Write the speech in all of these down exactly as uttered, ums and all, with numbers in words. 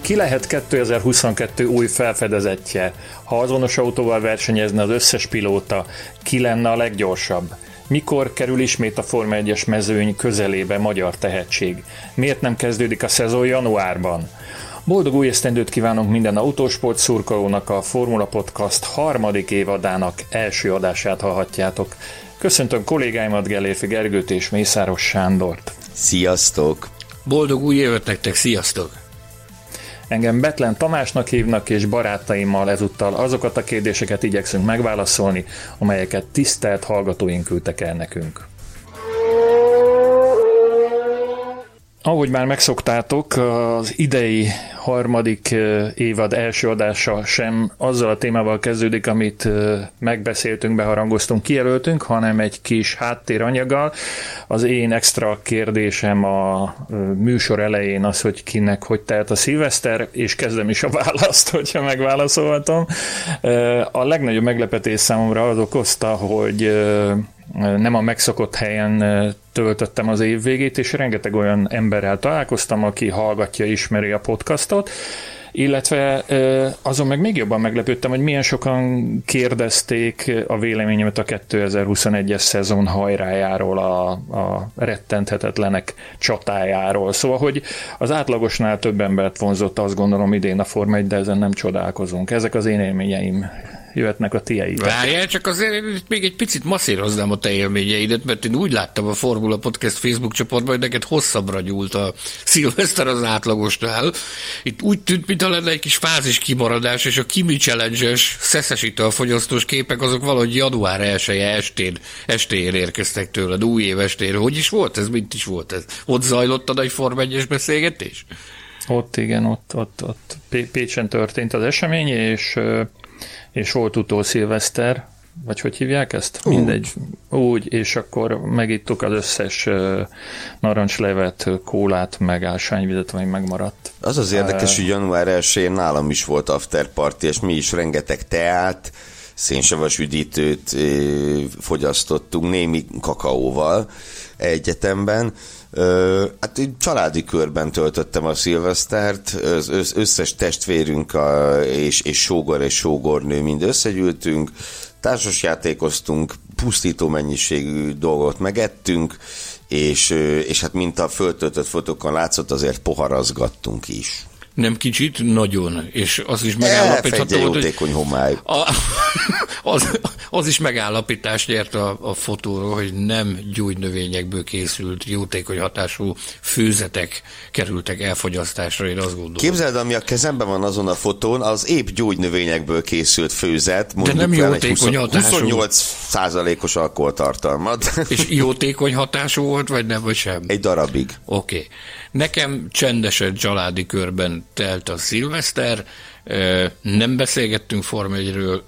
Ki lehet kétezer-huszonkettő új felfedezetje? Ha azonos autóval versenyezne az összes pilóta, ki lenne a leggyorsabb? Mikor kerül ismét a Forma egyes mezőny közelébe magyar tehetség? Miért nem kezdődik a szezon januárban? Boldog új esztendőt kívánunk minden autósport szurkolónak, a Formula Podcast harmadik évadának első adását hallhatjátok. Köszöntöm kollégáimat, Gellérfi Gergőt és Mészáros Sándort. Sziasztok! Boldog új évet nektek, sziasztok! Engem Betlen Tamásnak hívnak, és barátaimmal ezúttal azokat a kérdéseket igyekszünk megválaszolni, amelyeket tisztelt hallgatóink küldtek el nekünk. Ahogy már megszoktátok, az idei harmadik évad első adása sem azzal a témával kezdődik, amit megbeszéltünk, beharangoztunk, kijelöltünk, hanem egy kis háttéranyaggal. Az én extra kérdésem a műsor elején az, hogy kinek hogy telt a szilveszter, és kezdem is a választ, hogyha megválaszolhatom. A legnagyobb meglepetés számomra az okozta, hogy nem a megszokott helyen töltöttem az év végét, és rengeteg olyan emberrel találkoztam, aki hallgatja, ismeri a podcastot, illetve azon meg még jobban meglepődtem, hogy milyen sokan kérdezték a véleményemet a kétezer-huszonegyes szezon hajrájáról, a, a rettenthetetlenek csatájáról. Szóval, hogy az átlagosnál több embert vonzott, azt gondolom, idén a Forma egy, de ezen nem csodálkozunk. Ezek az én élményeim. Jöhetnek a tieibe. Várjál, csak azért még egy picit masszíroznám a te élményeidet, mert én úgy láttam a Formula Podcast Facebook csoportban, hogy neked hosszabbra nyúlt a szilveszter az átlagosnál. Itt úgy tűnt, mintha lenne egy kis fázis kimaradás, és a Kimi Challenge-es szeszesítőfogyasztós képek azok valahogy január elseje estén, estéjén érkeztek tőled, új év estén. Hogy is volt ez? Mint is volt ez? Ott zajlott a nagy Forma egyes beszélgetés? Ott igen, ott, ott, ott Pécsen történt az esemény, és és volt utó szilveszter, vagy hogy hívják ezt? Úgy. Mindegy. Úgy, és akkor megittuk az összes narancslevet, kólát, meg ásványvizet, ami megmaradt. Az az érdekes, hogy január elsőjén nálam is volt after party, és mi is rengeteg teát, szénsavas üdítőt fogyasztottunk, némi kakaóval egyetemben. Hát családi körben töltöttem a szilvesztert, az összes testvérünk a, és, és sógor és sógornő mind összegyűltünk, társasjátékoztunk, pusztító mennyiségű dolgot megettünk, és, és hát mint a föltöltött fotókon látszott, azért poharazgattunk is. Nem kicsit, nagyon. És az is megállapítható, jótékony homály. A, az, az is megállapítást nyert a, a fotóról, hogy nem gyógynövényekből készült, jótékony hatású főzetek kerültek elfogyasztásra, én azt gondolom. Képzeld, ami a kezemben van azon a fotón, az épp gyógynövényekből készült főzet, mondjuk. De nem jótékony hatású. huszonnyolc százalékos alkoholtartalmat. És jótékony hatású volt, vagy nem, vagy sem? Egy darabig. Oké. Okay. Nekem csendesen családi körben telt a szilveszter, nem beszélgettünk Forma egyről,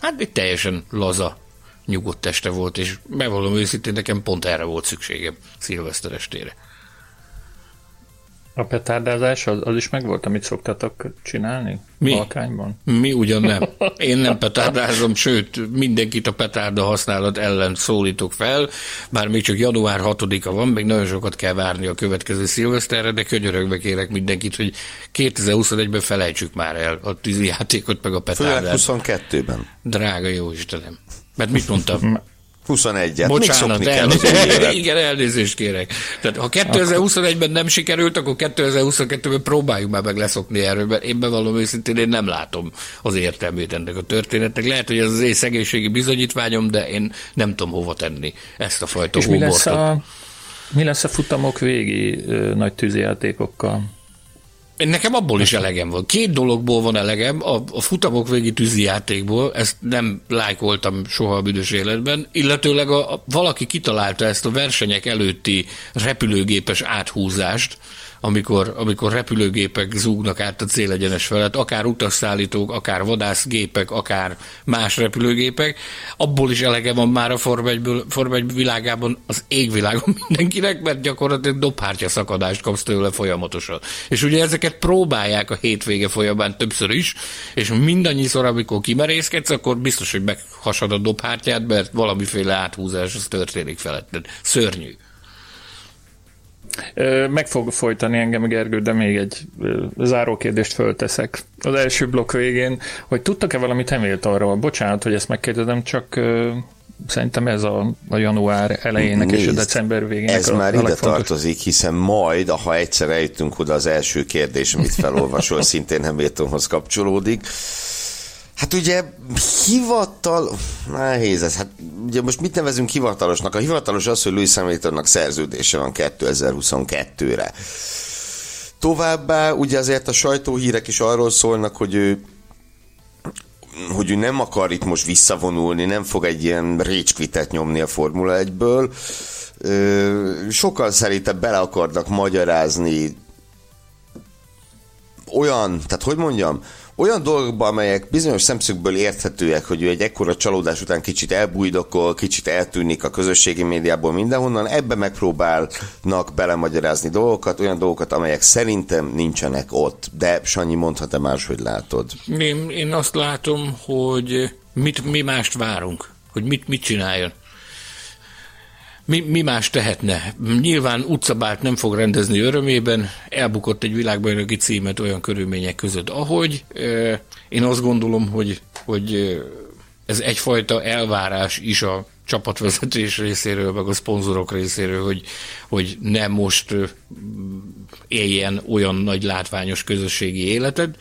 hát egy teljesen laza, nyugodt este volt, és bevallom őszintén, nekem pont erre volt szükségem szilveszter estére. A petárdázás, az, az is megvolt, amit szoktatok csinálni? Mi? Balkányban? Mi ugyan nem. Én nem petárdázom, sőt, mindenkit a petárda használat ellen szólítok fel, bár még csak január hatodika van, még nagyon sokat kell várni a következő szilveszterre, de könyörögve kérek mindenkit, hogy kétezer-huszonegyben felejtsük már el a tűzijátékot meg a petárdát. Főleg huszonkettőben. Drága jó Istenem. Mert mit mondtam? huszonegyet. Bocsánat, elnézést, igen, elnézést kérek. Tehát ha kétezer-huszonegyben nem sikerült, akkor kétezer-huszonkettőben próbáljuk már meg leszokni erről, mert én bevallom őszintén, én nem látom az értelmét ennek a történetnek. Lehet, hogy ez az én szegénységi bizonyítványom, de én nem tudom hova tenni ezt a fajta és humortot. Mi lesz a, mi lesz a futamok végi nagy tűzijátékokkal? Nekem abból is elegem van. Két dologból van elegem, a, a futamok végi tűzijátékból, ezt nem lájkoltam soha a büdös életben, illetőleg a, a, valaki kitalálta ezt a versenyek előtti repülőgépes áthúzást, amikor, amikor repülőgépek zúgnak át a célegyenes felett, akár utasszállítók, akár vadászgépek, akár más repülőgépek, abból is elege van már a Forma egy világában, az égvilágon mindenkinek, mert gyakorlatilag dobhártya szakadást kapsz tőle folyamatosan. És ugye ezeket próbálják a hétvége folyamán többször is, és mindannyiszor, amikor kimerészkedsz, akkor biztos, hogy meghasad a dobhártyát, mert valamiféle áthúzás az történik feletted. Szörnyű. Meg fog folytani engem, Gergő, de még egy zárókérdést fölteszek. Az első blokk végén, hogy tudtak-e valamit Hamiltonról? Bocsánat, hogy ezt megkérdezem, csak uh, szerintem ez a, a január elejének Nézd, és a december végének. Ez a, már a ide tartozik, hiszen majd, ha egyszer eljutunk oda, az első kérdés, amit felolvasol, szintén Hamiltonhoz kapcsolódik. Hát ugye hivatal... Nehéz ez. Hát ugye most mit nevezünk hivatalosnak? A hivatalos az, hogy Lewis Hamiltonnak szerződése van kétezer-huszonkettőre. Továbbá ugye azért a sajtóhírek is arról szólnak, hogy ő, hogy ő nem akar itt most visszavonulni, nem fog egy ilyen récskvitet nyomni a Formula egyből. Sokan szerintem bele akarnak magyarázni olyan, tehát hogy mondjam, olyan dolgokban, amelyek bizonyos szemszögből érthetőek, hogy ő egy ekkora csalódás után kicsit elbújdokol, kicsit eltűnik a közösségi médiából mindenhonnan, ebbe megpróbálnak belemagyarázni dolgokat, olyan dolgokat, amelyek szerintem nincsenek ott. De Sanyi, mondhat-e máshogy látod? Én, én azt látom, hogy mit, mi mást várunk, hogy mit, mit csináljon. Mi, mi más tehetne? Nyilván utcabált nem fog rendezni örömében, elbukott egy világbajnoki címet olyan körülmények között, ahogy. Eh, én azt gondolom, hogy, hogy ez egyfajta elvárás is a csapatvezetés részéről, meg a szponzorok részéről, hogy, hogy ne most éljen olyan nagy látványos közösségi életet.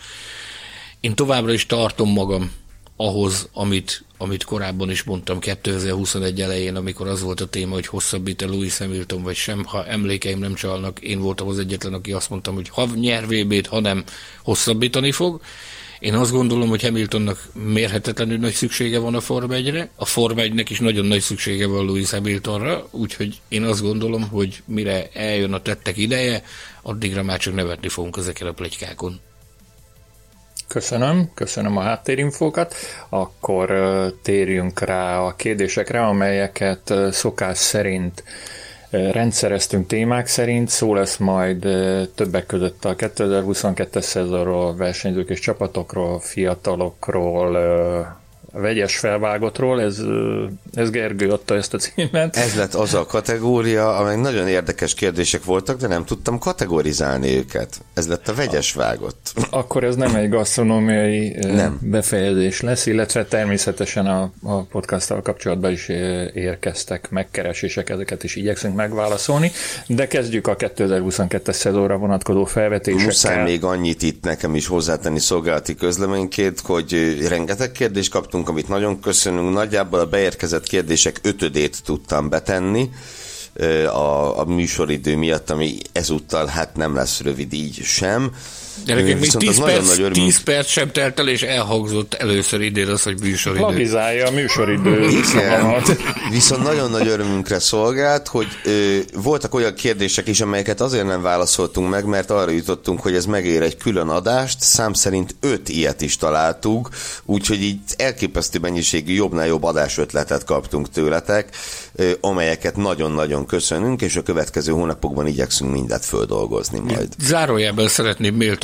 Én továbbra is tartom magam ahhoz, amit, amit korábban is mondtam kétezer-huszonegy elején, amikor az volt a téma, hogy hosszabbít-e Lewis Hamilton vagy sem, ha emlékeim nem csalnak, én voltam az egyetlen, aki azt mondtam, hogy ha nyer vé bét, ha nem, hosszabbítani fog. Én azt gondolom, hogy Hamiltonnak mérhetetlenül nagy szüksége van a Forma egyre, a Forma egynek is nagyon nagy szüksége van Lewis Hamiltonra, úgyhogy én azt gondolom, hogy mire eljön a tettek ideje, addigra már csak nevetni fogunk ezeken a pletykákon. Köszönöm, köszönöm a háttérinfókat. Akkor uh, térjünk rá a kérdésekre, amelyeket uh, szokás szerint uh, rendszereztünk témák szerint. Szó lesz majd uh, többek között a kétezer-huszonkettes szezonról, versenyzők és csapatokról, fiatalokról, uh, vegyes felvágottról, ez, ez Gergő adta ezt a címet. Ez lett az a kategória, amely nagyon érdekes kérdések voltak, de nem tudtam kategorizálni őket. Ez lett a vegyes vágott. Akkor ez nem egy gasztronómiai nem. befejezés lesz, illetve természetesen a, a podcasttal kapcsolatban is érkeztek megkeresések, ezeket is igyekszünk megválaszolni, de kezdjük a kétezer-huszonkettes szezonra vonatkozó felvetésekkel. Muszáj még annyit itt nekem is hozzátenni szolgálati közleményként, hogy rengeteg kérdést kaptunk, amit nagyon köszönünk. Nagyjából a beérkezett kérdések ötödét tudtam betenni a, a műsoridő miatt, ami ezúttal hát nem lesz rövid így sem. Gyerekek, még tíz perc, öröm... perc sem telt el, és elhangzott először idén az, hogy műsoridő. Plagizálja a műsoridő. Viszont nagyon nagy örömünkre szolgált, hogy ö, voltak olyan kérdések is, amelyeket azért nem válaszoltunk meg, mert arra jutottunk, hogy ez megér egy külön adást, szám szerint öt ilyet is találtuk, úgyhogy így elképesztő mennyiségű jobbnál jobb adásötletet kaptunk tőletek, ö, amelyeket nagyon-nagyon köszönünk, és a következő hónapokban igyekszünk mindet földolgozni majd. Zárójelben szeretném méltani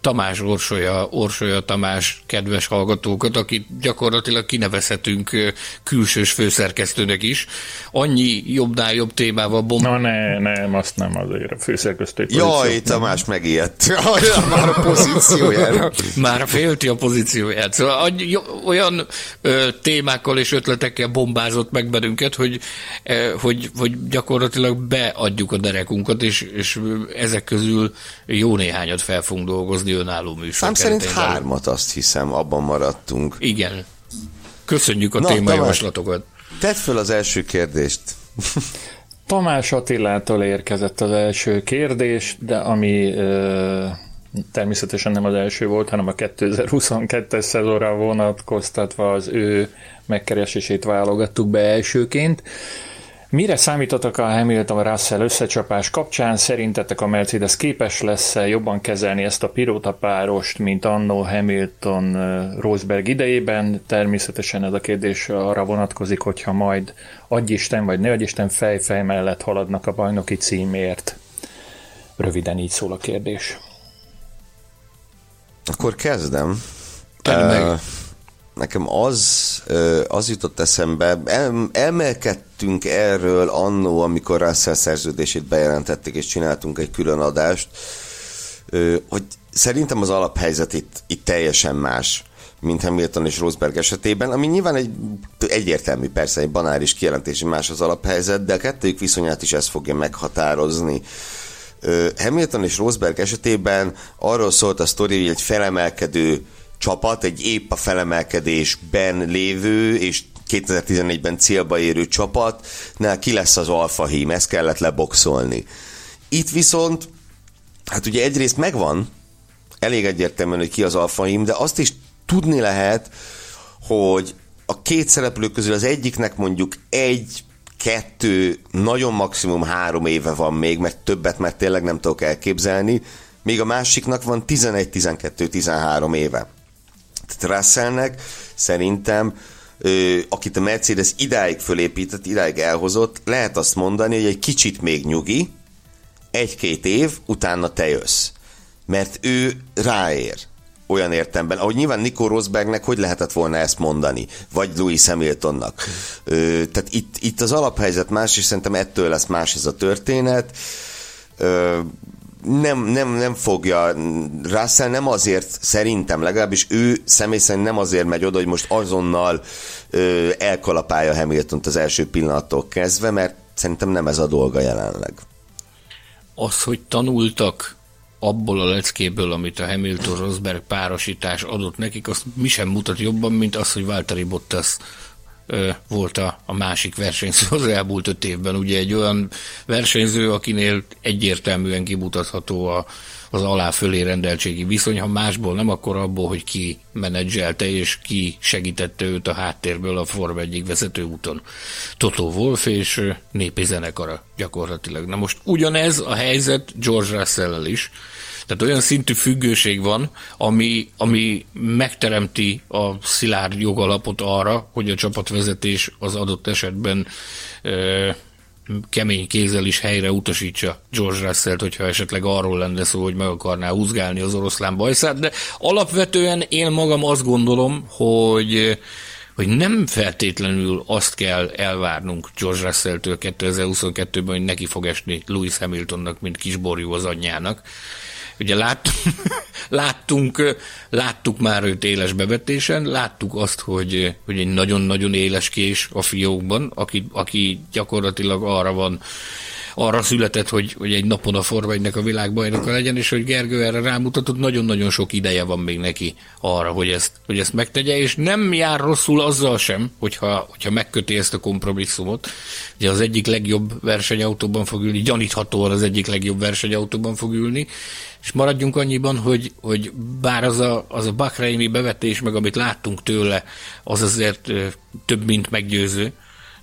Tamás Orsolya, Orsolya Tamás kedves hallgatókat, akit gyakorlatilag kinevezhetünk külsős főszerkesztőnek is. Annyi jobbnál jobb témával bomb... Na ne, nem, azt nem azért a főszerkesztő pozíciót. Jaj, Tamás megijedt. Jaj, már a pozíciójára. Már félti a pozícióját. Szóval annyi, olyan ö, témákkal és ötletekkel bombázott meg bennünket, hogy, ö, hogy, hogy gyakorlatilag beadjuk a derekunkat, és, és ezek közül jó néhányat fel fogunk dolgozni önálló műsor. Szám szerint hármat, azt hiszem, abban maradtunk. Igen. Köszönjük a témajavaslatokat. Tedd föl az első kérdést. Tamás Attilától érkezett az első kérdés, de ami ö, természetesen nem az első volt, hanem a kétezer-huszonkettes szezonra vonatkoztatva az ő megkeresését válogattuk be elsőként. Mire számítotok a Hamilton-Russell összecsapás kapcsán? Szerintetek a Mercedes képes lesz-e jobban kezelni ezt a pilótapárost, mint annó Hamilton-Rosberg idejében? Természetesen ez a kérdés arra vonatkozik, hogyha majd adjisten vagy ne adjisten fej-fej mellett haladnak a bajnoki címért. Röviden így szól a kérdés. Akkor kezdem. Kérdem uh, nekem az, uh, az jutott eszembe, el, elmélkedtünk erről annó, amikor Russell szerződését bejelentették, és csináltunk egy külön adást, uh, hogy szerintem az alaphelyzet itt, itt teljesen más, mint Hamilton és Rosberg esetében, ami nyilván egy egyértelmű, persze egy banális kijelentés, más az alaphelyzet, de a kettőjük viszonyát is ez fogja meghatározni. Hamilton és Rosberg esetében arról szólt a sztori, hogy egy felemelkedő csapat, egy épp a felemelkedésben lévő és kétezer-tizennégyben célba érő csapatnál ki lesz az alfahím, ezt kellett leboxolni. Itt viszont, hát ugye egyrészt megvan, elég egyértelműen, hogy ki az alfahím, de azt is tudni lehet, hogy a két szereplő közül az egyiknek mondjuk egy kettő, nagyon maximum három éve van még, mert többet már tényleg nem tudok elképzelni, még a másiknak van tizenegy, tizenkettő, tizenhárom éve. Tehát Russellnek szerintem, akit a Mercedes idáig fölépített, idáig elhozott, lehet azt mondani, hogy egy kicsit még nyugi, egy-két év, utána te jössz. Mert ő ráér. Olyan értemben, ahogy nyilván Nico Rosbergnek hogy lehetett volna ezt mondani, vagy Lewis Hamiltonnak. Ö, tehát itt, itt az alaphelyzet más, és szerintem ettől lesz más ez a történet. Ö, nem, nem, nem fogja, Russell nem azért, szerintem legalábbis ő személy szerint nem azért megy oda, hogy most azonnal ö, elkalapálja Hamiltont az első pillanattól kezdve, mert szerintem nem ez a dolga jelenleg. Az, hogy tanultak abból a leckéből, amit a Hamilton-Rosberg párosítás adott nekik, azt mi sem mutat jobban, mint az, hogy Valtteri Bottas ö, volt a, a másik versenyző az elmúlt öt évben. Ugye egy olyan versenyző, akinél egyértelműen kimutatható a, az alá-fölé rendeltségi viszony, ha másból nem, akkor abból, hogy ki menedzselte és ki segítette őt a háttérből a Forma egyik vezető úton. Toto Wolff és népi zenekara gyakorlatilag. Na most ugyanez a helyzet George Russell-el is. Tehát olyan szintű függőség van, ami, ami megteremti a szilárd jogalapot arra, hogy a csapatvezetés az adott esetben ö, kemény kézzel is helyre utasítsa George Russellt, hogyha esetleg arról lenne szó, hogy meg akarná húzgálni az oroszlán bajszát, de alapvetően én magam azt gondolom, hogy, hogy nem feltétlenül azt kell elvárnunk George Russelltől kétezer-huszonkettőben, hogy neki fog esni Lewis Hamiltonnak, mint kisborjú az anyjának. Ugye lát, láttunk, láttuk már őt éles bevetésen, láttuk azt, hogy, hogy egy nagyon-nagyon éles kés a fiókban, aki, aki gyakorlatilag arra van, arra született, hogy, hogy egy napon a Forma egynek a világbajnoka legyen, és hogy Gergő erre rámutatott, nagyon-nagyon sok ideje van még neki arra, hogy ezt, hogy ezt megtegye, és nem jár rosszul azzal sem, hogyha, hogyha megköti ezt a kompromisszumot. Ugye az egyik legjobb versenyautóban fog ülni, gyaníthatóan az egyik legjobb versenyautóban fog ülni, és maradjunk annyiban, hogy, hogy bár az a, az a Bahreini bevetés, meg amit láttunk tőle, az azért több, mint meggyőző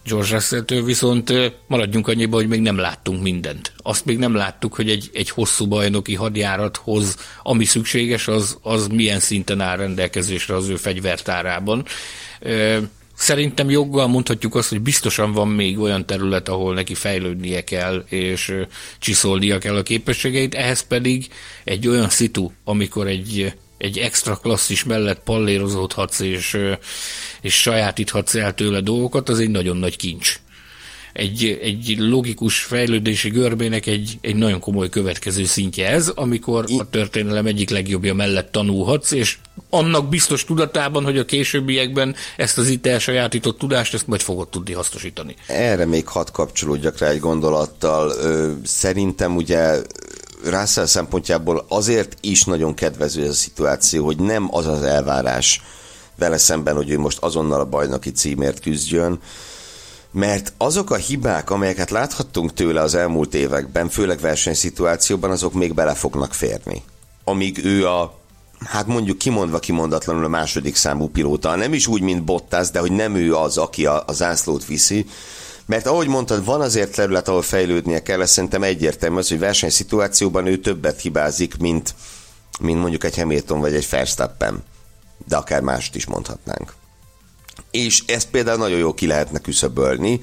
George Russell-től, viszont maradjunk annyiban, hogy még nem láttunk mindent. Azt még nem láttuk, hogy egy, egy hosszú bajnoki hadjárathoz, ami szükséges, az, az milyen szinten áll rendelkezésre az ő fegyvertárában. Szerintem joggal mondhatjuk azt, hogy biztosan van még olyan terület, ahol neki fejlődnie kell, és csiszolnia kell a képességeit, ehhez pedig egy olyan szitu, amikor egy egy extra klasszis mellett pallérozódhatsz, és, és sajátíthatsz el tőle dolgokat, az egy nagyon nagy kincs. Egy, egy logikus fejlődési görbének egy, egy nagyon komoly következő szintje ez, amikor a történelem egyik legjobbja mellett tanulhatsz, és annak biztos tudatában, hogy a későbbiekben ezt az itt elsajátított tudást, ezt majd fogod tudni hasznosítani. Erre még hadd kapcsolódjak rá egy gondolattal. Szerintem ugye Russell szempontjából azért is nagyon kedvező ez a szituáció, hogy nem az az elvárás vele szemben, hogy ő most azonnal a bajnoki címért küzdjön, mert azok a hibák, amelyeket láthattunk tőle az elmúlt években, főleg versenyszituációban, azok még bele fognak férni amíg ő a, hát mondjuk kimondva kimondatlanul a második számú pilóta. Nem is úgy, mint Bottas, de hogy nem ő az, aki a, a zászlót viszi. Mert ahogy mondtad, van azért terület, ahol fejlődnie kell, ez szerintem egyértelmű az, hogy versenyszituációban ő többet hibázik, mint, mint mondjuk egy Hamilton vagy egy Verstappen. De akár mást is mondhatnánk. És ezt például nagyon jó ki lehetne küszöbölni,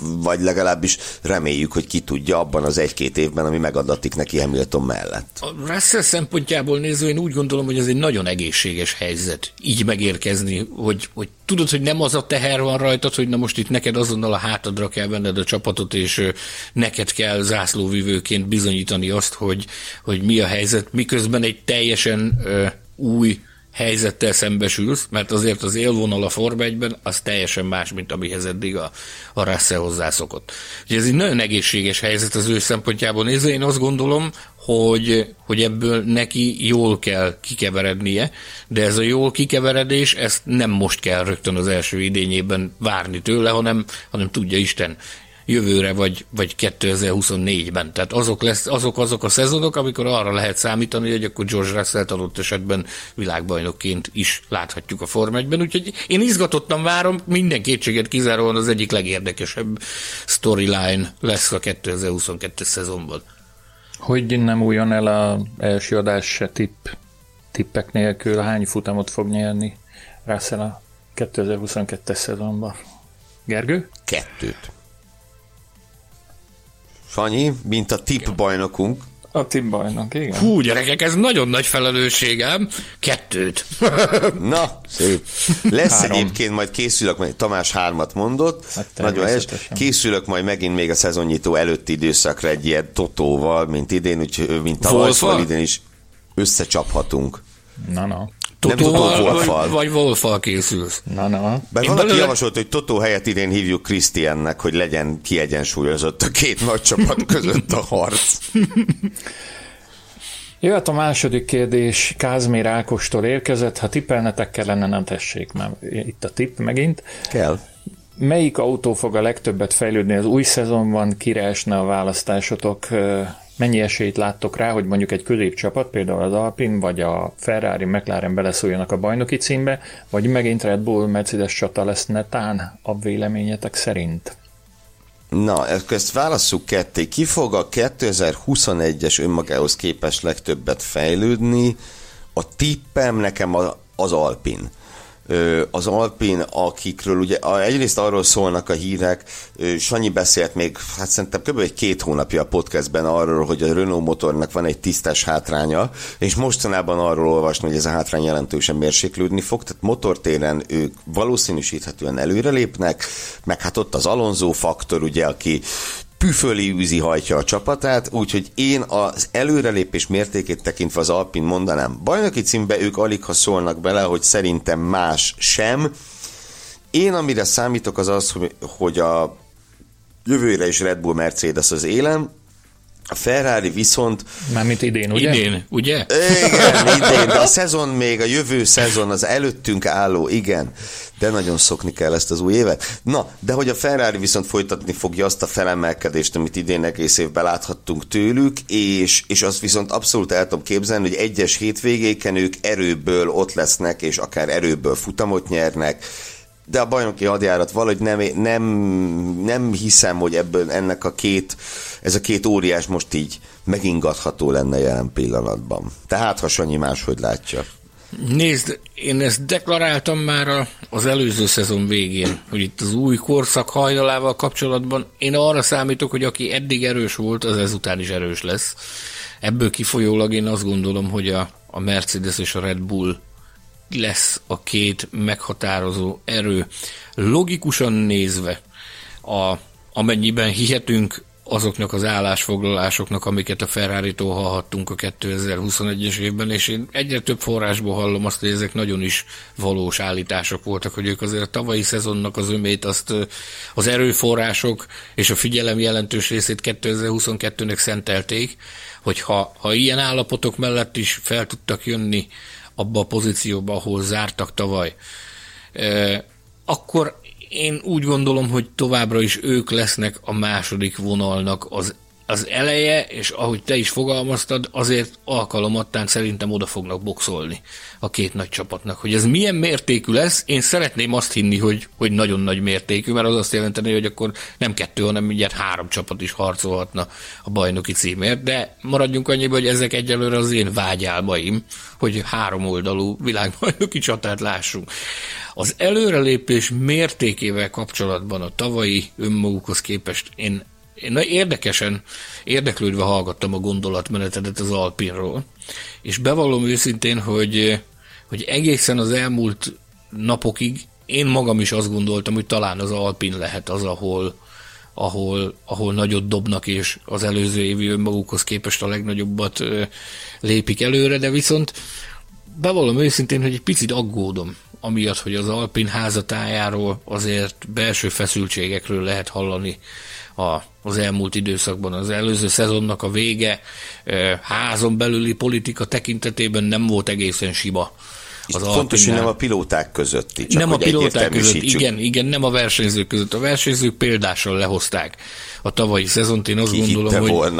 vagy legalábbis reméljük, hogy ki tudja abban az egy-két évben, ami megadatik neki Hamilton mellett. A Russell szempontjából nézve én úgy gondolom, hogy ez egy nagyon egészséges helyzet így megérkezni, hogy, hogy tudod, hogy nem az a teher van rajtad, hogy na most itt neked azonnal a hátadra kell venned a csapatot, és neked kell zászlóvivőként bizonyítani azt, hogy, hogy mi a helyzet, miközben egy teljesen ö, új helyzettel szembesülsz, mert azért az élvonal a Forma egyben az teljesen más, mint amihez eddig a, a Russell hozzászokott. Ugye ez egy nagyon egészséges helyzet az ő szempontjából nézve, én azt gondolom, hogy, hogy ebből neki jól kell kikeverednie, de ez a jól kikeveredés, ezt nem most kell rögtön az első idényében várni tőle, hanem, hanem tudja Isten, jövőre vagy, vagy kétezer-huszonnégyben. Tehát azok, lesz, azok azok a szezonok, amikor arra lehet számítani, hogy akkor George Russellt adott esetben világbajnokként is láthatjuk a Forma egyben. Úgyhogy én izgatottan várom, minden kétséget kizáróan az egyik legérdekesebb storyline lesz a kétezer-huszonkettes szezonban. Hogy nem újjon el az első adás se tipp, tippek nélkül, hány futamot fog nyerni Russell a kétezer-huszonkettes szezonban? Gergő? Kettőt. Fanyi, mint a tipp bajnokunk. A tipp bajnok, igen. Hú, gyerekek, ez nagyon nagy felelősségem. Kettőt. Na, szép. Lesz Három. Egyébként, majd készülök, majd Tamás hármat mondott. Hát nagyon helyes. Készülök majd megint még a szezonnyitó előtti időszakra egy ilyen totóval, mint idén, úgy, mint tavaly, idén is összecsaphatunk. Na, na. Totóval vagy, vagy Wolffal készülsz. Na, na. Bár én valaki belőle... javasolt, hogy Totó helyett idén hívjuk Krisztiánnak, hogy legyen kiegyensúlyozott a két nagy csapat között a harc. Jöhet a második kérdés, Kázmér Ákostól érkezett. Ha tippelnetek kellene, nem tessék, már itt a tipp megint. Kell. Melyik autó fog a legtöbbet fejlődni az új szezonban? Kire esne a választásotok? Mennyi esélyt láttok rá, hogy mondjuk egy középcsapat, például az Alpine, vagy a Ferrari, McLaren beleszóljanak a bajnoki címbe, vagy megint Red Bull, Mercedes csata lesz netán, a véleményetek szerint? Na, ezt válasszuk ketté. Ki fog a kétezer-huszonegyes önmagához képest legtöbbet fejlődni? A tippem nekem az Alpine. Az Alpin, akikről ugye egyrészt arról szólnak a hírek, Sanyi beszélt még, hát szerintem kb. Egy két hónapja a podcastben arról, hogy a Renault motornak van egy tisztes hátránya, és mostanában arról olvasni, hogy ez a hátrány jelentősen mérséklődni fog, tehát motortéren ők valószínűsíthetően előrelépnek, meg hát ott az Alonso faktor, ugye, aki püföli űzi hajtja a csapatát, úgyhogy én az előrelépés mértékét tekintve az Alpin mondanám. Bajnoki címbe ők alig ha szólnak bele, hogy szerintem más sem. Én amire számítok az az, hogy a jövőre is Red Bull Mercedes az élem, a Ferrari viszont... Mármint idén, ugye? Idén, ugye? Igen, idén, de a szezon még, a jövő szezon, az előttünk álló, igen, de nagyon szokni kell ezt az új évet. Na, de hogy a Ferrari viszont folytatni fogja azt a felemelkedést, amit idén egész évben láthattunk tőlük, és, és azt viszont abszolút el tudom képzelni, hogy egyes hétvégéken ők erőből ott lesznek, és akár erőből futamot nyernek, de a bajnoki hadjárat valahogy nem, nem, nem hiszem, hogy ebből ennek a két, ez a két óriás most így megingatható lenne jelen pillanatban. Tehát ha Sanyi máshogy látja. Nézd, én ezt deklaráltam már az előző szezon végén, hogy itt az új korszak hajnalával kapcsolatban én arra számítok, hogy aki eddig erős volt, az ezután is erős lesz. Ebből kifolyólag én azt gondolom, hogy a, a Mercedes és a Red Bull lesz a két meghatározó erő. Logikusan nézve, a, amennyiben hihetünk azoknak az állásfoglalásoknak, amiket a Ferraritól hallhattunk a kétezer-huszonegyes évben, és én egyre több forrásból hallom azt, hogy ezek nagyon is valós állítások voltak, hogy ők azért a tavalyi szezonnak az ömét, azt az erőforrások és a figyelem jelentős részét kétezer-huszonkettőnek szentelték, hogy ha, ha ilyen állapotok mellett is fel tudtak jönni abba a pozícióba, ahol zártak tavaly, eh, akkor én úgy gondolom, hogy továbbra is ők lesznek a második vonalnak az az eleje, és ahogy te is fogalmaztad, azért alkalomattán szerintem oda fognak boxolni a két nagy csapatnak. Hogy ez milyen mértékű lesz, én szeretném azt hinni, hogy, hogy nagyon nagy mértékű, mert az azt jelenteni, hogy akkor nem kettő, hanem mindjárt három csapat is harcolhatna a bajnoki címért, de maradjunk annyiba, hogy ezek egyelőre az én vágyálmaim, hogy három oldalú világbajnoki csatát lássunk. Az előrelépés mértékével kapcsolatban a tavalyi önmagukhoz képest én Én érdekesen, érdeklődve hallgattam a gondolatmenetedet az Alpinról, és bevallom őszintén, hogy, hogy egészen az elmúlt napokig én magam is azt gondoltam, hogy talán az Alpin lehet az, ahol, ahol, ahol nagyot dobnak, és az előző évi önmagukhoz képest a legnagyobbat lépik előre, de viszont bevallom őszintén, hogy egy picit aggódom, amiatt, hogy az Alpin házatájáról azért belső feszültségekről lehet hallani a, az elmúlt időszakban. Az előző szezonnak a vége házon belüli politika tekintetében nem volt egészen sima. Fontos, hogy nem a pilóták közötti. Csak nem a pilóták között, igen, igen, nem a versenyzők között. A versenyzők példással lehozták a tavalyi szezont. Én azt Ki gondolom, hogy,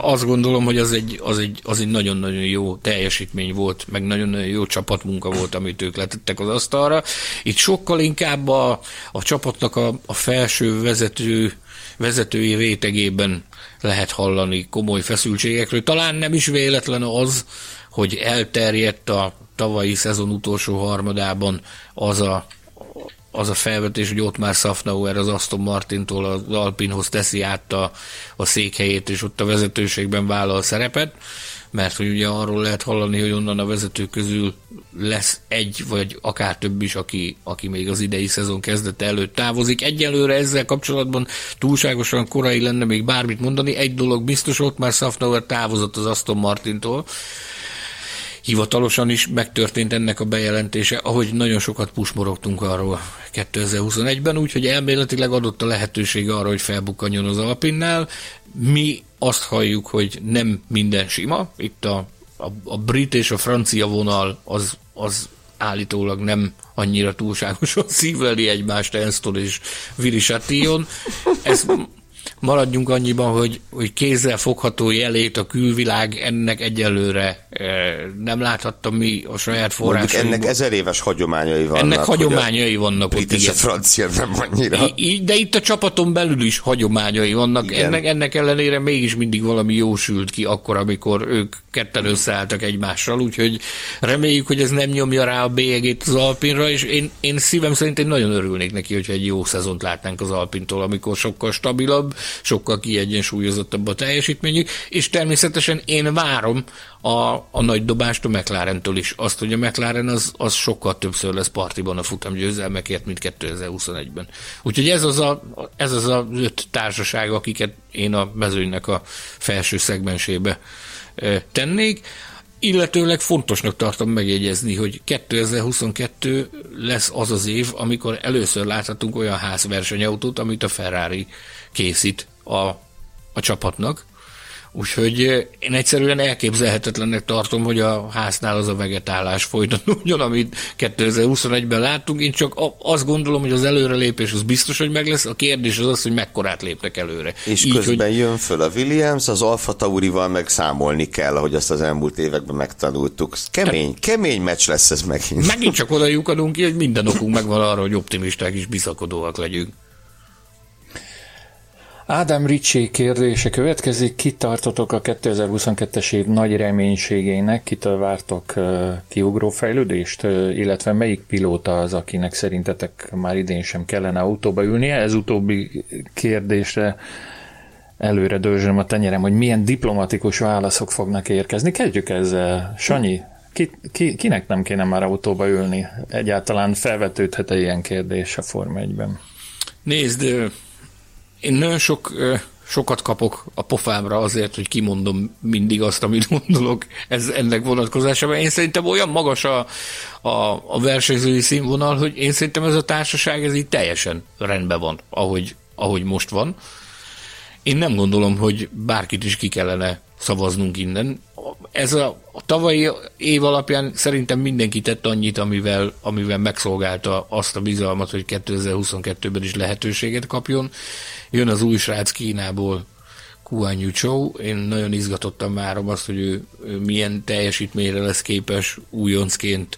azt gondolom, hogy az egy, az, egy, az egy nagyon-nagyon jó teljesítmény volt, meg nagyon-nagyon jó csapatmunka volt, amit ők letettek az asztalra. Itt sokkal inkább a, a csapatnak a, a felső vezető vezetői rétegében lehet hallani komoly feszültségekről. Talán nem is véletlen az, hogy elterjedt a tavalyi szezon utolsó harmadában az a, az a felvetés, hogy ott már Safnauer az Aston Martintól az Alpinhoz teszi át a, a székhelyét, és ott a vezetőségben vállal szerepet, mert hogy ugye arról lehet hallani, hogy onnan a vezetők közül lesz egy, vagy akár több is, aki, aki még az idei szezon kezdete előtt távozik. Egyelőre ezzel kapcsolatban túlságosan korai lenne még bármit mondani. Egy dolog biztos, ott már Safnauer távozott az Aston Martintól. Hivatalosan is megtörtént ennek a bejelentése, ahogy nagyon sokat pusmorogtunk arról kétezer-huszonegyben, úgyhogy elméletileg adott a lehetőség arra, hogy felbukkanjon az Alpinnál. Mi azt halljuk, hogy nem minden sima. Itt a, a, a brit és a francia vonal az, az állítólag nem annyira túlságosan szívleli egymást Enstol és Willy Chatillon. Ez maradjunk annyiban, hogy, hogy kézzel fogható jelét a külvilág ennek egyelőre e, nem láthattam mi a saját forrásainkból. Ennek ezer éves hagyományai vannak. Ennek hagyományai a vannak. Itt is a francia nem annyira. I, de itt a csapaton belül is hagyományai vannak. Ennek, ennek ellenére mégis mindig valami jó sült ki akkor, amikor ők ketten összeálltak egymással, úgyhogy reméljük, hogy ez nem nyomja rá a bélyegét az Alpinra, és én, én szívem szerint én nagyon örülnék neki, hogyha egy jó szezont látnánk az Alpintól, amikor sokkal stabilabb, sokkal kiegyensúlyozottabb a teljesítményük, és természetesen én várom a, a nagy dobást a McLarentől is. Azt, hogy a McLaren az, az sokkal többször lesz partiban a futamgyőzelmekért, mint kétezer-huszonegyben. Úgyhogy ez az a, ez az a öt társaság, akiket én a mezőnynek a felső szegmensébe tennék, illetőleg fontosnak tartom megjegyezni, hogy kétezer-huszonkettő lesz az az év, amikor először láthatunk olyan házversenyautót, amit a Ferrari készít a, a csapatnak. Úgyhogy én egyszerűen elképzelhetetlennek tartom, hogy a háznál az a vegetálás folytatódjon, amit kétezer-huszonegyben láttunk. Én csak azt gondolom, hogy az előrelépés az biztos, hogy meg lesz. A kérdés az az, hogy mekkorát lépnek előre. És így, közben hogy... jön föl a Williams, az Alfa Taurival meg számolni kell, ahogy azt az elmúlt években megtanultuk. Kemény, Te... kemény meccs lesz ez megint. Megint csak oda lyukadunk ki, hogy minden okunk megvan arra, hogy optimisták és bizakodóak legyünk. Ádám Ricsi kérdése következik, kit tartotok a kétezer-huszonkettes év nagy reménységének, kitől vártok kiugró fejlődést, illetve melyik pilóta az, akinek szerintetek már idén sem kellene autóba ülnie? Ez utóbbi kérdésre előre dörzsöm a tenyerem, hogy milyen diplomatikus válaszok fognak érkezni. Kezdjük ezzel. Sanyi, ki, ki, kinek nem kéne már autóba ülni? Egyáltalán felvetődhet-e ilyen kérdés a Forma egyben? Nézd, én nagyon sok, sokat kapok a pofámra azért, hogy kimondom mindig azt, amit gondolok ez, ennek vonatkozásában. Én szerintem olyan magas a, a, a versenyzői színvonal, hogy én szerintem ez a társaság ez így teljesen rendben van, ahogy, ahogy most van. Én nem gondolom, hogy bárkit is ki kellene szavaznunk innen. Ez a, a tavalyi év alapján szerintem mindenki tett annyit, amivel, amivel megszolgálta azt a bizalmat, hogy kétezer-huszonkettőben is lehetőséget kapjon. Jön az új srác Kínából, Guan Yu Zhou. Én nagyon izgatottan várom azt, hogy ő, ő milyen teljesítményre lesz képes újoncként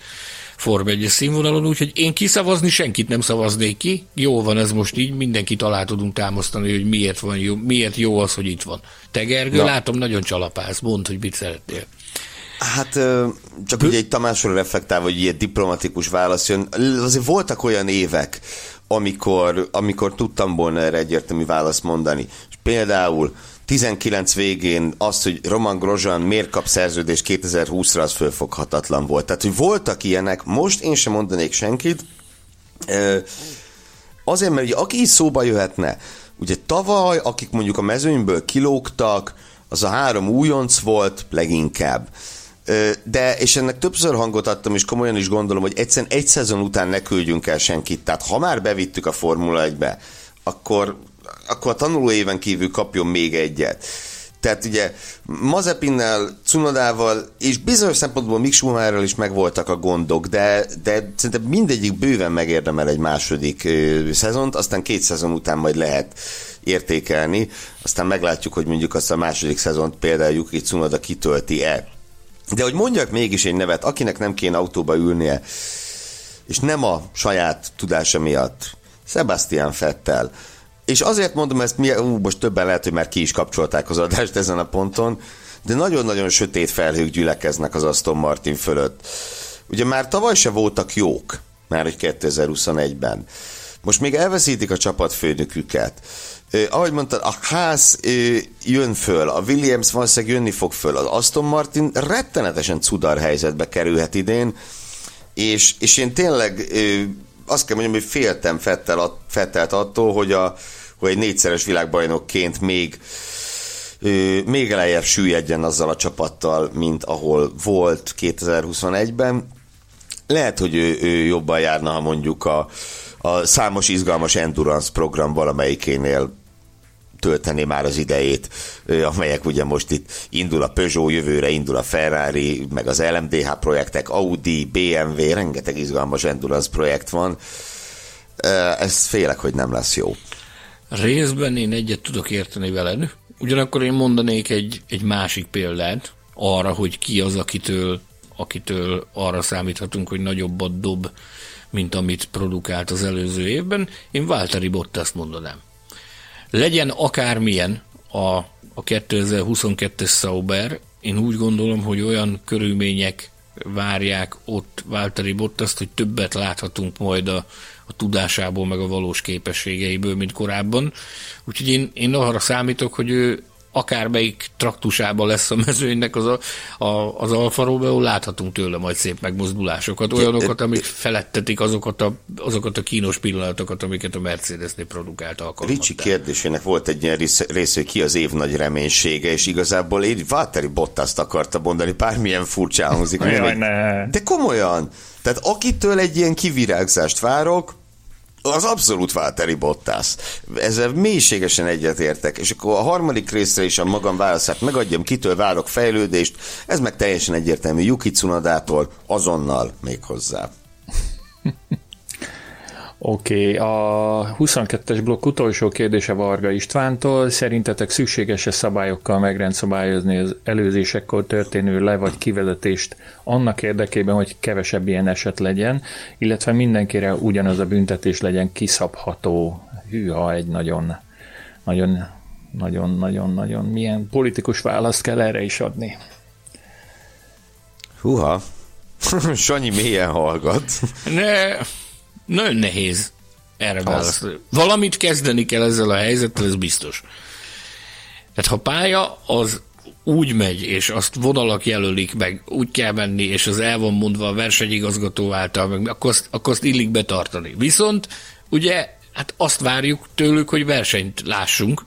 Form egyes színvonalon, úgyhogy én kiszavazni senkit nem szavaznék ki. Jó van ez most így, mindenkit alá tudunk támasztani, hogy miért van jó, miért jó az, hogy itt van. Te Gergő, ja. Látom, nagyon csalapálsz, mondd, hogy mit szeretnél. Hát csak Hü? ugye egy Tamásról reflektál, hogy ilyen diplomatikus válasz jön. Azért voltak olyan évek, amikor, amikor tudtam volna erre egyértelmű választ mondani. És például tizenkilenc végén azt, hogy Roman Grosjean miért kap szerződést kétezer-húszra, az fölfoghatatlan volt. Tehát, hogy voltak ilyenek, most én sem mondanék senkit. Azért, mert ugye, aki így szóba jöhetne, ugye tavaly, akik mondjuk a mezőnyből kilógtak, az a három újonc volt leginkább. De, és ennek többször hangot adtam, és komolyan is gondolom, hogy egyszerűen egy szezon után ne küldjünk el senkit. Tehát, ha már bevittük a Formula egybe, akkor... akkor a tanuló éven kívül kapjon még egyet. Tehát ugye Mazepinnel, Cunodával és bizonyos szempontból Mick Schumacherrel is megvoltak a gondok, de, de szerintem mindegyik bőven megérdemel egy második ö, szezont, aztán két szezon után majd lehet értékelni, aztán meglátjuk, hogy mondjuk azt a második szezont például Yuki Tsunoda kitölti-e. De hogy mondjak mégis egy nevet, akinek nem kéne autóba ülnie, és nem a saját tudása miatt, Sebastian Vettel. És azért mondom ezt, mi, ú, most többen lehet, hogy már ki is kapcsolták az adást ezen a ponton, de nagyon-nagyon sötét felhők gyülekeznek az Aston Martin fölött. Ugye már tavaly se voltak jók, már hogy kétezer-huszonegyben. Most még elveszítik a csapatfőnöküket. Eh, ahogy mondtad, a ház eh, jön föl, a Williams valószínűleg jönni fog föl, az Aston Martin rettenetesen cudar helyzetbe kerülhet idén, és, és én tényleg... Eh, azt kell mondjam, hogy féltem Vettel, Vettelt attól, hogy, a, hogy egy négyszeres világbajnokként még, még eljebb süllyedjen azzal a csapattal, mint ahol volt kétezer-huszonegyben. Lehet, hogy ő, ő jobban járna, ha mondjuk a, a számos izgalmas endurance program valamelyikénél tölteni már az idejét, amelyek ugye most itt indul a Peugeot, jövőre indul a Ferrari, meg az el em dé há projektek, Audi, bé em vé, rengeteg izgalmas endurance projekt van. Ez félek, hogy nem lesz jó. Részben én egyet tudok érteni veled, ugyanakkor én mondanék egy, egy másik példát arra, hogy ki az, akitől, akitől arra számíthatunk, hogy nagyobbat dob, mint amit produkált az előző évben. Én Valtteri Bottast mondanám. Legyen akármilyen a, a kétezer-huszonkettes Sauber, én úgy gondolom, hogy olyan körülmények várják ott Valtteri Bottast, hogy többet láthatunk majd a, a tudásából, meg a valós képességeiből, mint korábban. Úgyhogy én, én arra számítok, hogy ő akármelyik traktusában lesz a mezőnynek az, a, a, az Alfa Romeo, láthatunk tőle majd szép megmozdulásokat, olyanokat, amik felettetik azokat a, azokat a kínos pillanatokat, amiket a Mercedesnél produkált alkalmattán. Ricsi kérdésének volt egy ilyen rész, hogy ki az év nagy reménysége, és igazából én Valtteri Bottast akarta mondani, bármilyen furcsán hangzik. Jaj, még... De komolyan, tehát akitől egy ilyen kivirágzást várok, az abszolút Valtteri Bottas. Ezzel mélységesen egyetértek. És akkor a harmadik részre is a magam válaszát megadjam, kitől várok fejlődést. Ez meg teljesen egyértelmű. Yuki Tsunodától azonnal még hozzá. Oké, okay, a huszonkettes blokk utolsó kérdése Varga Istvántól. Szerintetek szükséges-e szabályokkal megrendszabályozni az előzésekkor történő le- vagy kivezetést annak érdekében, hogy kevesebb ilyen eset legyen, illetve mindenkire ugyanaz a büntetés legyen kiszabható? Hűha, egy nagyon, nagyon, nagyon, nagyon, nagyon milyen politikus választ kell erre is adni. Húha, Sanyi mélyen hallgat. Ne... Nagyon nehéz erre válaszolni. Valamit kezdeni kell ezzel a helyzettel, ez biztos. Tehát ha pálya, az úgy megy, és azt vonalak jelölik meg, úgy kell menni, és az el van mondva a versenyigazgató által, meg, akkor, azt, akkor azt illik betartani. Viszont ugye hát azt várjuk tőlük, hogy versenyt lássunk,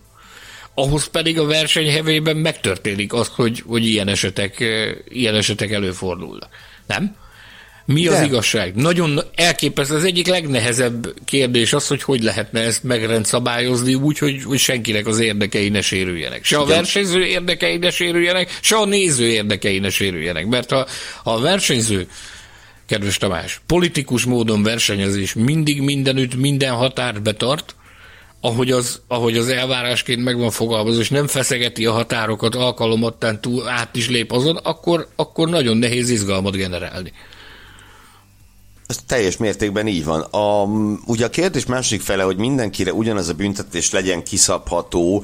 ahhoz pedig a verseny hevében megtörténik az, hogy, hogy ilyen, esetek, ilyen esetek előfordulnak. Nem? Mi az de. Igazság? Nagyon elképesztő. Az egyik legnehezebb kérdés az, hogy hogy lehetne ezt megrendszabályozni úgy, hogy, hogy senkinek az érdekei ne sérüljenek. Se a versenyző érdekei ne sérüljenek, se a néző érdekei ne sérüljenek. Mert ha, ha a versenyző, kedves Tamás, politikus módon versenyezés mindig mindenütt minden határt betart, ahogy az, ahogy az elvárásként meg van fogalmazva, és nem feszegeti a határokat alkalomattán túl, át is lép azon, akkor, akkor nagyon nehéz izgalmat generálni. Ez teljes mértékben így van. A, ugye a kérdés másik fele, hogy mindenkire ugyanaz a büntetés legyen kiszabható,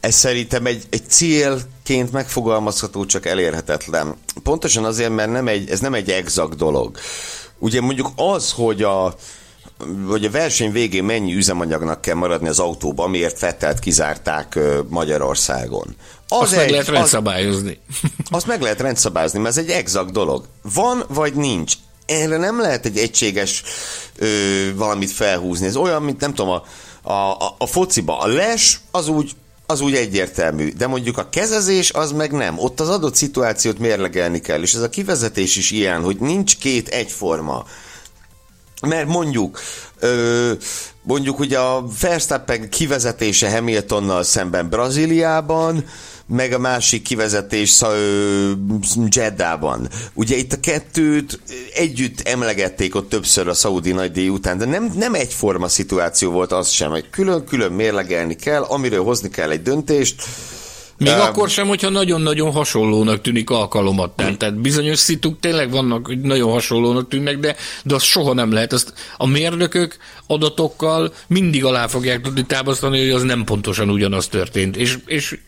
ez szerintem egy, egy célként megfogalmazható, csak elérhetetlen. Pontosan azért, mert nem egy, ez nem egy exakt dolog. Ugye mondjuk az, hogy a hogy a verseny végén mennyi üzemanyagnak kell maradni az autóban, miért Vettelt kizárták Magyarországon. Az azt egy, meg lehet rendszabályozni. Az, azt meg lehet rendszabályozni, mert ez egy exakt dolog. Van vagy nincs. Erre nem lehet egy egységes ö, valamit felhúzni. Ez olyan, mint nem tudom, a, a, a fociba. A les az úgy, az úgy egyértelmű, de mondjuk a kezezés az meg nem. Ott az adott szituációt mérlegelni kell, és ez a kivezetés is ilyen, hogy nincs két egyforma. Mert mondjuk, ö, mondjuk ugye a Verstappen kivezetése Hamiltonnal szemben Brazíliában, meg a másik kivezetés ö, Jeddában. Ugye itt a kettőt együtt emlegették ott többször a szaudi nagydíj után, de nem, nem egyforma szituáció volt az sem, hogy külön-külön mérlegelni kell, amiről hozni kell egy döntést. Még um, akkor sem, hogyha nagyon-nagyon hasonlónak tűnik alkalomattán. Tehát bizonyos szituk tényleg vannak, hogy nagyon hasonlónak tűnnek, de, de az soha nem lehet. Azt a mérnökök adatokkal mindig alá fogják tudni támasztani, hogy az nem pontosan ugyanaz történt. És, és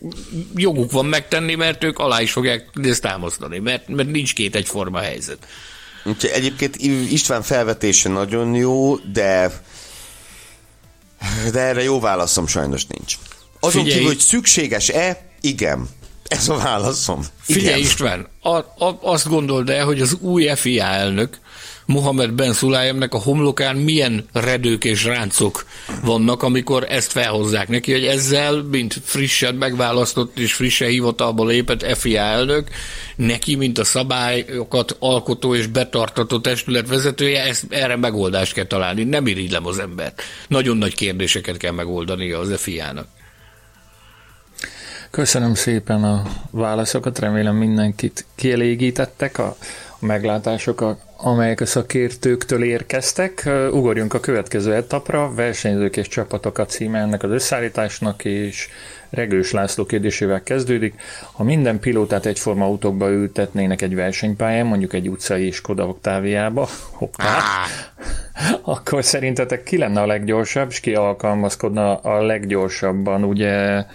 joguk van megtenni, mert ők alá is fogják ezt támasztani, mert, mert nincs két egyforma helyzet. Úgyhogy egyébként István felvetése nagyon jó, de, de erre jó válaszom sajnos nincs. Azon Figyelj. Kívül, hogy szükséges-e, igen. Ez a válaszom. Igen. Figyelj István, a, a, azt gondold el, hogy az új ef i á elnök, Mohamed Ben Sulayemnek a homlokán milyen redők és ráncok vannak, amikor ezt felhozzák neki, hogy ezzel, mint frissen megválasztott és frissen hivatalba lépett ef i á elnök, neki, mint a szabályokat alkotó és betartató testület vezetője, ezt, erre megoldást kell találni. Nem irigylem az embert. Nagyon nagy kérdéseket kell megoldania az ef i á-nak. Köszönöm szépen a válaszokat, remélem mindenkit kielégítettek a meglátások, amelyek a szakértőktől érkeztek. Ugorjunk a következő etapra, versenyzők és csapatok a címe ennek az összeállításnak, és Regős László kérdésével kezdődik. Ha minden pilótát egyforma autókba ültetnének egy versenypályán, mondjuk egy utcai és Skoda Oktáviába, hoppá, akkor szerintetek ki lenne a leggyorsabb, és ki alkalmazkodna a leggyorsabban, ugye...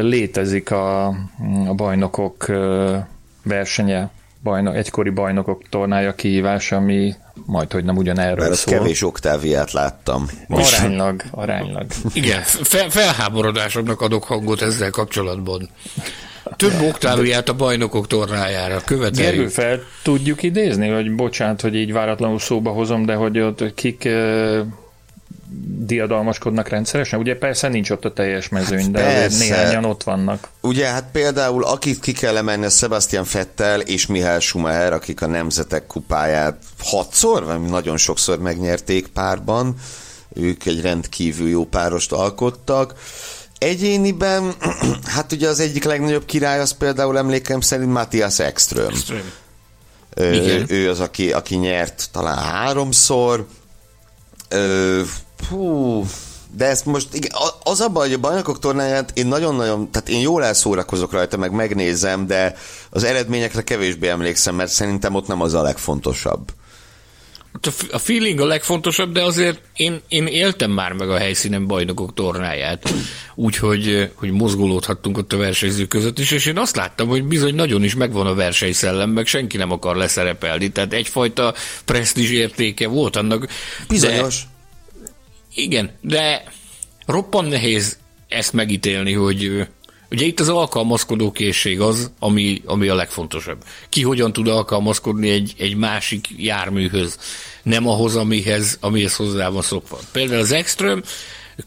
Létezik a, a bajnokok versenye, bajnok, egykori bajnokok tornája kihívás, ami majdhogy nem ugyanerről Mert szól. Kevés Oktáviát láttam. Most. Aránylag, aránylag. Igen, fel, felháborodásoknak adok hangot ezzel kapcsolatban. Több Oktáviát a bajnokok tornájára követeljük. Gergő, fel tudjuk idézni, hogy bocsánat, hogy így váratlanul szóba hozom, de hogy ott kik... diadalmaskodnak rendszeresen? Ugye persze nincs ott a teljes mezőny, hát de persze. Néhányan ott vannak. Ugye hát például akit ki kell emelni, a Sebastian Vettel és Michael Schumacher, akik a Nemzetek Kupáját hatszor, vagy nagyon sokszor megnyerték párban. Ők egy rendkívül jó párost alkottak. Egyéniben, hát ugye az egyik legnagyobb király az például emlékem szerint Matthias Ekström. Ő, ő az, aki, aki nyert talán háromszor. Ö, Hú, de ezt most, igen, az abban, hogy a bajnokok tornáját én nagyon-nagyon, tehát én jól elszórakozok rajta, meg megnézem, de az eredményekre kevésbé emlékszem, mert szerintem ott nem az a legfontosabb. A feeling a legfontosabb, de azért én, én éltem már meg a helyszínen bajnokok tornáját, úgyhogy hogy mozgolódhattunk ott a versenyzők között is, és én azt láttam, hogy bizony nagyon is megvan a versenyszellem, meg senki nem akar leszerepelni, tehát egyfajta presztízs értéke volt annak. Bizonyos. De... Igen, de roppant nehéz ezt megítélni, hogy ugye itt az alkalmazkodó készség az, ami, ami a legfontosabb. Ki hogyan tud alkalmazkodni egy, egy másik járműhöz, nem ahhoz, amihez, amihez hozzá van szokva. Például az Ekström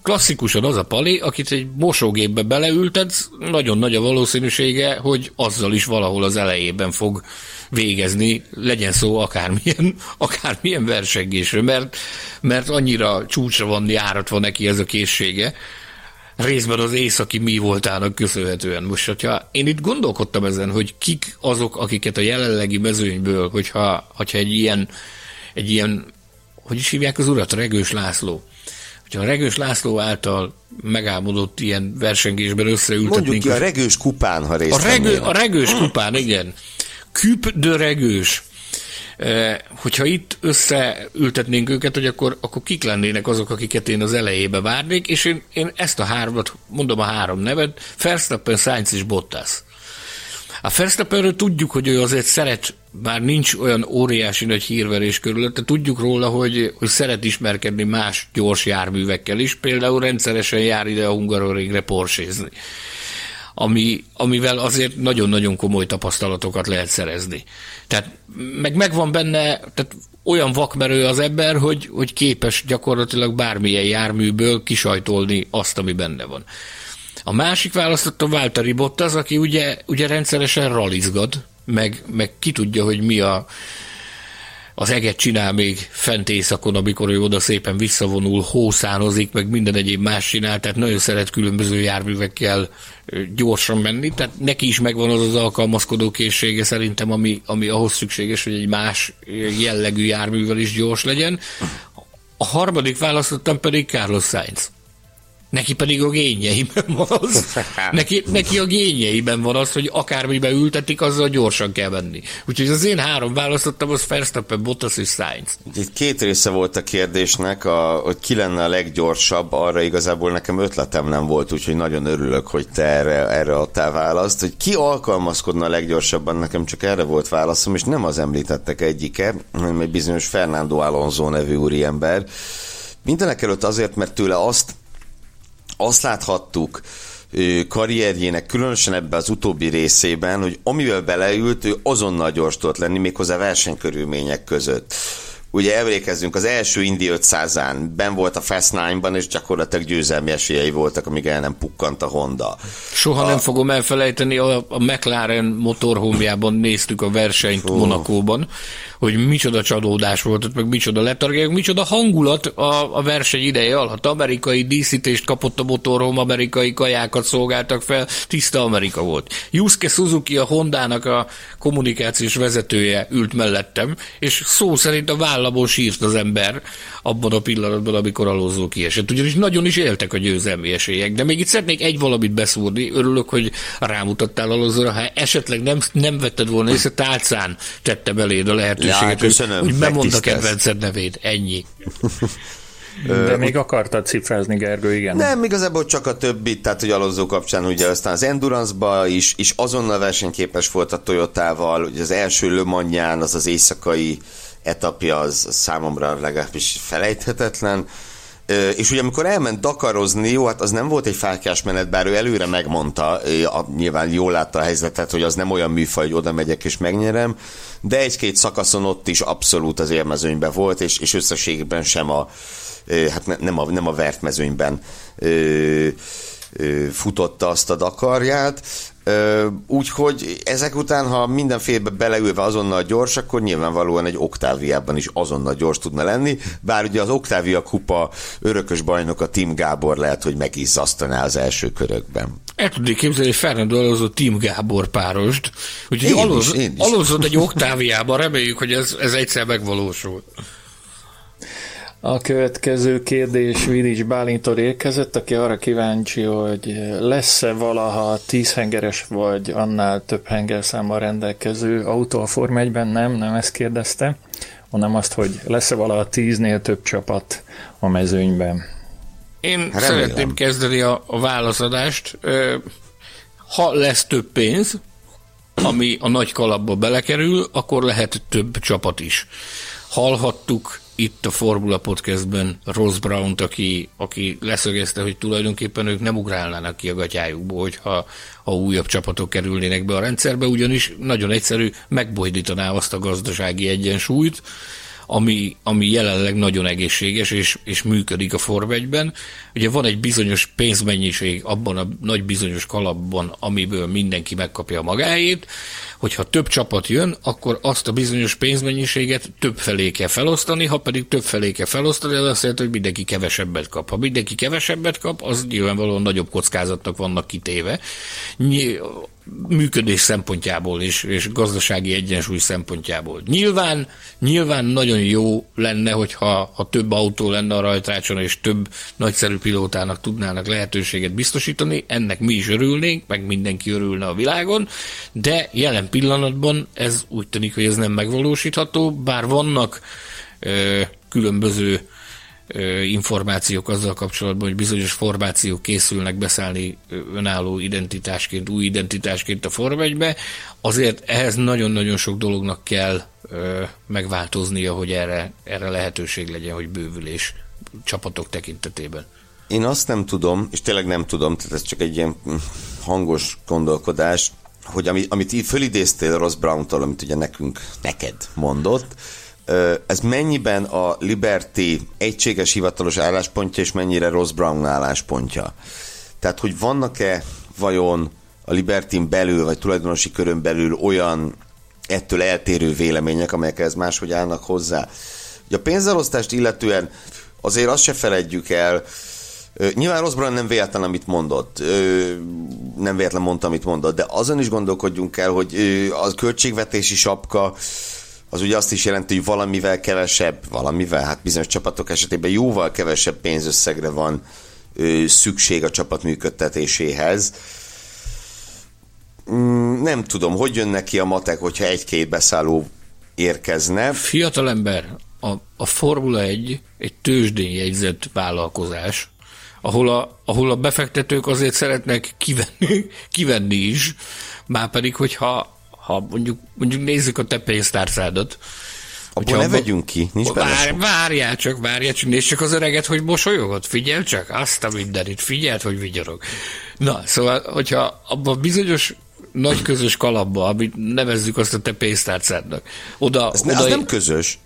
klasszikusan az a pali, akit egy mosógépbe beleültetsz, nagyon nagy a valószínűsége, hogy azzal is valahol az elejében fog végezni, legyen szó akármilyen, akármilyen versengésről, mert, mert annyira csúcsra van, járatva neki ez a készsége, részben az északi mi voltának köszönhetően. Most, hogyha én itt gondolkodtam ezen, hogy kik azok, akiket a jelenlegi mezőnyből, hogyha, hogyha egy ilyen, egy ilyen, hogy is hívják az urat, Regős László, hogyha a Regős László által megálmodott ilyen versengésben összeültetnénk. Mondjuk ki a Regős kupán, ha részt vennének. A Regős kupán, igen. Küp de Regős. Hogyha itt összeültetnénk őket, hogy akkor, akkor kik lennének azok, akiket én az elejébe várnék, és én, én ezt a háromat, mondom a három nevet, Verstappen, Sainz és Bottas. A Verstappenről tudjuk, hogy ő azért szeret, bár nincs olyan óriási nagy hírverés körülötte, tudjuk róla, hogy, hogy szeret ismerkedni más gyors járművekkel is, például rendszeresen jár ide a Hungaroringre Porsche-zni, ami, amivel azért nagyon-nagyon komoly tapasztalatokat lehet szerezni. Tehát meg megvan benne, tehát olyan vakmerő az ember, hogy, hogy képes gyakorlatilag bármilyen járműből kisajtolni azt, ami benne van. A másik választottam Valtteri Bottas, aki ugye, ugye rendszeresen ralizgat, meg, meg ki tudja, hogy mi a, az eget csinál még fent éjszakon, amikor ő oda szépen visszavonul, hószánozik, meg minden egyéb más csinál, tehát nagyon szeret különböző járművekkel gyorsan menni, tehát neki is megvan az az alkalmazkodó készsége szerintem, ami, ami ahhoz szükséges, hogy egy más jellegű járművel is gyors legyen. A harmadik választottam pedig Carlos Sainz. Neki pedig a génjeiben van az. Neki, neki a génjeiben van az, hogy akármiben ültetik, azzal gyorsan kell menni. Úgyhogy az én három választottam, az Verstappen, Bottas és Sainz. Itt két része volt a kérdésnek, a, hogy ki lenne a leggyorsabb, arra igazából nekem ötletem nem volt, úgyhogy nagyon örülök, hogy te erre, erre adtál választ, hogy ki alkalmazkodna a leggyorsabban, nekem csak erre volt válaszom, és nem az említettek egyike, hanem egy bizonyos Fernando Alonso nevű úriember. Mindenek előtt azért, mert tőle azt Azt láthattuk karrierjének, különösen ebben az utóbbi részében, hogy amivel beleült, ő azonnal gyors tudott lenni, méghozzá versenykörülmények között. Ugye emlékezzünk, az első Indy ötszázán ben volt a Fast Nine-ban, és gyakorlatilag győzelmi esélyei voltak, amíg el nem pukkant a Honda. Soha a... nem fogom elfelejteni, a McLaren motorhomjában néztük a versenyt Fú. Monakóban, hogy micsoda csalódás volt, meg micsoda letargia, micsoda hangulat a, a verseny ideje alatt. Amerikai díszítést kapott a motorhom, amerikai kajákat szolgáltak fel, tiszta Amerika volt. Yusuke Suzuki, a Hondának a kommunikációs vezetője ült mellettem, és szó szerint a vállal Alapból sírt az ember abban a pillanatban, amikor Alonso kiesett. Ugyanis nagyon is éltek a győzelmi esélyek, de még itt szeretnék egy valamit beszúrni. Örülök, hogy rámutattál Alonso-ra, ha esetleg nem, nem vetted volna észre, tálcán tettem eléd a lehetőséget, ja, hogy bemond a kedvenced nevét. Ennyi. De még akartad cifrázni, Gergő, igen? Nem, igazából csak a többit, tehát hogy Alonso kapcsán ugye aztán az Endurance-ba is, és azonnal versenyképes volt a Toyotával, ugye az első Le Mans-ján, az az éjszakai etapja az számomra legalábbis felejthetetlen, és ugye amikor elment dakarozni, jó, hát az nem volt egy fáklyás menet, bár ő előre megmondta, nyilván jól látta a helyzetet, hogy az nem olyan műfaj, hogy oda megyek és megnyerem, de egy-két szakaszon ott is abszolút az élmezőnyben volt, és, és összességben sem a, hát ne, nem, a nem a vert mezőnyben futotta azt a Dakarját. Úgyhogy ezek után, ha mindenfélbe beleülve azonnal gyors, akkor nyilvánvalóan egy Oktáviában is azonnal gyors tudna lenni, bár ugye az Oktávia kupa örökös bajnoka Tim Gábor lehet, hogy megizzasztaná az első körökben. El tudnék képzelni, hogy Fernando Alonso Tim Gábor párost, úgyhogy Alonso egy Oktáviában, reméljük, hogy ez, ez egyszer megvalósul. A következő kérdés Vidics Bálintól érkezett, aki arra kíváncsi, hogy lesz-e valaha tízhengeres vagy annál több hengerszámmal rendelkező autó a Forma egyben? Nem, nem ezt kérdezte, hanem azt, hogy lesz-e valaha tíznél több csapat a mezőnyben. Én Remélem. szeretném kezdeni a, a válaszadást. Ha lesz több pénz, ami a nagy kalapba belekerül, akkor lehet több csapat is. Hallhattuk itt a Formula Podcastben Ross Brownt, aki, aki leszögezte, hogy tulajdonképpen ők nem ugrálnának ki a gatyájukból, hogyha ha újabb csapatok kerülnének be a rendszerbe, ugyanis nagyon egyszerű, megbojdítaná azt a gazdasági egyensúlyt, ami, ami jelenleg nagyon egészséges, és, és működik a Forma egyben. Ugye van egy bizonyos pénzmennyiség abban a nagy bizonyos kalapban, amiből mindenki megkapja magáét, hogyha több csapat jön, akkor azt a bizonyos pénzmennyiséget több felé kell felosztani, ha pedig több felé kell felosztani, az azt jelenti, hogy mindenki kevesebbet kap. Ha mindenki kevesebbet kap, az nyilvánvalóan nagyobb kockázatnak vannak kitéve. működés szempontjából és, és gazdasági egyensúly szempontjából. Nyilván, nyilván nagyon jó lenne, hogyha ha több autó lenne a rajtrácson, és több nagyszerű pilótának tudnának lehetőséget biztosítani, ennek mi is örülnénk, meg mindenki örülne a világon, de jelen pillanatban ez úgy tűnik, hogy ez nem megvalósítható, bár vannak ö, különböző információk azzal kapcsolatban, hogy bizonyos formációk készülnek beszállni önálló identitásként, új identitásként a Forma egybe, azért ehhez nagyon-nagyon sok dolognak kell megváltoznia, hogy erre, erre lehetőség legyen, hogy bővülés csapatok tekintetében. Én azt nem tudom, és tényleg nem tudom, tehát ez csak egy ilyen hangos gondolkodás, hogy ami, amit így fölidéztél Ross Brown-tól, amit ugye nekünk, neked mondott, ez mennyiben a Liberty egységes hivatalos álláspontja, és mennyire Ross Brown álláspontja? Tehát, hogy vannak-e vajon a Libertyn belül, vagy tulajdonosi körön belül olyan ettől eltérő vélemények, amelyekhez máshogy állnak hozzá? Ugye a pénzelosztást illetően azért azt se feledjük el, nyilván Ross Brown nem véletlen, amit mondott, nem véletlen mondta, amit mondott, de azon is gondolkodjunk el, hogy a költségvetési sapka az ugye azt is jelenti, hogy valamivel kevesebb, valamivel, hát bizonyos csapatok esetében jóval kevesebb pénzösszegre van ö, szükség a csapat működtetéséhez. Nem tudom, hogy jön neki a matek, hogyha egy-két beszálló érkezne. Fiatalember, a, a Formula egy egy tőzsdén jegyzett vállalkozás, ahol a, ahol a befektetők azért szeretnek kivenni, kivenni is, márpedig, hogyha ha mondjuk, mondjuk nézzük a te pénztárcádat. Abból ne vegyünk ki, nincs benne vár, Várjál csak, várjál csak, nézd csak az öreget, hogy mosolyogod, figyelj csak, azt a mindenit, figyeld, hogy vigyorog. Na, szóval, hogyha abban bizonyos nagy közös kalapban, amit nevezzük azt a te pénztárcádnak, oda... Ez oda, az nem közös.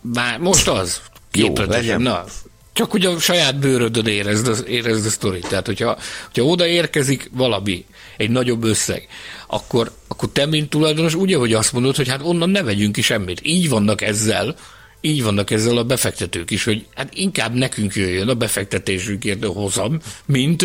Már most az. Jó, legyen. Na, csak ugye a saját bőrödön érezd, érezd a sztorit. Tehát, hogyha, hogyha oda érkezik valami, egy nagyobb összeg, akkor, akkor te, mint tulajdonos, ugye, hogy azt mondod, hogy hát onnan ne vegyünk ki semmit. Így vannak ezzel, így vannak ezzel a befektetők is, hogy hát inkább nekünk jöjjön a befektetésünkért a hozam, mint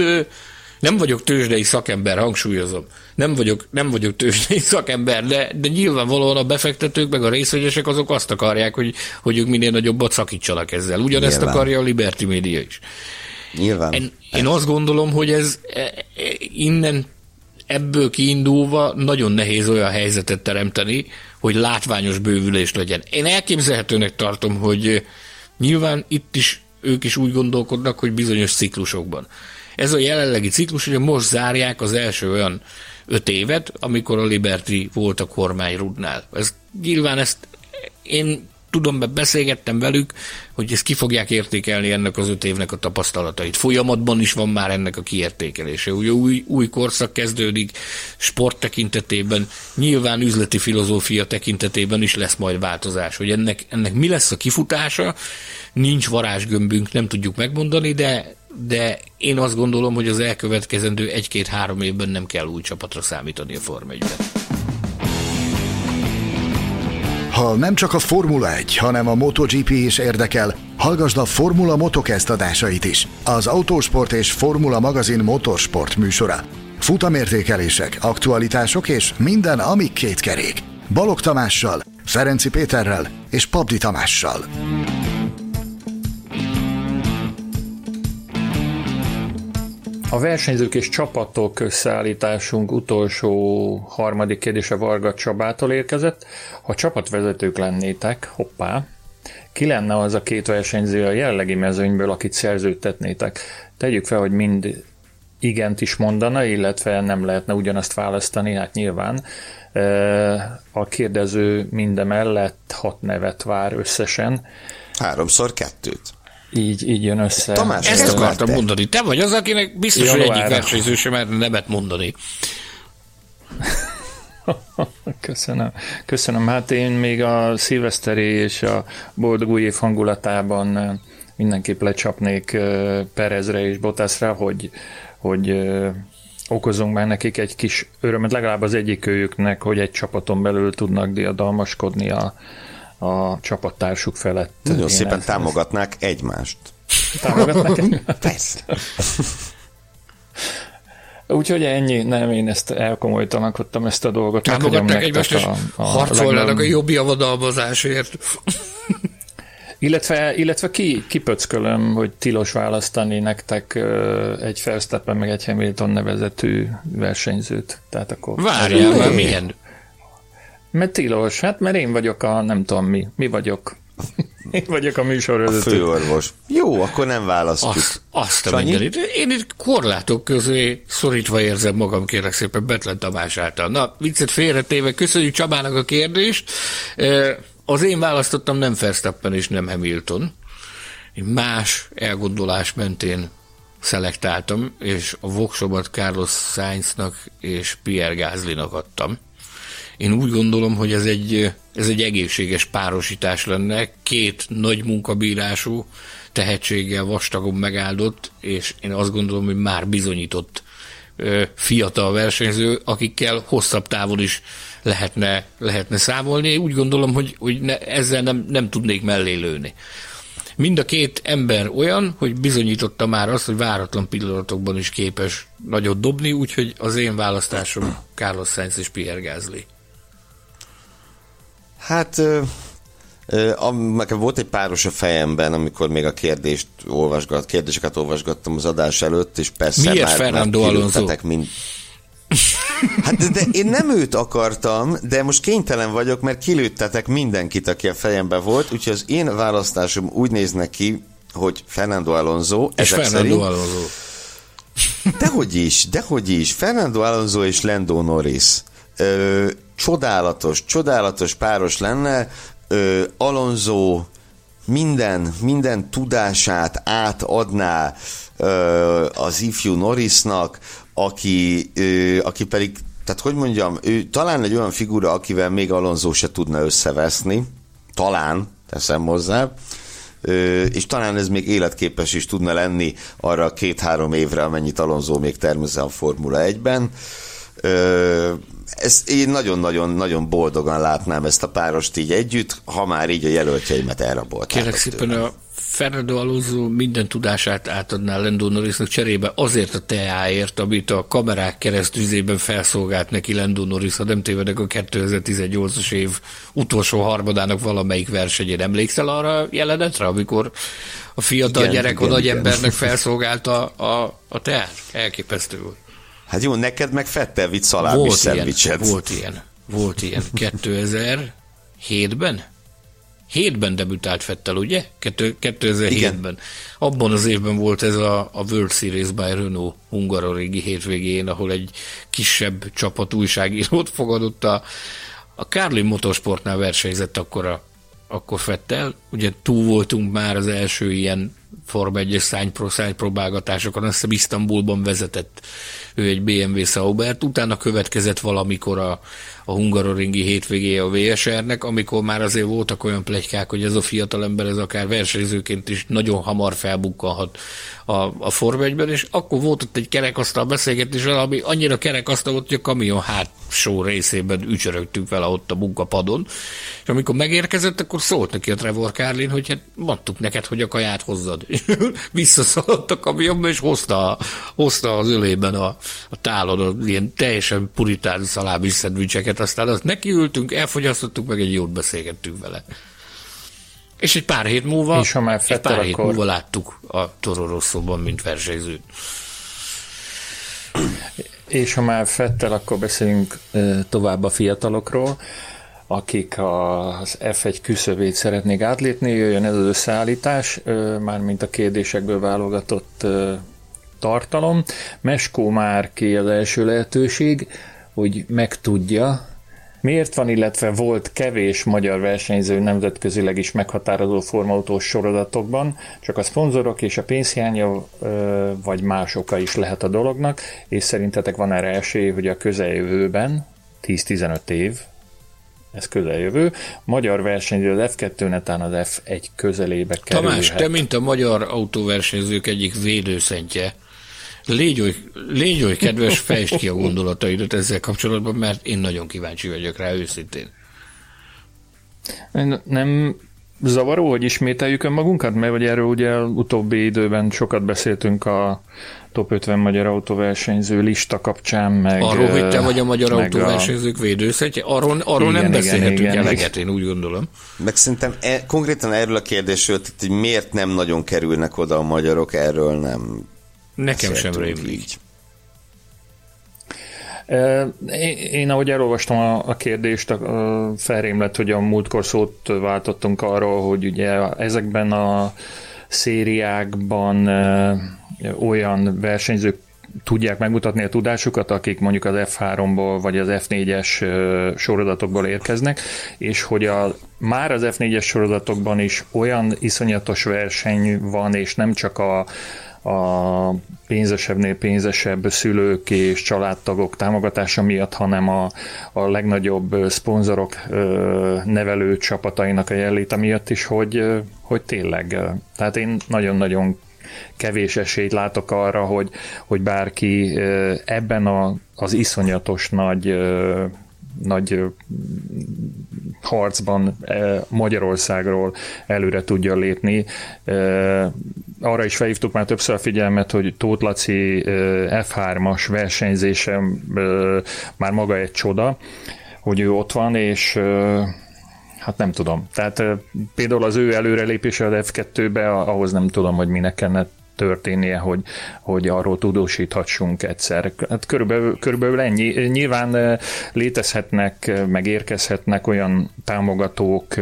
nem vagyok tőzsdei szakember, hangsúlyozom. Nem vagyok, nem vagyok tőzsdei szakember, de, de nyilvánvalóan a befektetők meg a részvényesek azok azt akarják, hogy, hogy ők minél nagyobbat szakítsanak ezzel. Ugyanezt nyilván akarja a Liberty Media is. Nyilván. Én, én azt gondolom, hogy ez innen ebből kiindulva nagyon nehéz olyan helyzetet teremteni, hogy látványos bővülés legyen. Én elképzelhetőnek tartom, hogy nyilván itt is ők is úgy gondolkodnak, hogy bizonyos ciklusokban. Ez a jelenlegi ciklus, ugye most zárják az első olyan öt évet, amikor a Liberty volt a kormányrudnál. Ez, nyilván ezt én tudom, mert beszélgettem velük, hogy ezt ki fogják értékelni ennek az öt évnek a tapasztalatait. Folyamatban is van már ennek a kiértékelése. Ugye új, új korszak kezdődik sport tekintetében, nyilván üzleti filozófia tekintetében is lesz majd változás. Hogy ennek, ennek mi lesz a kifutása, nincs varázsgömbünk, nem tudjuk megmondani, de de én azt gondolom, hogy az elkövetkezendő egy-két-három évben nem kell új csapatra számítani a Forma egyben. Ha nem csak a Formula egy, hanem a MotoGP is érdekel, hallgasd a Formula Motocast adásait is, az Autósport és Formula magazin motorsport műsora. Futamértékelések, aktualitások és minden, ami kétkerék. Balogh Tamással, Ferenci Péterrel és Pabdi Tamással. A versenyzők és csapatok összeállításunk utolsó harmadik kérdése Varga Csabától érkezett. Ha csapatvezetők lennétek, hoppá, ki lenne az a két versenyző a jelenlegi mezőnyből, akit szerződtetnétek? Tegyük fel, hogy mind igent is mondana, illetve nem lehetne ugyanazt választani, hát nyilván. A kérdező mindemellett hat nevet vár összesen. Háromszor kettőt. Így, így jön össze. Tamás, ezt akartam te. mondani. Te vagy az, akinek biztos, Januára. hogy egyik versenyző sem merne nemet mondani. Köszönöm. Köszönöm. Hát én még a szilveszteri és a boldog új év hangulatában mindenképp lecsapnék Perezre és Bottasra, hogy, hogy okozunk már nekik egy kis örömet, legalább az egyik őjüknek, hogy egy csapaton belül tudnak diadalmaskodni a a csapattársuk felett. Nagyon szépen ezt támogatnák ezt. egymást. Támogatnák egymást? Persze. Úgyhogy ennyi, nem, én ezt elkomolytanakodtam, ezt a dolgot. Támogatták egymást, és harcolnának a jobb javadalmazásért. Illetve, illetve ki, kipöckölöm, hogy tilos választani nektek egy Verstappen meg egy Hamilton nevezetű versenyzőt. Tehát akkor... Várjál már, milyen? Mert tilos, hát mert én vagyok a nem tudom mi, mi vagyok. Én vagyok a műsorvezető. A főorvos. Jó, akkor nem választjuk. Azt, azt a mindenit. Én itt korlátok közé szorítva érzem magam, kérlek szépen, Bethlen Tamás által. Na, viccet félretéve, köszönjük Csabának a kérdést. Az én választottam nem Verstappen és nem Hamilton. Más elgondolás mentén szelektáltam, és a voksomat Carlos Sainznak és Pierre Gaslynak adtam. Én úgy gondolom, hogy ez egy, ez egy egészséges párosítás lenne, két nagy munkabírású, tehetséggel vastagon megáldott, és én azt gondolom, hogy már bizonyított fiatal versenyző, akikkel hosszabb távon is lehetne, lehetne számolni. Úgy gondolom, hogy, hogy ne, ezzel nem, nem tudnék mellé lőni. Mind a két ember olyan, hogy bizonyította már azt, hogy váratlan pillanatokban is képes nagyot dobni, úgyhogy az én választásom Carlos Sainz és Pierre Gasly. Hát nekem volt egy páros a fejemben, amikor még a kérdést olvasgat, kérdéseket olvasgattam az adás előtt, és persze miért már, Fernando már kilőttetek mind... Hát de, de én nem őt akartam, de most kénytelen vagyok, mert kilőttetek mindenkit, aki a fejemben volt, úgyhogy az én választásom úgy nézne ki, hogy Fernando Alonso. És ezek Fernando szerint... Alonso. Dehogy is, dehogy is. Fernando Alonso és Lando Norris. Ö, csodálatos, csodálatos páros lenne. Ö, Alonso minden, minden tudását átadná ö, az ifjú Norrisnak, aki, ö, aki pedig, tehát hogy mondjam, ő talán egy olyan figura, akivel még Alonso se tudna összeveszni, talán, teszem hozzá, ö, és talán ez még életképes is tudna lenni arra két-három évre, amennyit Alonso még természetesen a Formula egyben. Ö, ezt én nagyon-nagyon-nagyon boldogan látnám ezt a párost így együtt, ha már így a jelöltjeimet elrabolták. Kérlek szépen, a Fernando Alonso minden tudását átadná Lando Norrisnak cserébe azért a teáért, amit a kamerák keresztüzében felszolgált neki Lando Norris, ha nem tévedek a kétezer-tizennyolcas év utolsó harmadának valamelyik versenyén. Emlékszel arra a jelenetre, amikor a fiatal igen, gyerek igen, a nagy igen. embernek felszolgált a, a, a teát? Elképesztő volt. Hát jó, neked meg Fettel vitt szalámi szendvicset. Volt ilyen, volt ilyen. kétezer-hétben? hétben debütált Fettel, ugye? kétezer-hétben. Igen. Abban az évben volt ez a, a World Series by Renault Hungaroringi hétvégén, ahol egy kisebb csapat újságírót fogadott. A, a Carlin Motorsportnál versenyzett akkor, a, akkor Fettel. Ugye túl voltunk már az első ilyen Forma egyes szánypró, szánypróbálgatásokon, azt hiszem Isztambulban vezetett ő egy bé em vé Saubert, utána következett valamikor a, a hungaroringi hétvégéje a vé es er-nek, amikor már azért voltak olyan pletykák, hogy ez a fiatalember ez akár versenyzőként is nagyon hamar felbukkanhat a, a Forma egyben, és akkor volt ott egy kerekasztal beszélgetés, ami annyira kerekasztal volt, hogy a kamion hátsó részében ücsörögtünk vele ott a munkapadon, és amikor megérkezett, akkor szólt neki a Trevor Carlin, hogy hát mondtuk neked, hogy a kaját hozzad. Visszaszaladt a kamionba, és hozta, hozta az ölében a, a tálon a, ilyen teljesen puritán szalámi szendvicseket, aztán azt nekiültünk, elfogyasztottuk, meg egy jót beszélgettünk vele. És egy pár hét múlva, és pár akkor... hét múlva láttuk a Toro Rossóban, mint versenyzőt. És ha már Fettel, akkor beszélünk tovább a fiatalokról, akik az ef egy küszöbét szeretnék átlépni, jöjjön ez az összeállítás, mármint a kérdésekből válogatott tartalom. Meskó Márki az első lehetőség, hogy megtudja, miért van, illetve volt kevés magyar versenyző nemzetközileg is meghatározó formautós sorozatokban, csak a szponzorok és a pénzhiánya vagy más oka is lehet a dolognak, és szerintetek van erre esély, hogy a közeljövőben, tíz-tizenöt év, ez közeljövő, magyar versenyző az ef kettő, netán az ef egy közelébe kerülhet. Tamás, te mint a magyar autóversenyzők egyik védőszentje, légy oly, légy oly kedves, fejtsd ki a gondolataidat ezzel kapcsolatban, mert én nagyon kíváncsi vagyok rá, őszintén. Nem zavaró, hogy ismételjük önmagunkat? Mert vagy erről ugye utóbbi időben sokat beszéltünk a top ötven magyar autóversenyző lista kapcsán, meg... Arról, hogy te vagy a magyar autóversenyzők a... védőszetje, arról, arról igen, nem beszélhetünk eleget, én úgy gondolom. Meg szerintem e, konkrétan erről a kérdésről, hogy miért nem nagyon kerülnek oda a magyarok, erről nem... Nekem sem rémlik. Én ahogy elolvastam a kérdést, felrém lett, hogy a múltkor szót váltottunk arról, hogy ugye ezekben a szériákban olyan versenyzők tudják megmutatni a tudásukat, akik mondjuk az ef háromból vagy az ef négyes sorozatokból érkeznek, és hogy a, már az ef négyes sorozatokban is olyan iszonyatos verseny van, és nem csak a a pénzesebbnél pénzesebb szülők és családtagok támogatása miatt, hanem a, a legnagyobb szponzorok nevelő csapatainak a jelléte miatt is, hogy, hogy tényleg. Tehát én nagyon-nagyon kevés esélyt látok arra, hogy, hogy bárki ebben a, az iszonyatos nagy, nagy harcban Magyarországról előre tudja lépni. Arra is felhívtuk már többször a figyelmet, hogy Tóth Laci ef hármas versenyzése már maga egy csoda, hogy ő ott van, és hát nem tudom. Tehát például az ő előrelépése az ef kettőbe, ahhoz nem tudom, hogy minek kellene történnie, hogy, hogy arról tudósíthassunk egyszer. Hát körülbelül, körülbelül ennyi. Nyilván létezhetnek, meg érkezhetnek olyan támogatók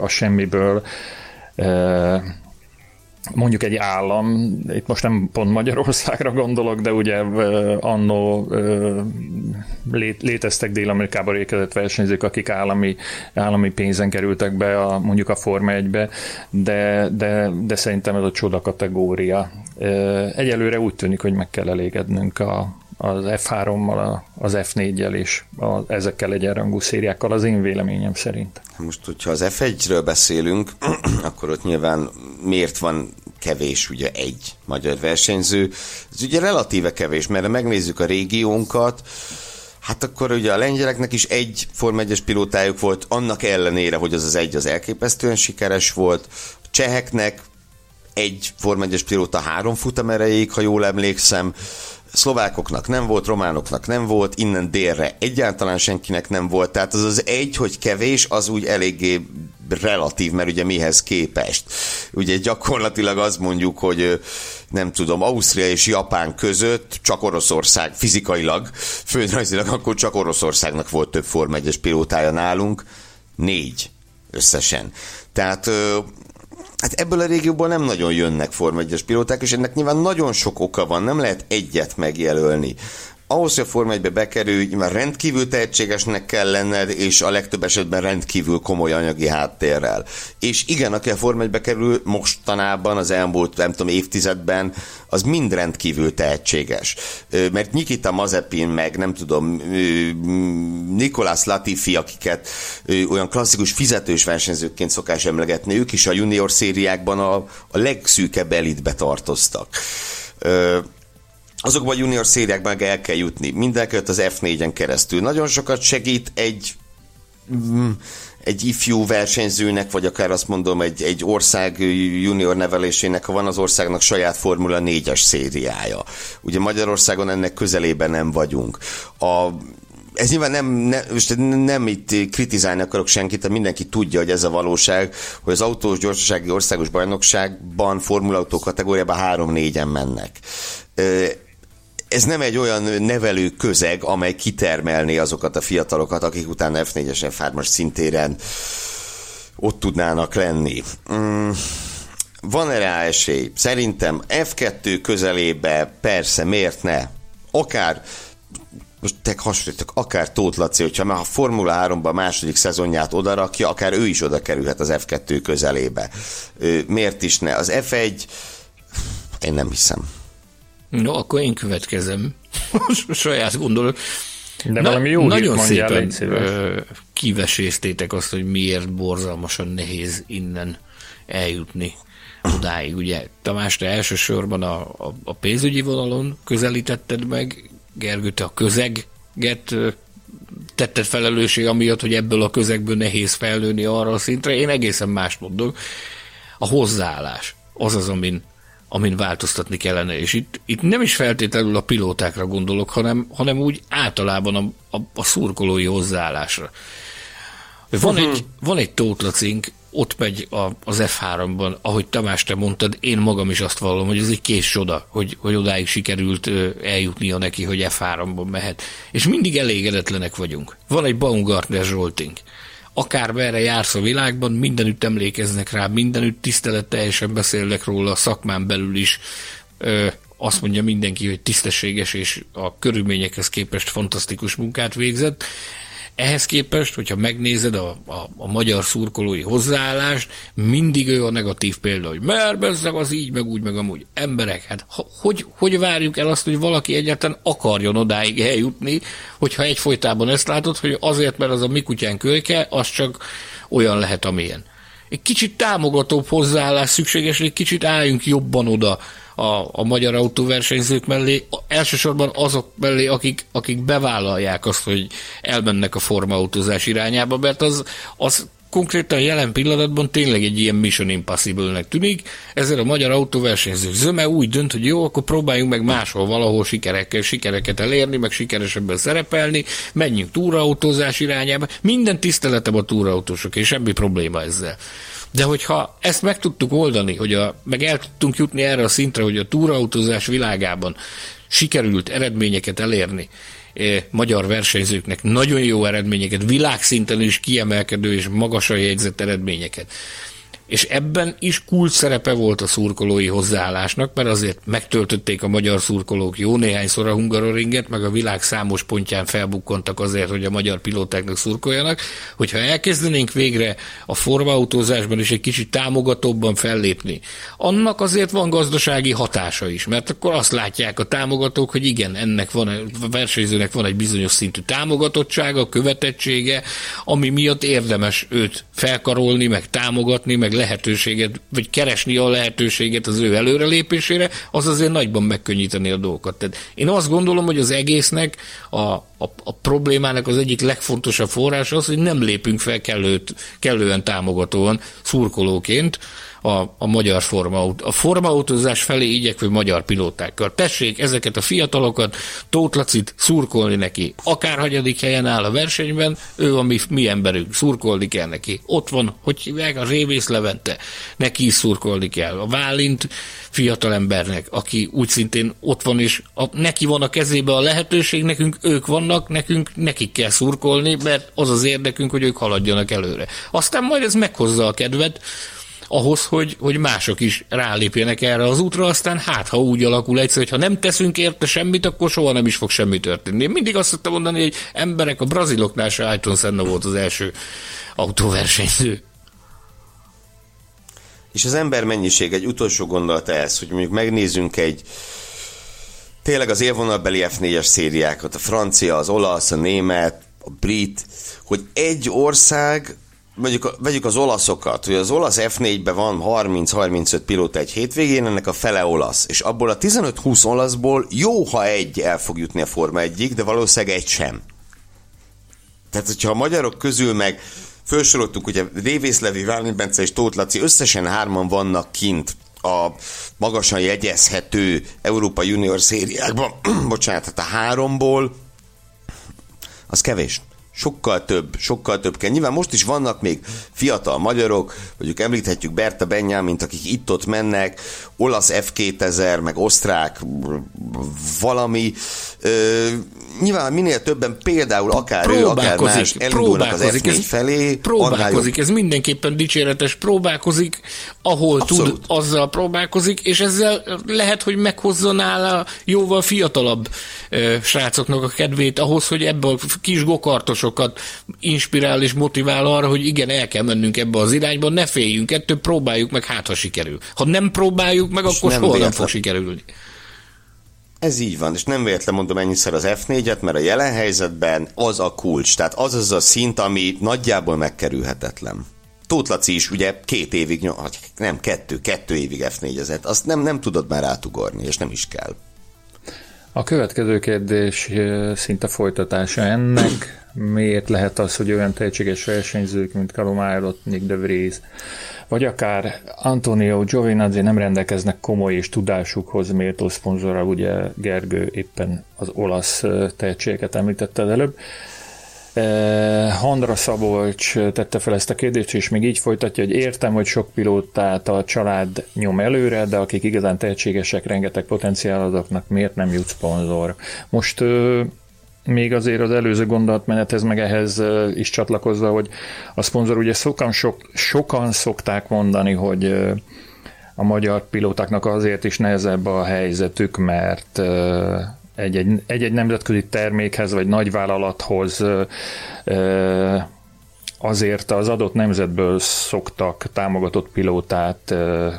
a semmiből, mondjuk egy állam, itt most nem pont Magyarországra gondolok, de ugye annó léteztek Dél-Amerikában érkezett versenyzők, akik állami, állami pénzen kerültek be a, mondjuk a Forma egybe, de, de, de szerintem ez a csoda kategória. Egyelőre úgy tűnik, hogy meg kell elégednünk a, az ef hárommal, az ef négyel és a, ezekkel egyenrangú szériákkal, az én véleményem szerint. Most, hogyha az ef egyről beszélünk, akkor ott nyilván miért van kevés ugye egy magyar versenyző? Ez ugye relatíve kevés, mert ha megnézzük a régiónkat, hát akkor ugye a lengyeleknek is egy Forma egyes pilótájuk volt, annak ellenére, hogy az az egy az elképesztően sikeres volt. A cseheknek egy Forma egyes pilóta három futam erejéig, ha jól emlékszem. Szlovákoknak nem volt, románoknak nem volt, innen délre egyáltalán senkinek nem volt, tehát az az egy, hogy kevés, az úgy eléggé relatív, mert ugye mihez képest. Ugye gyakorlatilag azt mondjuk, hogy nem tudom, Ausztria és Japán között csak Oroszország, fizikailag, földrajzilag akkor csak Oroszországnak volt több Forma egyes pilótája nálunk, négy összesen. Tehát... Hát ebből a régióból nem nagyon jönnek Forma egyes pilóták, és ennek nyilván nagyon sok oka van, nem lehet egyet megjelölni. Ahhoz, hogy a Forma egybe bekerülj, nyilván rendkívül tehetségesnek kell lenned, és a legtöbb esetben rendkívül komoly anyagi háttérrel. És igen, aki a Forma egybe kerül mostanában, az elmúlt, nem tudom, évtizedben, az mind rendkívül tehetséges. Mert Nikita Mazepin, meg nem tudom, Nicolas Latifi, akiket olyan klasszikus fizetős versenyzőként szokás emlegetni, ők is a junior szériákban a, a legszűkebb elitbe tartoztak. Azokban a junior szériákban meg el kell jutni. Mindenkelőtt az ef négyen keresztül. Nagyon sokat segít egy, egy ifjú versenyzőnek, vagy akár azt mondom, egy, egy ország junior nevelésének, ha van az országnak saját Formula négyes szériája. Ugye Magyarországon ennek közelében nem vagyunk. A Ez nyilván nem, nem, most nem itt kritizálni akarok senkit, de mindenki tudja, hogy ez a valóság, hogy az autós gyorsasági országos bajnokságban formulautó kategóriában három-négyen mennek. Ez nem egy olyan nevelő közeg, amely kitermelné azokat a fiatalokat, akik utána ef négyes, ef hármas szintéren ott tudnának lenni. Mm. Van-e rá esély? Szerintem ef kettő közelébe persze, miért ne? Akár most te hasonlítok, akár Tóth Laci, hogyha már a Formula háromban második szezonját odarakja, akár ő is oda kerülhet az ef kettő közelébe. Miért is ne? Az ef egy, én nem hiszem. No, akkor én következem. Saját gondolom. De Na, valami jó nagyon mondjál, szépen szépen. Kiveséztétek azt, hogy miért borzalmasan nehéz innen eljutni odáig. Ugye Tamás, te elsősorban a, a, a pénzügyi vonalon közelítetted meg, Gergő, te a közeget tettet felelősség amiatt, hogy ebből a közegből nehéz felnőni arra a szintre. Én egészen mást mondok. A hozzáállás az az, amin, amin változtatni kellene. És itt, itt nem is feltétlenül a pilótákra gondolok, hanem, hanem úgy általában a, a, a szurkolói hozzáállásra. Van, uh-huh. egy, van egy Tóth Lacink, ott megy a, az ef háromban, ahogy Tamás, te mondtad, én magam is azt vallom, hogy ez egy kés csoda, hogy, hogy odáig sikerült eljutnia neki, hogy ef háromban mehet. És mindig elégedetlenek vagyunk. Van egy Baumgartner Zsoltink. Akármerre jársz a világban, mindenütt emlékeznek rá, mindenütt tiszteletteljesen beszélnek róla, a szakmán belül is. Ö, azt mondja mindenki, hogy tisztességes és a körülményekhez képest fantasztikus munkát végzett. Ehhez képest, hogyha megnézed a, a, a magyar szurkolói hozzáállást, mindig ő a negatív példa, hogy mert bezzeg az így, meg úgy, meg amúgy. Emberek, hát hogy, hogy várjuk el azt, hogy valaki egyáltalán akarjon odáig eljutni, hogyha egyfolytában ezt látod, hogy azért, mert az a mi kutyán kölyke, az csak olyan lehet, amilyen. Egy kicsit támogatóbb hozzáállás szükséges, egy kicsit álljunk jobban oda a, a magyar autóversenyzők mellé, elsősorban azok mellé, akik, akik bevállalják azt, hogy elmennek a formautózás irányába, mert az, az konkrétan jelen pillanatban tényleg egy ilyen Mission Impossible-nek tűnik, ezért a magyar autóversenyzők zöme úgy dönt, hogy jó, akkor próbáljunk meg máshol valahol sikerekkel, sikereket elérni, meg sikeresebben szerepelni, menjünk túraautózás irányába, minden tiszteletem a túrautósok, és semmi probléma ezzel. De hogyha ezt meg tudtuk oldani, hogy a, meg el tudtunk jutni erre a szintre, hogy a túraautózás világában sikerült eredményeket elérni, magyar versenyzőknek nagyon jó eredményeket, világszinten is kiemelkedő és magasra jegyzett eredményeket. És ebben is kulcs szerepe volt a szurkolói hozzáállásnak, mert azért megtöltötték a magyar szurkolók jó néhányszor a Hungaroringet, meg a világ számos pontján felbukkantak azért, hogy a magyar pilótáknak szurkoljanak. Hogyha elkezdenénk végre a formautózásban is egy kicsit támogatóbban fellépni, annak azért van gazdasági hatása is, mert akkor azt látják a támogatók, hogy igen, ennek van, a versenyzőnek van egy bizonyos szintű támogatottsága, követettsége, ami miatt érdemes őt felkarolni, meg támogatni, meg lehetőséget, vagy keresni a lehetőséget az ő előrelépésére, az azért nagyban megkönnyíteni a dolgokat. Tehát én azt gondolom, hogy az egésznek a, a, a problémának az egyik legfontosabb forrása az, hogy nem lépünk fel kellőt, kellően támogatóan, szurkolóként a, a magyar formaut, a formautózás felé igyekvő magyar pilótákkal. Tessék ezeket a fiatalokat, Tóth Lacit szurkolni neki. Akár hanyadik helyen áll a versenyben, ő a mi, mi emberünk, szurkolni kell neki. Ott van, hogy hívják, a Révész Levente, neki is szurkolni kell. A Válint fiatalembernek, aki úgy szintén ott van, és a, neki van a kezébe a lehetőség, nekünk ők vannak, nekünk nekik kell szurkolni, mert az az érdekünk, hogy ők haladjanak előre. Aztán majd ez meghozza a kedvet ahhoz, hogy, hogy mások is rálépjenek erre az útra, aztán hát, ha úgy alakul egyszer, hogy ha nem teszünk érte semmit, akkor soha nem is fog semmi történni. Én mindig azt szoktam mondani, hogy emberek, a braziloknál se Ayrton Senna volt az első autóversenyző. És az ember mennyiség, egy utolsó gondolata ez, hogy mondjuk megnézzünk egy tényleg az élvonalbeli ef négyes szériákat, a francia, az olasz, a német, a brit, hogy egy ország, mondjuk vegyük az olaszokat, hogy az olasz ef négyben van harminc-harmincöt pilóta egy hétvégén, ennek a fele olasz, és abból a tizenöt-húsz olaszból jó, ha egy el fog jutni a Forma egyig, de valószínűleg egy sem. Tehát, hogyha a magyarok közül meg felsoroltuk, ugye Révész Levi, Válint Bence és Tóth Laci, összesen hárman vannak kint a magasan jegyezhető Európa Junior szériákban, bocsánat, hát a háromból, az kevés. Sokkal több, sokkal több kell. Nyilván most is vannak még fiatal magyarok, mondjuk említhetjük Berta Benjámint, akik itt-ott mennek, olasz ef kétezer, meg osztrák valami. Ö, nyilván minél többen például akár ő, akár más elindulnak az ef négy felé. Próbálkozik, ez mindenképpen dicséretes, próbálkozik, ahol abszolút tud, azzal próbálkozik, és ezzel lehet, hogy meghozza nála jóval fiatalabb ö, srácoknak a kedvét ahhoz, hogy ebből a kis gokartosok inspirál és motivál arra, hogy igen, el kell mennünk ebbe az irányba, ne féljünk ettől, próbáljuk meg, hát ha sikerül. Ha nem próbáljuk meg, és akkor soha nem fog sikerülni. Ez így van, és nem véletlen mondom ennyiszer az ef négyet, mert a jelen helyzetben az a kulcs, tehát az az a szint, ami nagyjából megkerülhetetlen. Tóth Laci is ugye két évig, nem, kettő, kettő évig ef négyezett, azt nem, nem tudod már átugorni, és nem is kell. A következő kérdés szinte folytatása ennek. Miért lehet az, hogy olyan tehetséges versenyzők, mint Callum Ailot, Nyck de Vries, vagy akár Antonio Giovinazzi nem rendelkeznek komoly és tudásukhoz méltó szponzorral, ugye Gergő éppen az olasz tehetségeket említette előbb. Handra Szabolcs tette fel ezt a kérdést, és még így folytatja, hogy értem, hogy sok pilótát a család nyom előre, de akik igazán tehetségesek, rengeteg potenciál, azoknak miért nem jut szponzor? Most még azért az előző gondolatmenethez, meg ehhez is csatlakozva, hogy a szponzor, ugye sokan, sok, sokan szokták mondani, hogy a magyar pilótáknak azért is nehezebb a helyzetük, mert egy-egy, egy-egy nemzetközi termékhez vagy nagyvállalathoz azért az adott nemzetből szoktak támogatott pilótát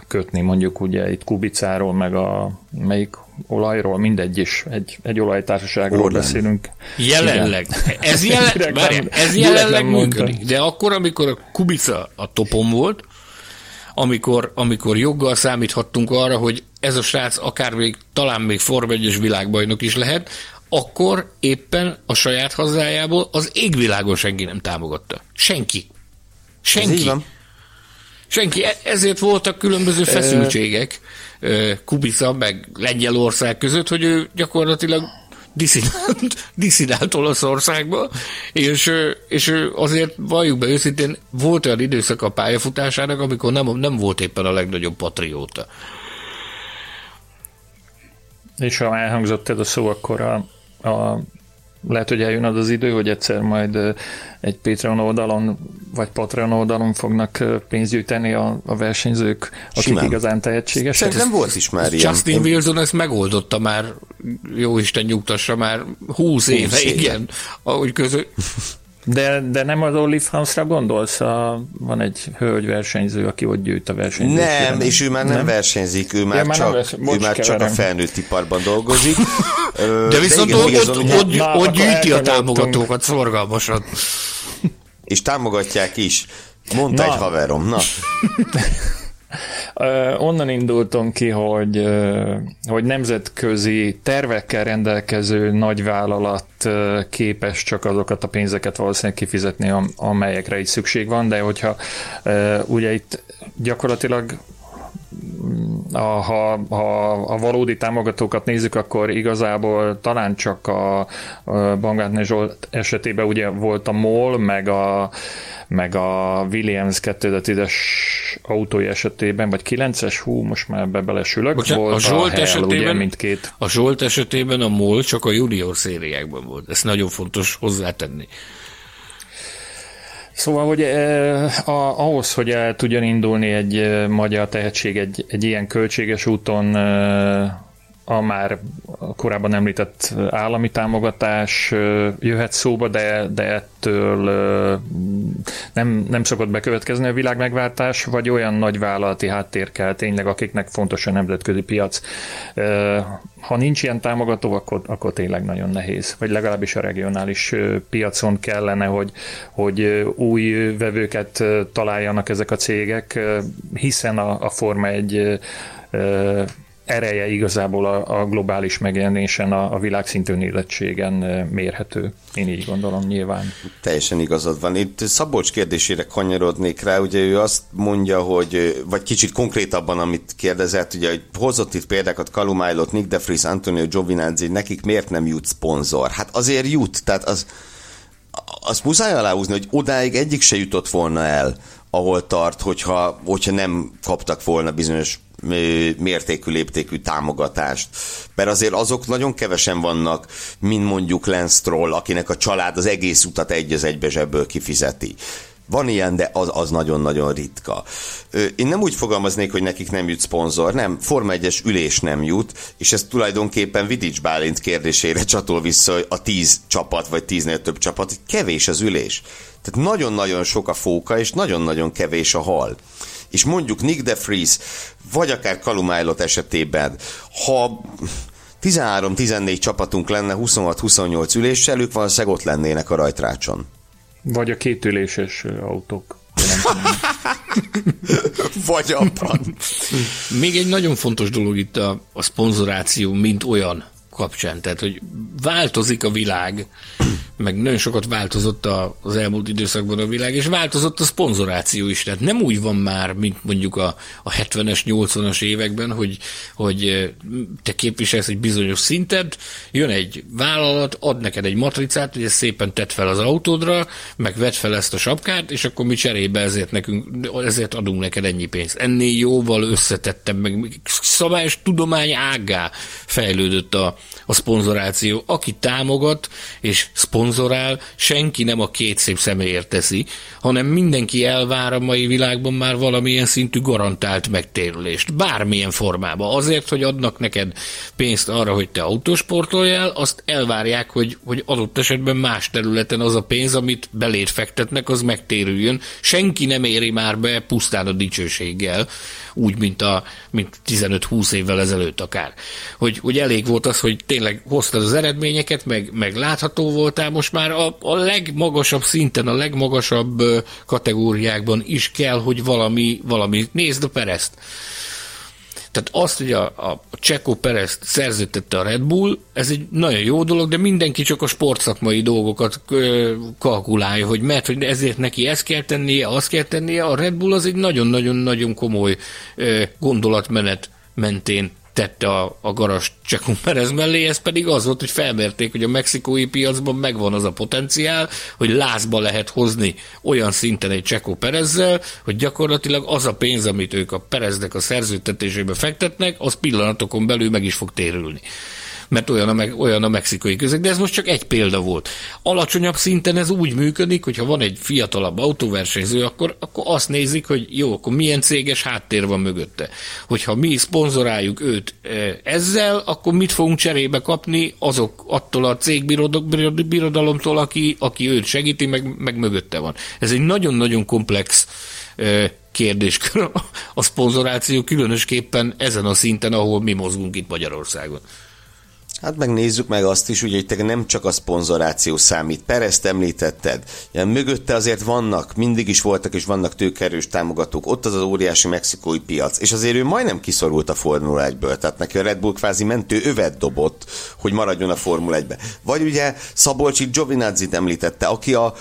kötni, mondjuk ugye itt Kubicáról, meg a melyik olajról, mindegy is, egy, egy olajtársaságról Orlen. Beszélünk. Jelenleg. Ez, jelen, direkt, várján, ez jelenleg működik. De akkor, amikor a Kubica a topon volt, amikor, amikor joggal számíthattunk arra, hogy ez a srác akár még, talán még Form egyes világbajnok is lehet, akkor éppen a saját hazájából az égvilágon senki nem támogatta. Senki. Senki. Senki. Ezért voltak különböző feszültségek Kubica meg Lengyelország között, hogy ő gyakorlatilag diszidált, diszidált Olaszországba, és, és azért valljuk be őszintén, volt olyan időszak a pályafutásának, amikor nem, nem volt éppen a legnagyobb patrióta. És ha elhangzott ez a szó, akkor a, a, lehet, hogy eljön az az idő, hogy egyszer majd egy Patreon oldalon vagy Patreon oldalon fognak pénzgyűjteni a, a versenyzők, akik simán igazán tehetségesek. Szerintem volt is már ilyen. Justin Wilson ezt megoldotta már, jóisten nyugtassa, már húsz éve, húsz igen. Ahogy közül... De, de nem az Olive House-ra gondolsz? A, van egy hölgyversenyző, aki ott gyűjt a versenyzőt. Nem, és ő már nem, nem versenyzik, ő már, ja, már csak, vers... ő már csak a felnőtt iparban dolgozik. De viszont de igen, ott, ott, ott, na, ott gyűjti a támogatókat szorgalmasan. És támogatják is. Mondta egy haverom, na. Onnan indultam ki, hogy, hogy nemzetközi tervekkel rendelkező nagyvállalat képes csak azokat a pénzeket valószínűleg kifizetni, amelyekre itt szükség van, de hogyha ugye itt gyakorlatilag a, ha, ha a valódi támogatókat nézzük, akkor igazából talán csak a, a Baumgartner Zsolt esetében ugye volt a MOL, meg a, meg a Williams kétezer-tízes autói esetében, vagy kilences, hú, most már ebbe belesülök, bocsánat, volt a, Zsolt a Hell, esetében, ugye mindkét. A Zsolt esetében a MOL csak a junior szériákban volt, ezt nagyon fontos hozzátenni. Szóval, hogy eh, a, ahhoz, hogy el tudjon indulni egy eh, magyar tehetség egy, egy ilyen költséges úton, eh, a már korábban említett állami támogatás eh, jöhet szóba, de, de ettől eh, nem, nem szokott bekövetkezni a világmegváltás, vagy olyan nagyvállalati háttér kell tényleg, akiknek fontos a nemzetközi piac. Eh, ha nincs ilyen támogató, akkor, akkor tényleg nagyon nehéz. Vagy legalábbis a regionális piacon kellene, hogy, hogy új vevőket találjanak ezek a cégek, hiszen a, a Forma egy ereje igazából a, a globális megjelenésen, a, a világszintű nézettségen mérhető. Én így gondolom nyilván. Teljesen igazad van. Itt Szabolcs kérdésére kanyarodnék rá, ugye ő azt mondja, hogy, vagy kicsit konkrétabban, amit kérdezett, ugye, hogy hozott itt példákat Callum Ailot, Nyck de Vries, Antonio Giovinazzi, nekik miért nem jut szponzor? Hát azért jut, tehát az, az muszáj aláhúzni, hogy odáig egyik se jutott volna el, ahol tart, hogyha, hogyha nem kaptak volna bizonyos mértékű, léptékű támogatást. Mert azért azok nagyon kevesen vannak, mint mondjuk Lance Stroll, akinek a család az egész utat egy az egybe zsebből kifizeti. Van ilyen, de az, az nagyon-nagyon ritka. Én nem úgy fogalmaznék, hogy nekik nem jut szponzor, nem, Forma egyes ülés nem jut, és ez tulajdonképpen Vidics Bálint kérdésére csatol vissza, hogy a tíz csapat, vagy tíznél több csapat, kevés az ülés. Tehát nagyon-nagyon sok a fóka, és nagyon-nagyon kevés a hal. És mondjuk Nyck de Vries, vagy akár Callum Ailot esetében, ha tizenhárom-tizennégy csapatunk lenne huszonhat-huszonnyolc üléssel, ők valószínűleg ott lennének a rajtrácson. Vagy a kétüléses autók. Vagy abban. Még egy nagyon fontos dolog itt a, a szponzoráció, mint olyan kapcsán. Tehát, hogy változik a világ, meg nagyon sokat változott a, az elmúlt időszakban a világ, és változott a szponzoráció is. Tehát nem úgy van már, mint mondjuk a, a hetvenes, nyolcvanas években, hogy, hogy te képviselsz egy bizonyos szintet, jön egy vállalat, ad neked egy matricát, hogy ezt szépen tedd fel az autódra, meg vedd fel ezt a sapkát, és akkor mi cserébe ezért, nekünk, ezért adunk neked ennyi pénzt. Ennél jóval összetettem, meg szabályos tudomány ággá fejlődött a, a szponzoráció. Aki támogat és szponzorál, senki nem a két szép személyért teszi, hanem mindenki elvár a mai világban már valamilyen szintű garantált megtérülést. Bármilyen formában. Azért, hogy adnak neked pénzt arra, hogy te autósportoljál, azt elvárják, hogy, hogy adott esetben más területen az a pénz, amit beléd fektetnek, az megtérüljön. Senki nem éri már be pusztán a dicsőséggel, úgy, mint, a, mint tizenöt-húsz évvel ezelőtt akár. Hogy, hogy elég volt az, hogy tényleg hoztad az eredményeket, meg, meg látható voltál, most már a, a legmagasabb szinten, a legmagasabb kategóriákban is kell, hogy valami, valami. Nézd a Perezt. Tehát azt, hogy a, a Checo Perezt szerződtette a Red Bull, ez egy nagyon jó dolog, de mindenki csak a sportszakmai dolgokat ö, kalkulálja, hogy mert hogy ezért neki ezt kell tennie, azt kell tennie. A Red Bull az egy nagyon-nagyon-nagyon komoly ö, gondolatmenet mentén tette a, a garas Checo Perez mellé, ez pedig az volt, hogy felmérték, hogy a mexikói piacban megvan az a potenciál, hogy lázba lehet hozni olyan szinten egy Checo Perezzel, hogy gyakorlatilag az a pénz, amit ők a Pereznek a szerződtetésébe fektetnek, az pillanatokon belül meg is fog térülni. Mert olyan a, me- olyan a mexikai közeg, de ez most csak egy példa volt. Alacsonyabb szinten ez úgy működik, hogyha van egy fiatalabb autóversenyző, akkor, akkor azt nézik, hogy jó, akkor milyen céges háttér van mögötte. Hogyha mi szponzoráljuk őt ezzel, akkor mit fogunk cserébe kapni azok attól a cégbirodalomtól, aki, aki őt segíti, meg, meg mögötte van. Ez egy nagyon-nagyon komplex kérdéskör a szponzoráció, különösképpen ezen a szinten, ahol mi mozgunk itt Magyarországon. Hát megnézzük meg azt is, ugye, hogy te nem csak a szponzoráció számít. Perezt említetted. Ilyen mögötte azért vannak, mindig is voltak és vannak tőkerős támogatók. Ott az az óriási mexikói piac. És azért ő majdnem kiszorult a Formula egyből. Tehát neki a Red Bull kvázi mentő övet dobott, hogy maradjon a Formula egybe. Vagy ugye Szabolcsik Giovinazzi-t említette, aki a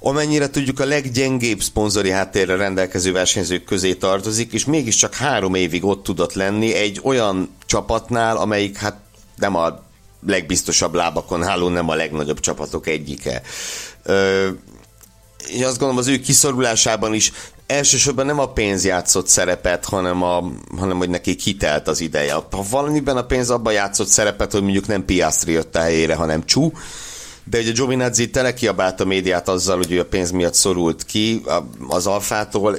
amennyire tudjuk a leggyengébb szponzori háttérre rendelkező versenyzők közé tartozik, és mégiscsak három évig ott tudott lenni egy olyan csapatnál, amelyik hát nem a legbiztosabb lábakon álló, nem a legnagyobb csapatok egyike. Ö, én azt gondolom, az ő kiszorulásában is elsősorban nem a pénz játszott szerepet, hanem, a, hanem hogy nekik hitelt az ideje. Ha valamiben a pénz abban játszott szerepet, hogy mondjuk nem Piastri jött a helyére, hanem Chu, de ugye Giovinazzi telekiabált a médiát azzal, hogy ő a pénz miatt szorult ki az Alfától.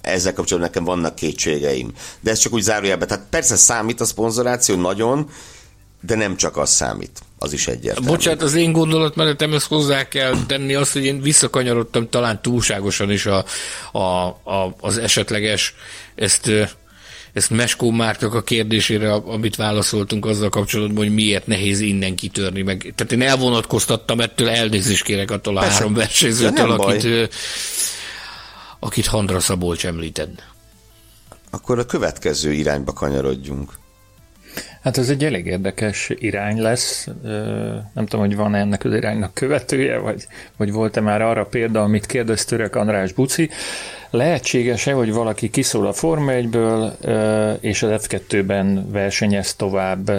Ezzel kapcsolatban nekem vannak kétségeim. De ez csak úgy zárójelben. Tehát persze számít a szponzoráció nagyon, de nem csak az számít. Az is egyértelmű. Bocsánat, az én gondolatmenetemhez hozzá kell tenni azt, hogy én visszakanyarodtam talán túlságosan is a, a, a, az esetleges ezt... ezt Meskó Márknak a kérdésére, amit válaszoltunk azzal kapcsolatban, hogy miért nehéz innen kitörni meg. Tehát én elvonatkoztattam ettől, elnézést kérek attól a három versenyzőtől, akit... Baj. akit Handra Szabolcs említett. Akkor a következő irányba kanyarodjunk. Hát ez egy elég érdekes irány lesz. Nem tudom, hogy van ennek az iránynak követője, vagy, vagy volt-e már arra példa, amit kérdez Török András Buci. Lehetséges-e, hogy valaki kiszól a Forma egyből, és az ef kettőben versenyez tovább?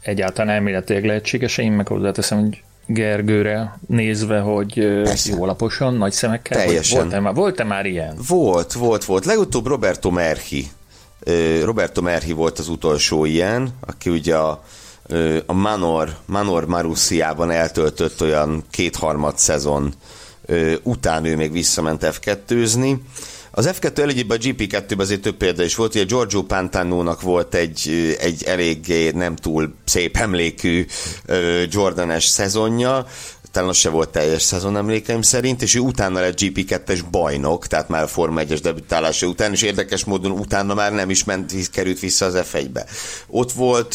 Egyáltalán elméletileg lehetséges-e? Én meg hozzáteszem, hogy Gergőre nézve, hogy persze. Jó alaposan, nagy szemekkel. Teljesen. Volt-e már, volt-e már ilyen? Volt, volt, volt. Legutóbb Roberto Merhi. Roberto Merhi volt az utolsó ilyen, aki ugye a, a Manor, Manor Marussiában eltöltött olyan kétharmad szezon után, ő még visszament ef kettőzni. Az ef kettő elegyében a gé pé kettőben azért több példa is volt, ugye Giorgio Pantanónak volt egy, egy eléggé nem túl szép emlékű Jordanes szezonja, talán az se volt teljes szezon emlékeim szerint, és ő utána lett gé pé kettes bajnok, tehát már a Forma egyes debütálása után, és érdekes módon utána már nem is ment, került vissza az ef egybe. Ott volt...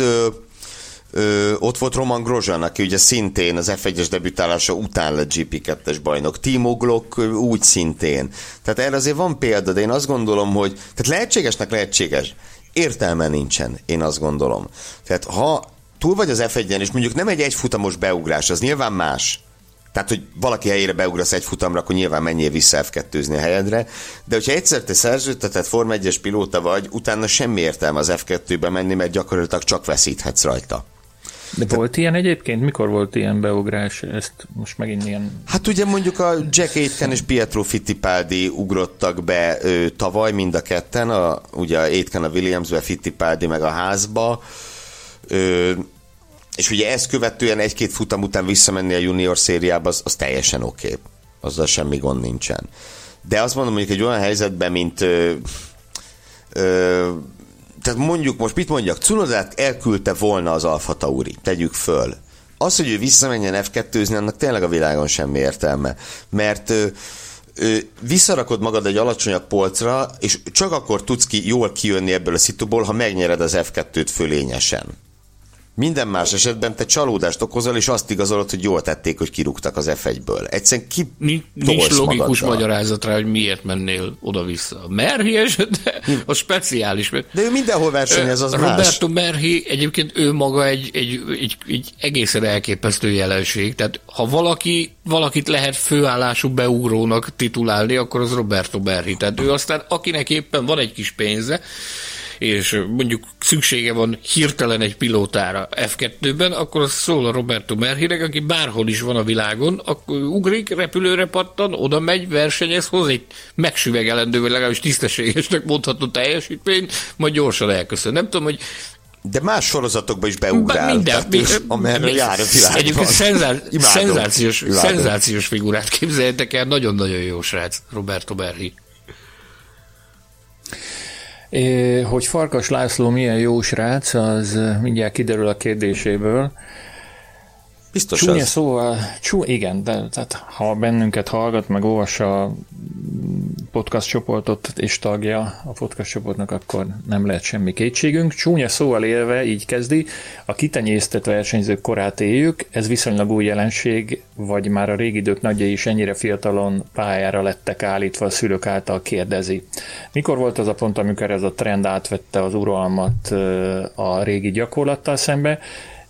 Ö, ott volt Roman Grosjean, aki ugye szintén az ef egyes debütálása után lett gé pé kettes bajnok. Timo Glock úgy szintén. Tehát erre azért van példa, de én azt gondolom, hogy tehát lehetségesnek lehetséges. Értelme nincsen, én azt gondolom. Tehát ha túl vagy az ef egyen, és mondjuk nem egy egyfutamos beugrás, az nyilván más. Tehát, hogy valaki helyére beugrasz egy futamra, akkor nyilván menjél vissza ef kettőzni a helyedre. De hogyha egyszer te szerződtetett Forma egyes pilóta vagy, utána semmi értelme az ef kettőbe menni, mert gyakorlatilag csak veszíthetsz rajta. De te... volt ilyen egyébként? Mikor volt ilyen beugrás? Ezt most megint ilyen... Hát ugye mondjuk a Jack Aitken és Pietro Fittipaldi ugrottak be ő, tavaly mind a ketten, a, ugye Aitken a Williamsbe, Fittipaldi meg a házba. Ő, és ugye ezt követően egy-két futam után visszamenni a junior szériába, az, az teljesen oké. Okay. Azzal semmi gond nincsen. De azt mondom, mondjuk egy olyan helyzetben, mint... Ö, ö, tehát mondjuk most mit mondjak, Cunodát elküldte volna az Alfa Tauri, tegyük föl. Az, hogy ő visszamenjen ef kettőzni, annak tényleg a világon semmi értelme. Mert ö, ö, visszarakod magad egy alacsonyabb polcra, és csak akkor tudsz ki jól kijönni ebből a szituból, ha megnyered az ef kettőt fölényesen. Minden más esetben te csalódást okozol, és azt igazolod, hogy jól tették, hogy kirúgtak az ef egyből. Egyszerűen kitolsz Nincs logikus magaddal. Magyarázat rá, hogy miért mennél oda-vissza. Merhi esetben a speciális. De ő mindenhol versenyez, az Roberto más. Roberto Merhi egyébként ő maga egy, egy, egy, egy egészen elképesztő jelenség. Tehát ha valaki, valakit lehet főállású beugrónak titulálni, akkor az Roberto Merhi. Tehát ő aztán, akinek éppen van egy kis pénze, és mondjuk szüksége van hirtelen egy pilótára ef kettőben, akkor az szól a Roberto Merhinek, aki bárhol is van a világon, akkor ugrik, repülőre pattan, oda megy, versenyez, hoz egy megsüvegelendő, vagy legalábbis tisztességesnek mondható teljesítményt, majd gyorsan elköszön. Nem tudom, hogy... De más sorozatokban is beugrál, minden, tehát, amerről mi, jár a világban. Egyébként szenzá- szenzációs, szenzációs figurát képzeljetek el, nagyon-nagyon jó srác, Roberto Merhi. É, hogy Farkas László milyen jó srác, az mindjárt kiderül a kérdéséből. Biztos csúnya az. Szóval, csú, igen, de tehát, ha bennünket hallgat, meg olvassa a podcast csoportot és tagja a podcast csoportnak, akkor nem lehet semmi kétségünk. Csúnya szóval élve, így kezdi, a kitenyésztett versenyzők korát éljük, ez viszonylag új jelenség, vagy már a régi idők nagyjai is ennyire fiatalon pályára lettek állítva, a szülők által kérdezi. Mikor volt az a pont, amikor ez a trend átvette az uralmat a régi gyakorlattal szembe,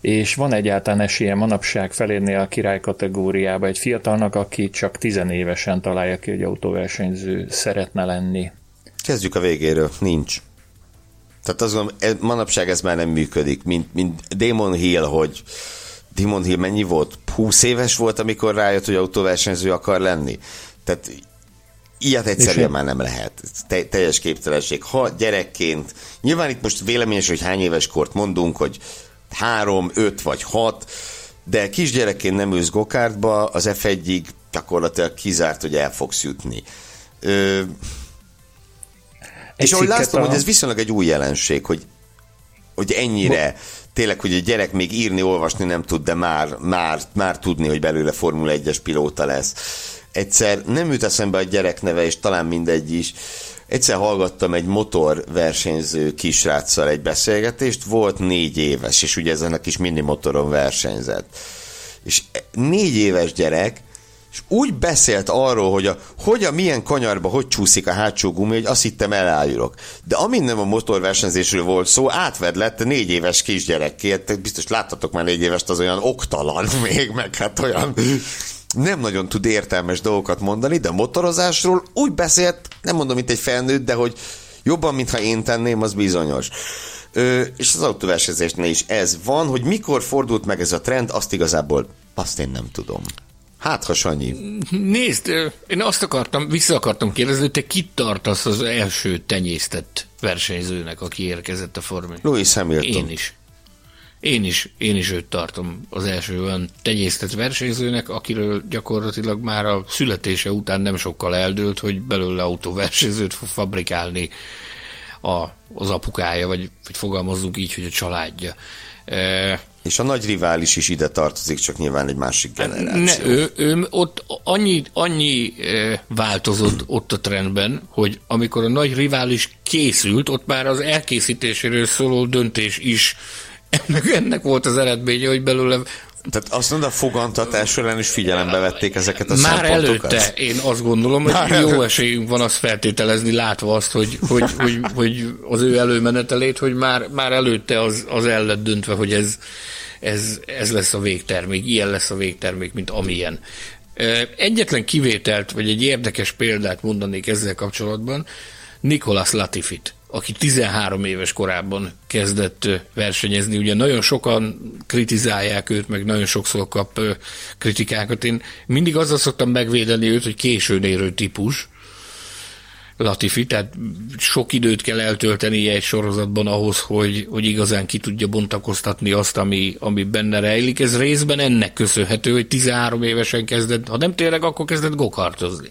és van egyáltalán esélye manapság felérni a király kategóriába egy fiatalnak, aki csak tizenévesen találja ki, hogy autóversenyző szeretne lenni? Kezdjük a végéről. Nincs. Tehát azt gondolom, manapság ez már nem működik, mint, mint Damon Hill, hogy Damon Hill mennyi volt? húsz éves volt, amikor rájött, hogy autóversenyző akar lenni. Tehát ilyet egyszerűen már nem lehet. Te, teljes képtelenség. Ha gyerekként, nyilván itt most véleményes, hogy hány éves kort mondunk, hogy három, öt vagy hat, de kisgyerekként nem ülsz gokártba, az ef egyig gyakorlatilag kizárt, hogy el fogsz jutni. Ö... És ahogy láttam, a... hogy ez viszonylag egy új jelenség, hogy, hogy ennyire, Bo... tényleg, hogy egy gyerek még írni, olvasni nem tud, de már, már, már tudni, hogy belőle Formula egyes pilóta lesz. Egyszer nem jut eszembe a gyerek neve, és talán mindegy is. Egyszer hallgattam egy motorversenyző kisráccal egy beszélgetést, volt négy éves, és ugye ezen a kis mini motoron versenyzett. És négy éves gyerek, és úgy beszélt arról, hogy a, hogy a milyen kanyarba, hogy csúszik a hátsó gumi, hogy azt hittem elájulok. De amint nem a motorversenyzésről volt szó, átvedlett négy éves kisgyerekként, biztos láttatok már négy évest, az olyan oktalan még, meg hát olyan... nem nagyon tud értelmes dolgokat mondani, de motorozásról úgy beszélt, nem mondom itt egy felnőtt, de hogy jobban, mintha én tenném, az bizonyos. Ö, és az autóversenyzésnél is ez van, hogy mikor fordult meg ez a trend, azt igazából, azt én nem tudom. Hát, ha Sanyi. Nézd, én azt akartam, vissza akartam kérdezni, hogy te kit tartasz az első tenyésztett versenyzőnek, aki érkezett a Formula. Lewis Hamilton. Én is. Én is, én is őt tartom az első olyan tenyésztett versenyzőnek, akiről gyakorlatilag már a születése után nem sokkal eldőlt, hogy belőle autóversenyzőt fog fabrikálni a, az apukája, vagy, vagy fogalmazzunk így, hogy a családja. E... És a nagy rivális is ide tartozik, csak nyilván egy másik generáció. Ne, ő, ő, ott annyi, annyi változott ott a trendben, hogy amikor a nagy rivális készült, ott már az elkészítéséről szóló döntés is Ennek, ennek volt az eredménye, hogy belőle... Tehát azt mondod, a fogantatás során is figyelembe vették ezeket a már szempontokat? Már előtte én azt gondolom, hogy már jó előtt. Esélyünk van azt feltételezni, látva azt, hogy, hogy, hogy, hogy az ő előmenetelét, hogy már, már előtte az, az el lett döntve, hogy ez, ez, ez lesz a végtermék, ilyen lesz a végtermék, mint amilyen. Egyetlen kivételt, vagy egy érdekes példát mondanék ezzel kapcsolatban, Nicolas Latifit, aki tizenhárom éves korában kezdett versenyezni. Ugye nagyon sokan kritizálják őt, meg nagyon sokszor kap kritikákat. Én mindig azzal szoktam megvédeni őt, hogy későn érő típus, Latifi, tehát sok időt kell eltöltenie egy sorozatban ahhoz, hogy, hogy igazán ki tudja bontakoztatni azt, ami, ami benne rejlik. Ez részben ennek köszönhető, hogy tizenhárom évesen kezdett, ha nem tényleg, akkor kezdett gokartozni.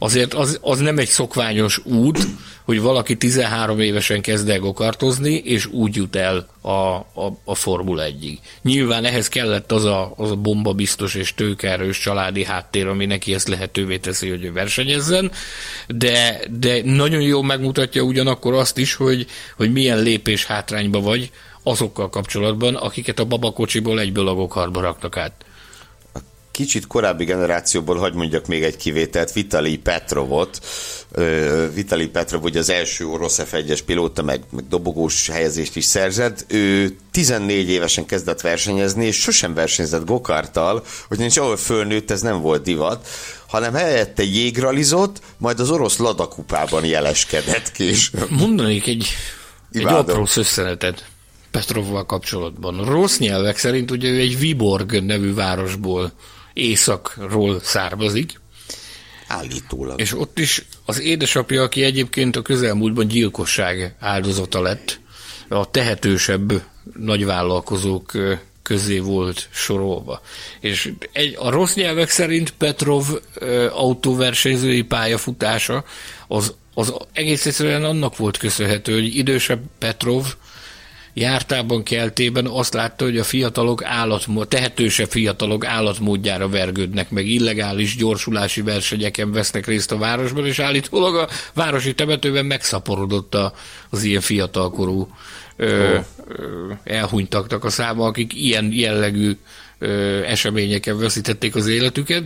Azért az, az nem egy szokványos út, hogy valaki tizenhárom évesen kezd el gokartozni, és úgy jut el a, a, a Formula egyig. Nyilván ehhez kellett az a, az a bombabiztos és tőkeerős családi háttér, ami neki ezt lehetővé teszi, hogy ő versenyezzen, de, de nagyon jól megmutatja ugyanakkor azt is, hogy, hogy milyen lépés hátrányba vagy azokkal kapcsolatban, akiket a babakocsiból egyből a gokartba raknak át. Kicsit korábbi generációból hadd mondjak még egy kivételt, Vitalij Petrovot. Vitalij Petrov ugye az első orosz ef egyes pilóta, meg, meg dobogós helyezést is szerzett. Ő tizennégy évesen kezdett versenyezni, és sosem versenyzett gokarttal, ugyanis ahol fölnőtt, ez nem volt divat, hanem helyette jégralizott, majd az orosz Lada kupában jeleskedett később. Mondanék egy, egy apró szösszenetet Petrovval kapcsolatban. Rossz nyelvek szerint ugye ő egy Viborg nevű városból, északról származik. Állítólag. És ott is az édesapja, aki egyébként a közelmúltban gyilkosság áldozata lett, a tehetősebb nagyvállalkozók közé volt sorolva. És egy, a rossz nyelvek szerint Petrov ö, autóversenyzői pályafutása az, az egész egyszerűen annak volt köszönhető, hogy idősebb Petrov jártában, keltében azt látta, hogy a fiatalok állatmód, tehetősebb fiatalok állatmódjára vergődnek meg, illegális gyorsulási versenyeken vesznek részt a városban, és állítólag a városi temetőben megszaporodott az ilyen fiatalkorú ö, ö, elhunytaknak a száma, akik ilyen jellegű ö, eseményeken veszítették az életüket,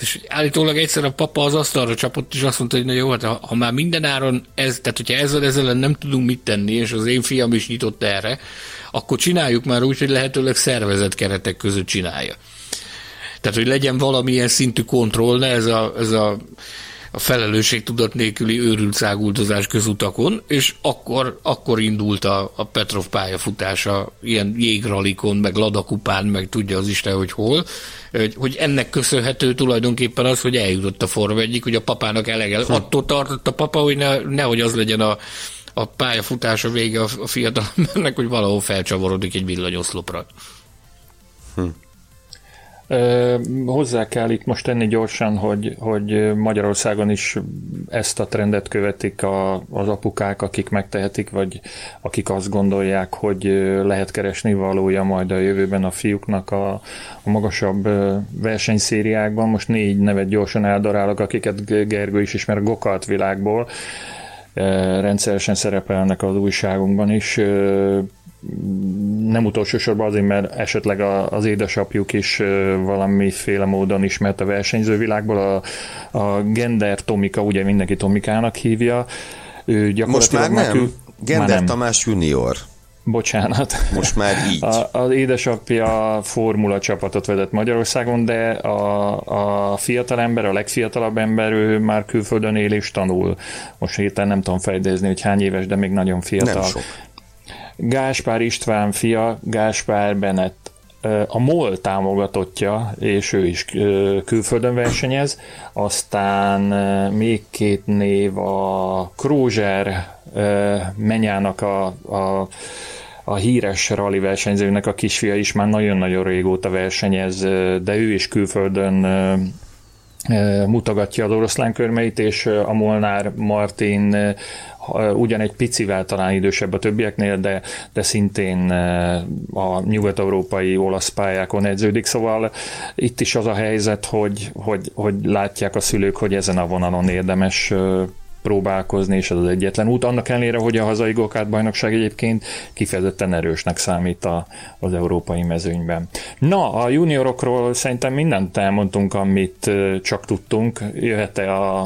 és állítólag egyszer a papa az asztalra csapott, és azt mondta, hogy na jó, hát ha, ha már mindenáron ez, tehát hogyha ezzel, ezzel nem tudunk mit tenni, és az én fiam is nyitott erre, akkor csináljuk már úgy, hogy lehetőleg szervezett keretek között csinálja. Tehát, hogy legyen valamilyen szintű kontroll, ne ez a, ez a, a felelősségtudat nélküli őrült száguldozás közutakon, és akkor, akkor indult a, a Petrov pályafutása ilyen jégralikon, meg ladakupán, meg tudja az Isten, hogy hol, hogy ennek köszönhető tulajdonképpen az, hogy eljutott a Forma egyig, hogy a papának elege. Hm. Attól tartott a papa, hogy ne, nehogy az legyen a, a pályafutása vége a fiatalembernek, hogy valahol felcsavarodik egy villanyoszlopra. Hm. Uh, hozzá kell itt most tenni gyorsan, hogy, hogy Magyarországon is ezt a trendet követik a, az apukák, akik megtehetik, vagy akik azt gondolják, hogy lehet keresni valója majd a jövőben a fiúknak a, a magasabb versenyszériákban. Most négy nevet gyorsan eldarálok, akiket Gergő is ismer a gokart világból. Uh, rendszeresen szerepelnek az újságunkban is. Uh, Nem utolsó sorban azért, mert esetleg az édesapjuk is valamiféle módon ismert a versenyzővilágból. A, a Gender Tomika, ugye mindenki Tomikának hívja. Ő most már nem. Ő, Gender már nem. Tamás junior. Bocsánat. Most már így. A, az édesapja Formula csapatot vezet Magyarországon, de a, a fiatal ember, a legfiatalabb ember, ő már külföldön él és tanul. Most héten nem tudom fejdezni, hogy hány éves, de még nagyon fiatal. Nem sok. Gáspár István fia, Gáspár Benett a MOL támogatottja, és ő is külföldön versenyez, aztán még két név a Krózser Menyának a, a, a híres rali versenyzőnek a kisfia is már nagyon-nagyon régóta versenyez, de ő is külföldön mutogatja az oroszlán körmeit, és a Molnár Martin ugyan egy picivel talán idősebb a többieknél, de, de szintén a nyugat-európai olasz pályákon edződik, szóval itt is az a helyzet, hogy, hogy, hogy látják a szülők, hogy ezen a vonalon érdemes próbálkozni, és ez az egyetlen út. Annak ellenére, hogy a hazai gokártbajnokság egyébként kifejezetten erősnek számít a, az európai mezőnyben. Na, a juniorokról szerintem mindent elmondtunk, amit csak tudtunk. Jöhet-e a,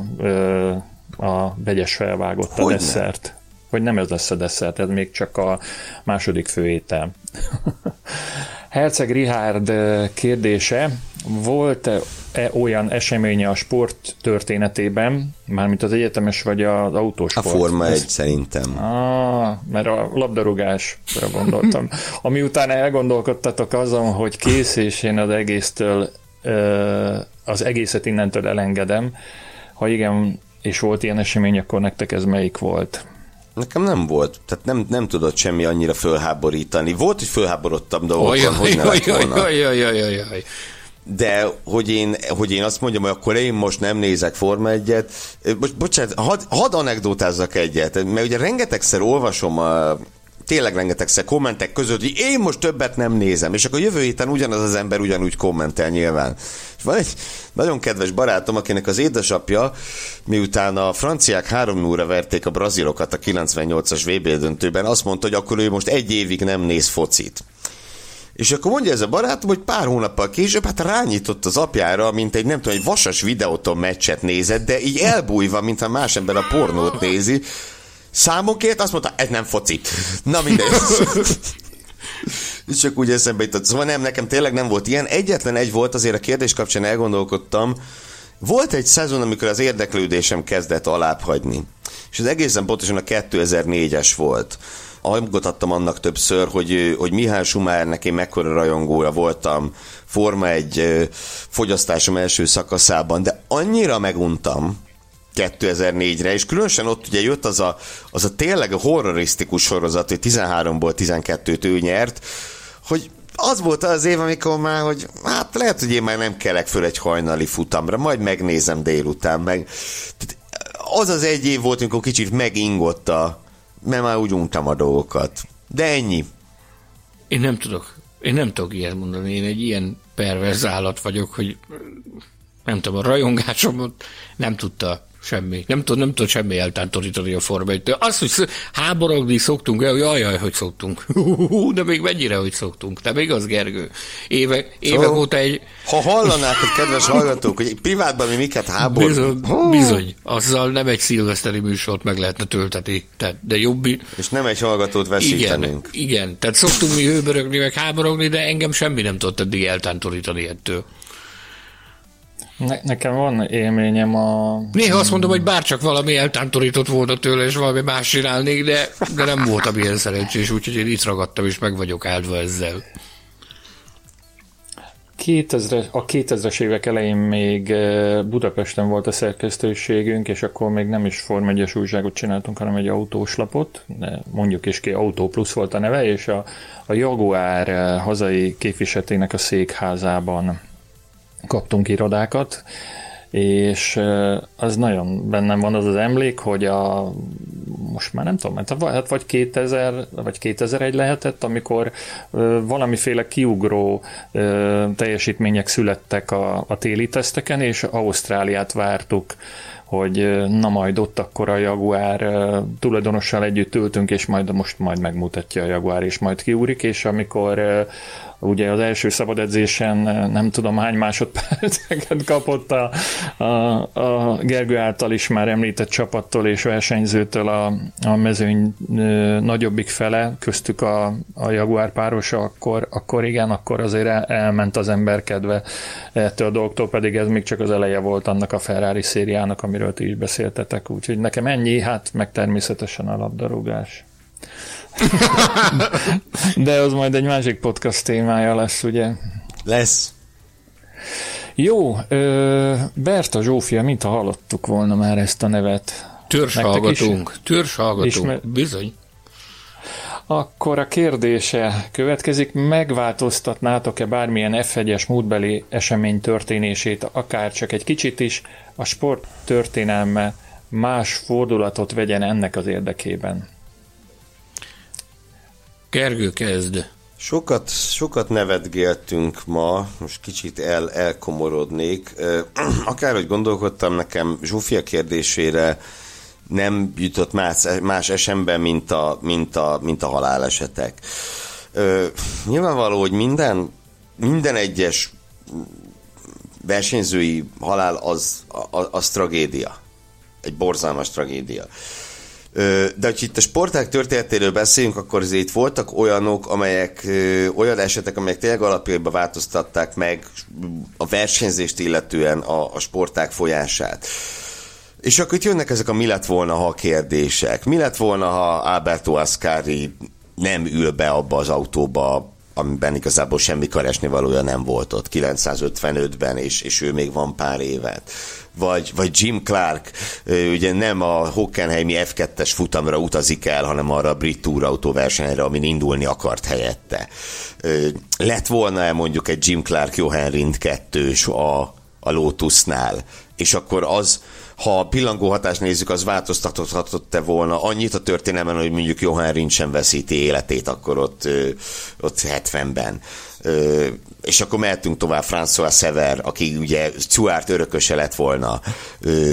a vegyes felvágott a desszert? Vagy nem ez lesz a desszert, ez még csak a második főétel. Herceg Richárd kérdése, volt-e olyan eseménye a sport történetében, mármint az egyetemes vagy az autósport? A Forma egy szerintem. Ah, mert a labdarúgásra gondoltam. Amiután elgondolkodtatok azon, hogy kész, és én az egésztől, az egészet innentől elengedem, ha igen, és volt ilyen esemény, akkor nektek ez melyik volt? Nekem nem volt, tehát nem, nem tudott semmi annyira fölháborítani. Volt, hogy fölháborodtam dolgokon, hogy ne lett volna. De hogy én, hogy én azt mondjam, hogy akkor én most nem nézek Forma egyet, most bocsánat, hadd had anekdotázzak egyet, mert ugye rengetegszer olvasom a tényleg rengetegszer kommentek között, hogy én most többet nem nézem, és akkor jövő héten ugyanaz az ember ugyanúgy kommentel nyilván. És van egy nagyon kedves barátom, akinek az édesapja, miután a franciák három nulla verték a brazilokat a kilencvennyolcas vé bé döntőben, azt mondta, hogy akkor ő most egy évig nem néz focit. És akkor mondja ez a barátom, hogy pár hónappal később hát rányított az apjára, mint egy nem tudom, egy vasas videóton meccset nézett, de így elbújva, mintha más ember a pornót nézi. Számunkért azt mondta, ez nem foci. Na mindegy. És csak úgy eszembe jutott. Szóval nem, nekem tényleg nem volt ilyen. Egyetlen egy volt, azért a kérdés kapcsán elgondolkodtam. Volt egy szezon, amikor az érdeklődésem kezdett alábbhagyni. És az egészen pontosan a kétezer-négyes volt. Hallgattam annak többször, hogy, hogy Mihály Schumachernek én mekkora rajongója voltam Forma egy fogyasztásom első szakaszában, de annyira meguntam kétezer-négyre, és különösen ott ugye jött az a, az a tényleg horrorisztikus sorozat, hogy tizenháromból tizenkettőt ő nyert, hogy az volt az év, amikor már, hogy hát lehet, hogy én már nem kelek föl egy hajnali futamra, majd megnézem délután, meg az az egy év volt, amikor kicsit megingott a, mert már úgy untam a dolgokat. De ennyi. Én nem tudok, én nem tudok ilyet mondani, én egy ilyen perverz állat vagyok, hogy nem tudom, a rajongásomat nem tudta semmi. Nem tud, nem tud semmi eltántorítani a Forma egytől. Azt, hogy háborogni szoktunk, hogy ajaj, hogy szoktunk. De még mennyire, hogy szoktunk. De még az, Gergő. Évek, évek so, óta egy... Ha hallanák, hogy kedves hallgatók, hogy privátban mi miket háborog. Bizony, oh. bizony. Azzal nem egy szilveszteri műsort meg lehetne tölteni. Tehát, de jobb... És nem egy hallgatót veszítenünk. Igen, igen. Tehát szoktunk mi hőbörögni, meg háborogni, de engem semmi nem tudott eddig eltántorítani ettől. Ne- nekem van élményem a... Néha azt mondom, hogy bárcsak valami eltántorított volna tőle, és valami más csinálnék, de, de nem voltam ilyen szerencsés, úgyhogy én itt ragadtam, és meg vagyok áldva ezzel. kétezres, a kétezres évek elején még Budapesten volt a szerkesztőségünk, és akkor még nem is Forma egyes újságot csináltunk, hanem egy autóslapot, mondjuk is ki, Autó Plusz volt a neve, és a, a Jaguar hazai képviseletének a székházában kaptunk irodákat, és az nagyon bennem van az az emlék, hogy a, most már nem tudom, hát vagy kétezer, vagy kétezer-egy lehetett, amikor valamiféle kiugró teljesítmények születtek a, a téli teszteken, és Ausztráliát vártuk, hogy na majd ott akkor a Jaguar tulajdonossal együtt ültünk, és majd most majd megmutatja a Jaguar, és majd kiúrik, és amikor ugye az első szabad edzésen nem tudom hány másodperceket kapott a, a, a Gergő által is már említett csapattól és versenyzőtől a, a mezőny nagyobbik fele, köztük a, a Jaguar párosa, akkor, akkor igen, akkor azért el, elment az ember kedve ettől a dolgtól, pedig ez még csak az eleje volt annak a Ferrari szériának, amiről ti is beszéltetek, úgyhogy nekem ennyi, hát meg természetesen a labdarúgás. De az majd egy másik podcast témája lesz, ugye? Lesz. Jó, Berta Zsófia, mintha hallottuk volna már ezt a nevet. Törzshallgatónk, törzshallgatónk, ismer... bizony. Akkor a kérdése következik, megváltoztatnátok-e bármilyen ef egyes múltbeli esemény történését, akár csak egy kicsit is, a sport történelme más fordulatot vegyen ennek az érdekében? Gergő, kezd. Sokat, sokat nevetgéltünk ma, most kicsit el, elkomorodnék. Akárhogy gondolkodtam, nekem Zsófia kérdésére nem jutott más, más esemben, mint a, mint a, mint a halálesetek. Nyilvánvaló, hogy minden, minden egyes versenyzői halál az, az, az tragédia. Egy borzalmas tragédia. De hogyha itt a sportág történetéről beszélünk, akkor azért voltak olyanok, amelyek, olyan esetek, amelyek tényleg alapjaiban változtatták meg a versenyzést illetően a, a sportág folyását. És akkor itt jönnek ezek a mi lett volna, ha kérdések. Mi lett volna, ha Alberto Ascari nem ül be abba az autóba, amiben igazából semmi keresni valója nem volt ott kilencszázötvenötben, és, és ő még van pár évet. Vagy, vagy Jim Clark, ugye nem a Hockenheimi ef kettes futamra utazik el, hanem arra a brit túrautóversenyre, amin indulni akart helyette. Lett volna-e mondjuk egy Jim Clark Johan Rindt kettős a, a Lotusnál, és akkor az, ha a pillangóhatást nézzük, az változtathatott-e volna annyit a történelmen, hogy mondjuk Johan Rindt sem veszíti életét akkor ott, ott hetvenben. És akkor mehetünk tovább, François Sever, aki ugye Stuart örököse lett volna,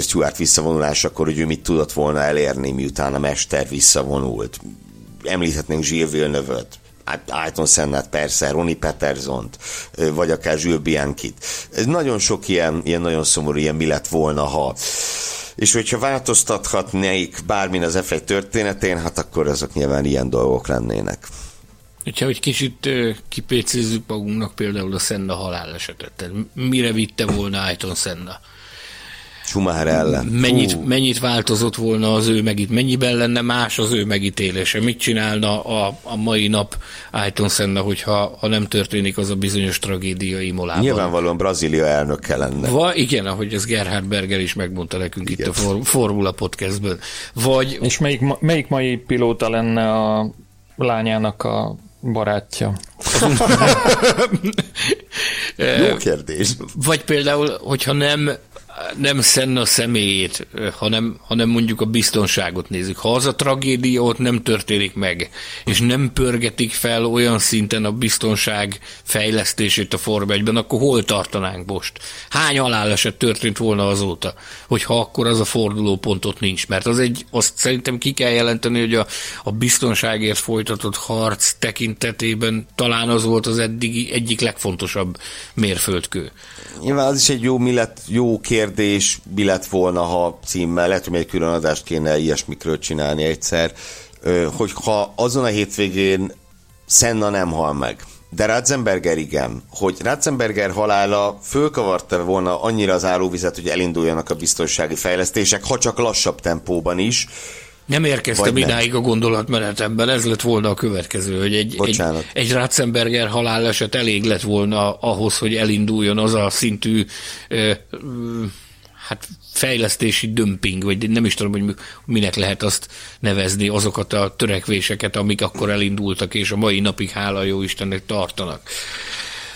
Stuart visszavonulásakor, hogy ő mit tudott volna elérni, miután a mester visszavonult. Említhetnénk Gilles Villeneuve-t, Ayrton Sennát persze, Ronnie Petersont, vagy akár Jules Bianchit. Ez nagyon sok ilyen, ilyen nagyon szomorú, ilyen mi lett volna, ha. És hogyha változtathatnék bármin az ef egy történetén, hát akkor azok nyilván ilyen dolgok lennének. Hogyha egy kicsit kipécézzük magunknak például a Senna halálesetet. Mire vitte volna Ayrton Senna? Schumacher ellen. Mennyit, mennyit változott volna az ő megít, mennyiben lenne más az ő megítélése? Mit csinálna a, a mai nap Ayrton Senna, hogyha ha nem történik az a bizonyos tragédia Imolában? Nyilvánvalóan Brazília elnöke lenne. Va, igen, ahogy ez Gerhard Berger is megmondta nekünk, igen, itt a for, Formula Podcastből. Vagy... És melyik, melyik mai pilóta lenne a lányának a barátja? Jó kérdés. Vagy például, hogyha nem nem Senna személyét, hanem, hanem mondjuk a biztonságot nézzük. Ha az a tragédia ott nem történik meg, és nem pörgetik fel olyan szinten a biztonság fejlesztését a Forma egyben, akkor hol tartanánk most? Hány haláleset történt volna azóta, hogyha akkor az a fordulópontot nincs? Mert az egy, azt szerintem ki kell jelenteni, hogy a, a biztonságért folytatott harc tekintetében talán az volt az eddigi egyik legfontosabb mérföldkő. Nyilván az is egy jó, mi lett, jó kérdés, Kérdés, mi lett volna, ha címmel, lehet, hogy egy külön adást kéne ilyesmikről csinálni egyszer, hogyha azon a hétvégén Senna nem hal meg, de Ratzenberger igen, hogy Ratzenberger halála fölkavarta volna annyira az állóvizet, hogy elinduljanak a biztonsági fejlesztések, ha csak lassabb tempóban is. Nem érkeztem idáig a gondolatmenetemben, ez lett volna a következő, hogy egy, egy, egy Ratzenberger haláleset elég lett volna ahhoz, hogy elinduljon az a szintű ö, ö, hát fejlesztési dömping, vagy nem is tudom, hogy minek lehet azt nevezni, azokat a törekvéseket, amik akkor elindultak, és a mai napig, hála jó Istennek, tartanak.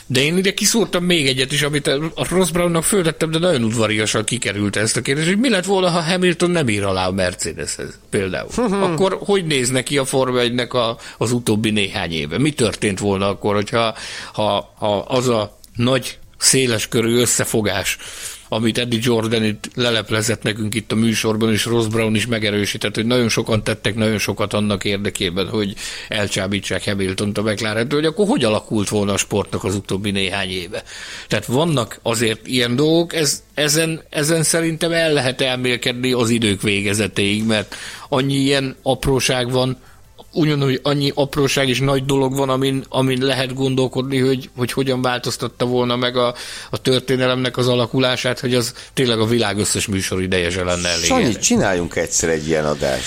De én ide kiszúrtam még egyet is, amit a Ross Brownnak föltettem, de nagyon udvariasan kikerült ezt a kérdést, hogy mi lett volna, ha Hamilton nem ír alá a Mercedeshez például. Akkor hogy néz neki a Forma egynek a, az utóbbi néhány éve? Mi történt volna akkor, hogyha ha, ha az a nagy, széles körű összefogás, amit Eddie Jordan itt leleplezett nekünk itt a műsorban, és Ross Brown is megerősített, hogy nagyon sokan tettek nagyon sokat annak érdekében, hogy elcsábítsák Hamiltont a McLarentől, hogy akkor hogy alakult volna a sportnak az utóbbi néhány éve. Tehát vannak azért ilyen dolgok, ez, ezen, ezen szerintem el lehet elmélkedni az idők végezetéig, mert annyi ilyen apróság van, ugyanúgy annyi apróság és nagy dolog van, amin, amin lehet gondolkodni, hogy, hogy hogyan változtatta volna meg a, a történelemnek az alakulását, hogy az tényleg a világ összes műsor idejesen lenne elég. Sanyi, csináljunk egyszer egy ilyen adást.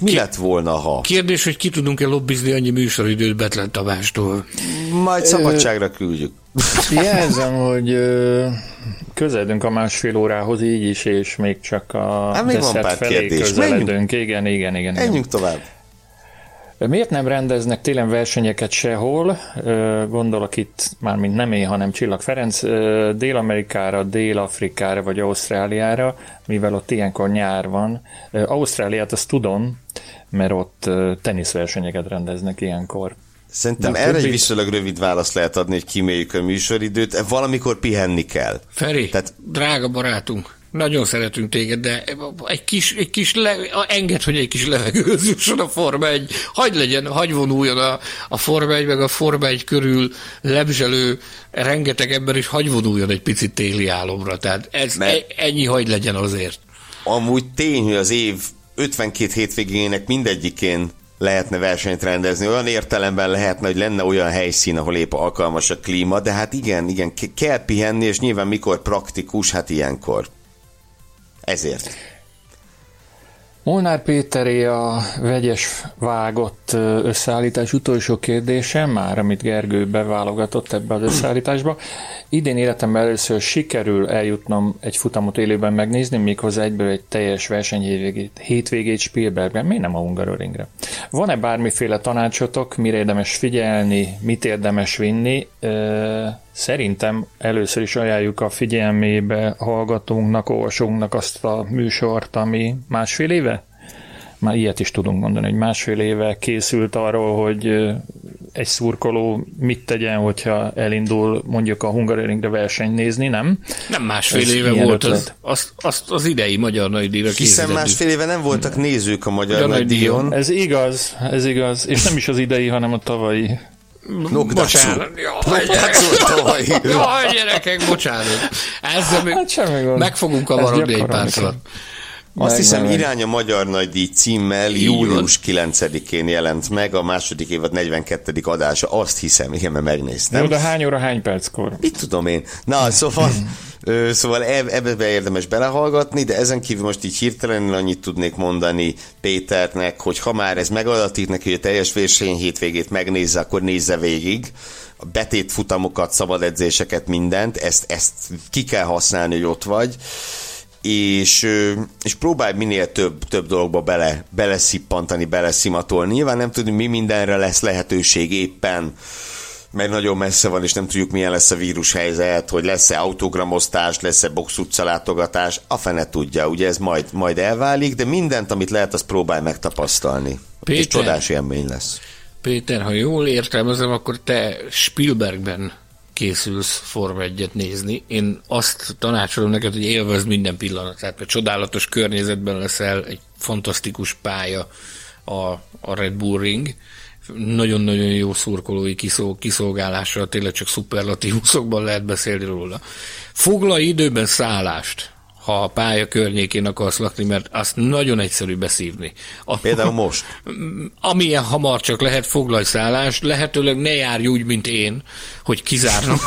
Mi ki, lett volna, ha? Kérdés, hogy ki tudunk-e lobbizni annyi műsoridőt Bethlen Tamástól? Majd szabadságra küldjük. Jelzem, hogy közeledünk a másfél órához így is, és még csak a hát, még desszert felé közeledünk. Igen, igen, igen. Menjünk tovább. Miért nem rendeznek télen versenyeket sehol? Gondolok itt, mármint nem én, hanem Csillag Ferenc, Dél-Amerikára, Dél-Afrikára vagy Ausztráliára, mivel ott ilyenkor nyár van. Ausztráliát azt tudom, mert ott teniszversenyeket rendeznek ilyenkor. Szerintem de erre többit... egy viszonylag rövid választ lehet adni, hogy kíméljük a műsoridőt, valamikor pihenni kell. Feri, tehát... drága barátunk, nagyon szeretünk téged, de egy kis, egy kis le, engedd, hogy egy kis levegőhöz jusson a Forma egy. Hagy legyen, hagy vonuljon a, a Forma egy, meg a Forma egy körül lebzselő rengeteg ember, és hagy vonuljon egy picit téli álomra. Tehát ez, ennyi hagy legyen azért. Amúgy tény, hogy az év ötvenkét hétvégének mindegyikén lehetne versenyt rendezni, olyan értelemben lehetne, hogy lenne olyan helyszín, ahol épp alkalmas a klíma, de hát igen, igen, kell pihenni, és nyilván mikor praktikus, hát ilyenkor. Ezért. Molnár Péteré a vegyes vágott összeállítás utolsó kérdése, már amit Gergő beválogatott ebbe az összeállításba. Idén életemben először sikerül eljutnom egy futamot élőben megnézni, méghozzá egyből egy teljes versenyhétvégét hétvégét Spielbergben, miért nem a Hungaroringre? Van-e bármiféle tanácsotok, mire érdemes figyelni, mit érdemes vinni? Szerintem először is ajánljuk a figyelmébe hallgatónknak, olvasónknak azt a műsort, ami másfél éve? Már ilyet is tudunk mondani, hogy másfél éve készült arról, hogy egy szurkoló mit tegyen, hogyha elindul mondjuk a Hungaroringre verseny nézni, nem? Nem másfél ez éve volt az, az, az, az idei Magyar Nagydíjra készült. Hiszen másfél éve nem voltak nézők a Magyar, Magyar Nagydíjon. Nagy ez igaz, ez igaz, és nem is az idei, hanem a tavalyi. Nokdácsú. Jaj, gyerekek, bocsánat. Ezzel még hát meg fogunk kavarodni egy párszor. Azt meg, hiszem, meg. Irány a Magyar Nagydíj címmel július kilencedikén jelent meg a második évad negyvenkettedik adása. Azt hiszem, igen, mert megnéztem. Jó, de hány óra, hány perckor? Mit tudom én. Na, szóval, szóval ebbe érdemes belehallgatni, de ezen kívül most így hirtelenül annyit tudnék mondani Péternek, hogy ha már ez megadatik neki, hogy a teljes verseny hétvégét megnézze, akkor nézze végig. A betét futamokat, szabad edzéseket, mindent, ezt, ezt ki kell használni, hogy ott vagy. És, és próbálj minél több, több dologba bele, beleszippantani, beleszimatolni. Nyilván nem tudni, mi mindenre lesz lehetőség éppen, mert nagyon messze van, és nem tudjuk, milyen lesz a vírushelyzet, hogy lesz-e autogramosztás, lesz-e box utca látogatás, a fene tudja, ugye ez majd, majd elválik, de mindent, amit lehet, azt próbálj megtapasztalni. Péter, és csodás élmény lesz. Péter, ha jól értelmezem, akkor te Spielbergben készülsz Forma egyet nézni. Én azt tanácsolom neked, hogy élvezd minden pillanatát, mert csodálatos környezetben leszel, egy fantasztikus pálya a, a Red Bull Ring. Nagyon-nagyon jó szurkolói kiszol, kiszolgálásra, tényleg csak szuperlatívuszokban lehet beszélni róla. Foglalj időben szállást, ha a pálya környékén akarsz lakni, mert azt nagyon egyszerű beszívni. A, Például most. Amilyen hamar csak lehet, foglalj szállást, lehetőleg ne járj úgy, mint én, hogy kizárnak,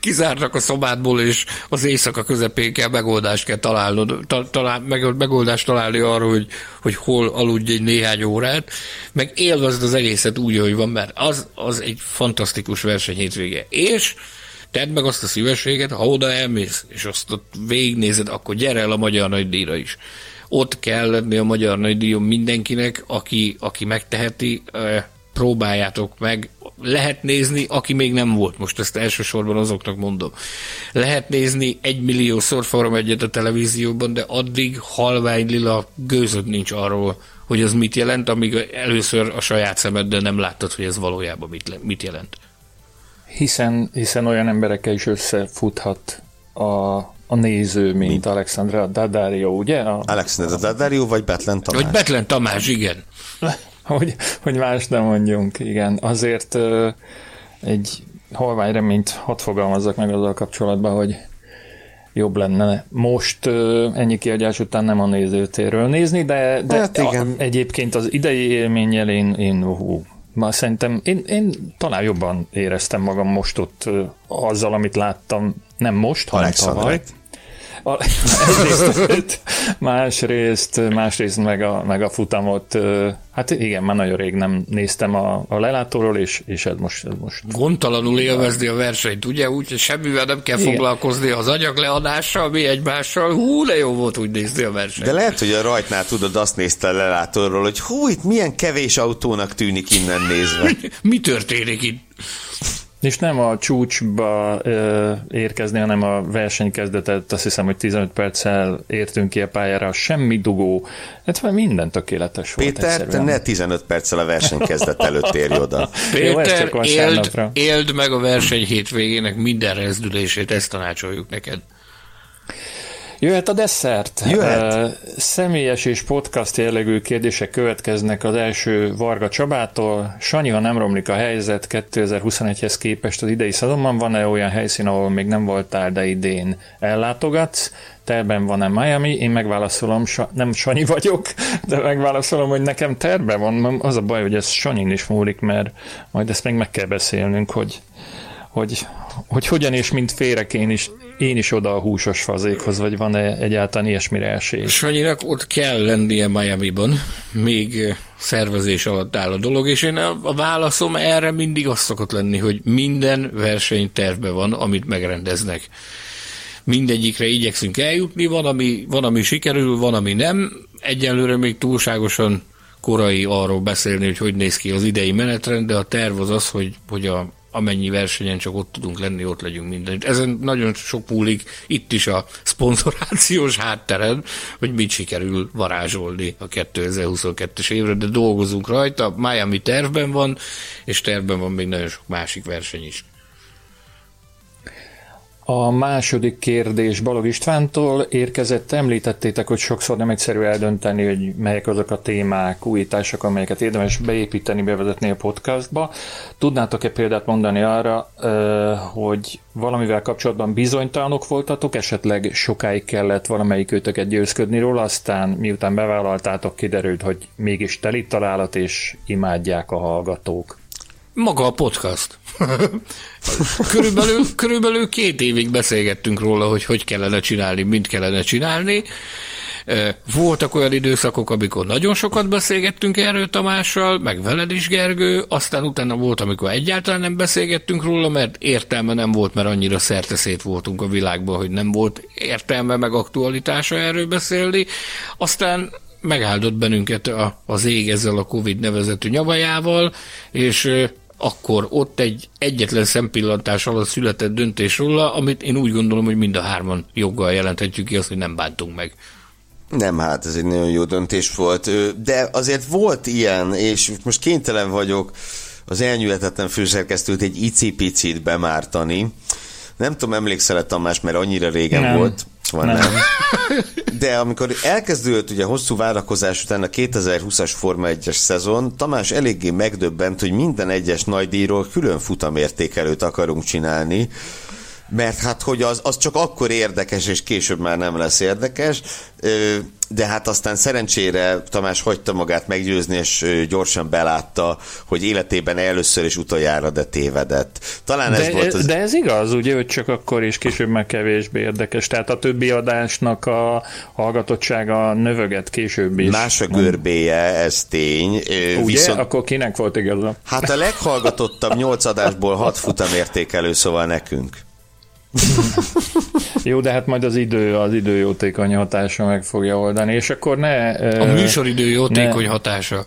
kizárnak a szobádból, és az éjszaka közepén kell megoldást kell találnod, ta, talál, meg, megoldást találni arra, hogy, hogy hol aludj egy néhány órát, meg élvezd az egészet úgy, ahogy van, mert az, az egy fantasztikus verseny hétvége. És tedd meg azt a szívességet, ha oda elmész, és azt ott végignézed, akkor gyere el a Magyar Nagydíjra is. Ott kell lenni a Magyar Nagydíjon mindenkinek, aki, aki megteheti, próbáljátok meg. Lehet nézni, aki még nem volt, most ezt elsősorban azoknak mondom. Lehet nézni egymilliószor Forma egyet a televízióban, de addig halvány lila gőzöd nincs arról, hogy az mit jelent, amíg először a saját szemeddel nem láttad, hogy ez valójában mit, mit jelent. Hiszen, hiszen olyan emberekkel is összefuthat a, a néző, mint Mi? Alexandra Daddario, ugye? A, Alexandra Daddario, vagy Bethlen Tamás? Vagy Bethlen Tamás, igen. hogy, hogy más nem mondjunk, igen. Azért uh, egy halvány reményt hadd fogalmazzak meg azzal kapcsolatban, hogy jobb lenne most uh, ennyi kiadás után nem a nézőtérről nézni, de, de hát igen. A, egyébként az idei élménnyel én, én hú, már szerintem én, én talán jobban éreztem magam most ott azzal, amit láttam, nem most, hanem tavaly. A, egyrészt, másrészt, másrészt meg a, meg a futamot, hát igen, már nagyon rég nem néztem a, a lelátóról, és, és ez most... Ez most gondtalanul élvezni a versenyt, ugye? Úgyhogy semmivel nem kell igen. foglalkozni az anyagleadással, mi egymással, hú, de jó volt úgy nézni a versenyt. De lehet, hogy a rajtnál tudod, azt nézte a lelátóról, hogy hú, itt milyen kevés autónak tűnik innen nézve. Mi történik itt? És nem a csúcsba ö, érkezni, hanem a verseny kezdetet, azt hiszem, hogy tizenöt perccel értünk ki a pályára, semmi dugó, hát minden tökéletes volt. Péter, te ne tizenöt perccel a verseny kezdet előtt érj oda. Péter, Jó, éld, éld meg a verseny hétvégének minden rezdülését, ezt tanácsoljuk neked. Jöhet a desszert? Jöhet. Uh, személyes és podcast jellegű kérdések következnek az első Varga Csabától. Sanyi, ha nem romlik a helyzet kétezer-huszonegyhez képest az idei szezonban, van-e olyan helyszín, ahol még nem voltál, de idén ellátogatsz? Terben van-e Miami? Én megválaszolom, nem Sanyi vagyok, de megválaszolom, hogy nekem terben van. Az a baj, hogy ez Sanyin is múlik, mert majd ezt még meg kell beszélnünk, hogy Hogy, hogy hogyan és mint férek én is, én is oda a húsos fazékhoz, vagy van-e egyáltalán ilyesmire esély? Sanyinak ott kell lennie Miamiban, még szervezés alatt áll a dolog, és én a válaszom erre mindig az szokott lenni, hogy minden verseny tervben van, amit megrendeznek. Mindegyikre igyekszünk eljutni, van ami, van, ami sikerül, van, ami nem. Egyelőre még túlságosan korai arról beszélni, hogy hogy néz ki az idei menetrend, de a terv az az, hogy, hogy a amennyi versenyen csak ott tudunk lenni, ott legyünk mindenütt. Ezen nagyon sok múlik itt is a szponzorációs hátteren, hogy mit sikerül varázsolni a kétezer-huszonkettes évre, de dolgozunk rajta, Miami tervben van, és tervben van még nagyon sok másik verseny is. A második kérdés Balog Istvántól érkezett, említettétek, hogy sokszor nem egyszerű eldönteni, hogy melyek azok a témák, újítások, amelyeket érdemes beépíteni, bevezetni a podcastba. Tudnátok-e példát mondani arra, hogy valamivel kapcsolatban bizonytalanok voltatok, esetleg sokáig kellett valamelyik őtöket győzködni róla, aztán miután bevállaltátok, kiderült, hogy mégis teli találat, és imádják a hallgatók? Maga a podcast. Körülbelül, körülbelül két évig beszélgettünk róla, hogy hogy kellene csinálni, mint kellene csinálni. Voltak olyan időszakok, amikor nagyon sokat beszélgettünk erről Tamással, meg veled is, Gergő, aztán utána volt, amikor egyáltalán nem beszélgettünk róla, mert értelme nem volt, mert annyira szerteszét voltunk a világban, hogy nem volt értelme meg aktualitása erről beszélni. Aztán megáldott bennünket a, az ég ezzel a Covid nevezetű nyavajával, és akkor ott egy egyetlen szempillantás alatt született döntés róla, amit én úgy gondolom, hogy mind a hárman joggal jelenthetjük ki azt, hogy nem bántunk meg. Nem, hát ez egy nagyon jó döntés volt, de azért volt ilyen, és most kénytelen vagyok az elnyületetlen főszerkesztőt egy icipicit bemártani. Nem tudom, emlékszel-e, Tamás, mert annyira régen nem. volt. Van, nem. Nem. De amikor elkezdődött ugye hosszú várakozás után a kétezer-huszas Forma egyes szezon, Tamás eléggé megdöbbent, hogy minden egyes nagy díjról külön futamértékelőt akarunk csinálni, mert hát hogy az, az csak akkor érdekes, és később már nem lesz érdekes, de hát aztán szerencsére Tamás hagyta magát meggyőzni, és gyorsan belátta, hogy életében először és utoljára, de tévedett. Talán ez de, volt az... de ez igaz, ugye, hogy csak akkor és később már kevésbé érdekes, tehát a többi adásnak a hallgatottsága növöget később is. Más a görbéje, ez tény. Ugye? Viszont... Akkor kinek volt igaza? Hát a leghallgatottabb nyolc adásból hat futamértékelő, szóval nekünk. Jó, de hát majd az idő, az idő jótékony hatása meg fogja oldani, és akkor ne... A műsoridő jótékony ne, hatása.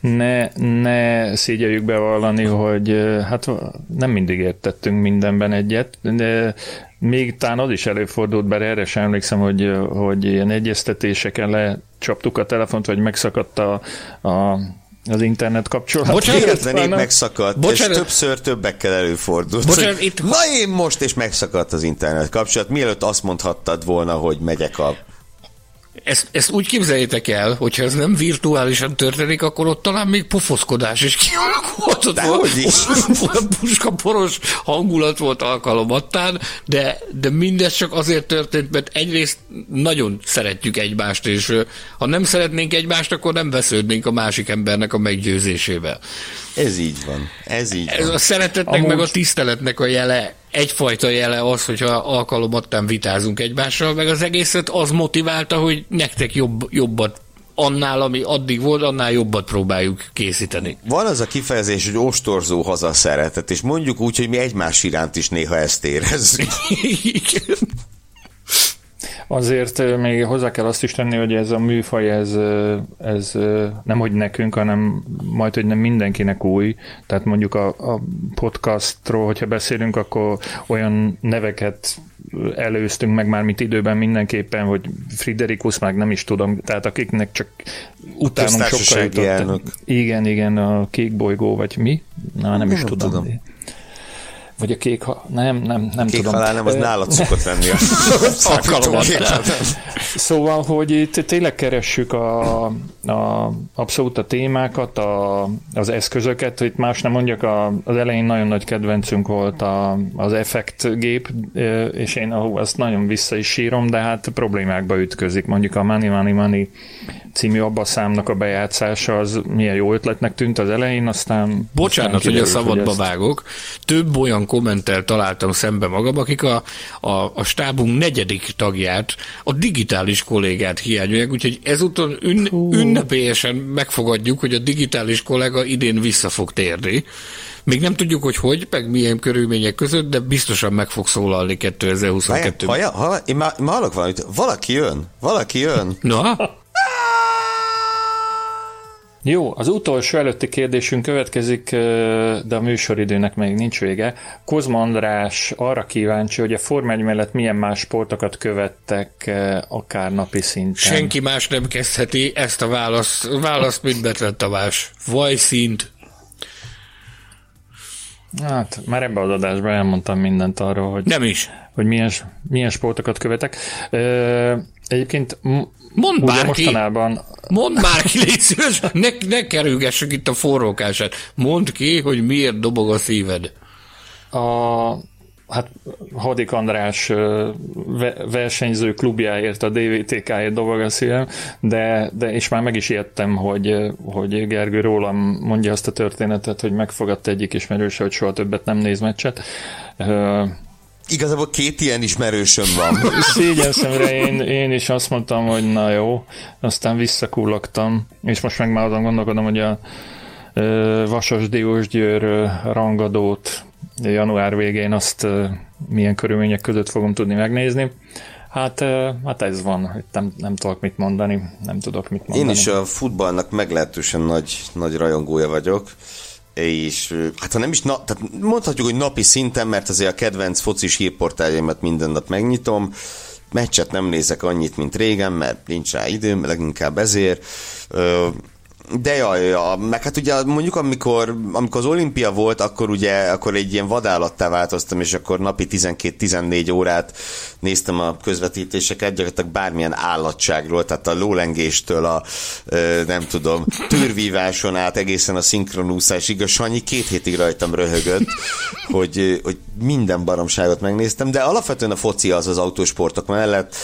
Ne, ne szígyeljük bevallani, hogy hát nem mindig értettünk mindenben egyet, de még talán az is előfordult, bár erre sem emlékszem, hogy, hogy ilyen egyeztetéseken lecsaptuk a telefont, vagy megszakadt a, a az internet kapcsolat. Bocsánat, épp megszakadt, bocsánat. És többször többekkel előfordult. Bocsánat, itt... Na én most, és megszakadt az internet kapcsolat, mielőtt azt mondhattad volna, hogy megyek a... Ezt, ezt úgy képzeljétek el, hogyha ez nem virtuálisan történik, akkor ott talán még pofoszkodás is kialakulhatott volna. Puskaporos hangulat volt alkalomattán, de, de mindez csak azért történt, mert egyrészt nagyon szeretjük egymást, és ha nem szeretnénk egymást, akkor nem vesződnénk a másik embernek a meggyőzésével. Ez így van. Ez így van. A szeretetnek Amúgy... meg a tiszteletnek a jele, egyfajta jele az, hogyha alkalomattán vitázunk egymással, meg az egészet az motiválta, hogy nektek jobb, jobbat annál, ami addig volt, annál jobbat próbáljuk készíteni. Van az a kifejezés, hogy ostorzó hazaszeretet, és mondjuk úgy, hogy mi egymás iránt is néha ezt érezzük. Igen. Azért még hozzá kell azt is tenni, hogy ez a műfaj, ez, ez nem hogy nekünk, hanem majd, hogy nem mindenkinek új. Tehát mondjuk a, a podcastról, hogyha beszélünk, akkor olyan neveket előztünk meg már, mint időben mindenképpen, hogy Friderikus, meg nem is tudom, tehát akiknek csak utánunk sokkal jutott. Elnök. Igen, igen, a Kék Bolygó, vagy mi? Na, nem, nem is tudom. tudom. Vagy a kék ha... Nem, nem, nem kék tudom. Halál nem, az nálad szokott lenni. Akarom. Szóval, hogy itt tényleg keressük a, a, abszolút a témákat, a, az eszközöket. Itt más nem mondjak, a, az elején nagyon nagy kedvencünk volt a, az effektgép, és én ahú, azt nagyon vissza is sírom, de hát problémákba ütközik. Mondjuk a Money, Money, Money című abbaszámnak a bejátszása, az milyen jó ötletnek tűnt az elején, aztán... Bocsánat, aztán kiderült, hogy a szabadba hogy vágok. Több olyan kommenttel találtam szembe magam, akik a, a, a stábunk negyedik tagját, a digitális kollégát hiányolják, úgyhogy ezúton ün, ünnepélyesen megfogadjuk, hogy a digitális kolléga idén vissza fog térni. Még nem tudjuk, hogy hogy, meg milyen körülmények között, de biztosan meg fog szólalni kétezer-huszonkettőben. Hallja, hallja, én már hallok valamit. Valaki jön, valaki jön. Na? Jó, az utolsó előtti kérdésünk következik, de a műsoridőnek még nincs vége. Kozma András arra kíváncsi, hogy a Forma egy mellett milyen más sportokat követtek akár napi szinten. Senki más nem kezdheti ezt a választ, választ mint Betlen Tamás. Vajszint. Hát, már ebbe az adásban elmondtam mindent arról, hogy, nem is. Hogy milyen, milyen sportokat követek. Egyébként... Mondd ugye bárki, mostanában... mondd bárki, légy szíves, ne, ne kerülgessük itt a forrókását. Mondd ki, hogy miért dobog a szíved. A, hát Hadik András versenyző klubjáért, a dé vé té káért dobog a szívem, de, de és már meg is ijedtem, hogy, hogy Gergő rólam mondja azt a történetet, hogy megfogadta egyik ismerőse, hogy soha többet nem néz meccset. Igazából két ilyen ismerősöm van. Szégyenszemre én, én is azt mondtam, hogy na jó, aztán visszakullogtam, és most meg már azon gondolkodom, hogy a ö, Vasas Diósgyőr rangadót január végén azt ö, milyen körülmények között fogom tudni megnézni. Hát, ö, hát ez van, nem, nem tudok mit mondani, nem tudok mit mondani. Én is a futballnak meglehetősen nagy, nagy rajongója vagyok. És hát ha nem is, na, tehát mondhatjuk, hogy napi szinten, mert azért a kedvenc focis hírportáljaimat minden nap megnyitom, meccset nem nézek annyit, mint régen, mert nincs rá időm, leginkább ezért, de jaj, jaj, meg hát ugye mondjuk amikor, amikor az olimpia volt, akkor ugye akkor egy ilyen vadállattá változtam, és akkor napi tizenkét-tizennégy órát néztem a közvetítéseket, gyakorlatilag bármilyen állatságról, tehát a lólengéstől a, nem tudom, tűrvíváson át egészen a szinkronúszásig, a Sanyi két hétig rajtam röhögött, hogy, hogy minden baromságot megnéztem, de alapvetően a foci az az autósportok mellett,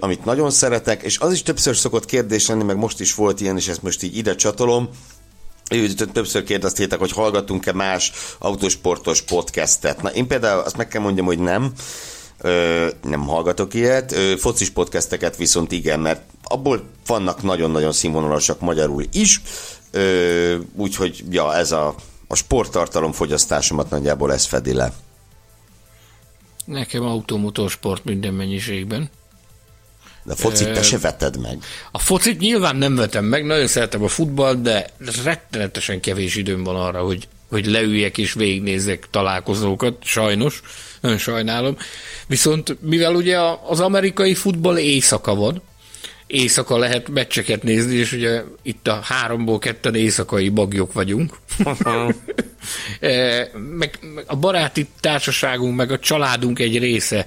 amit nagyon szeretek, és az is többször szokott kérdés lenni, meg most is volt ilyen, és ezt most így ide csatolom. Többször kérdeztétek, hogy hallgatunk-e más autósportos podcastet. Na, én például azt meg kell mondjam, hogy nem. Ö, nem hallgatok ilyet. Ö, focis podcasteket viszont igen, mert abból vannak nagyon-nagyon színvonalasak magyarul is. Ö, úgyhogy ja, ez a, a sporttartalom fogyasztásomat nagyjából ez fedi le. Nekem automotorsport minden mennyiségben. De a focit te se veted meg. A focit nyilván nem vetem meg, nagyon szeretem a futballt, de rettenetesen kevés időm van arra, hogy, hogy leüljek és végignézzek találkozókat, sajnos, nagyon sajnálom. Viszont mivel ugye az amerikai futball éjszaka van, éjszaka lehet meccseket nézni, és ugye itt a háromból ketten éjszakai bagyok vagyunk. meg, meg a baráti társaságunk, meg a családunk egy része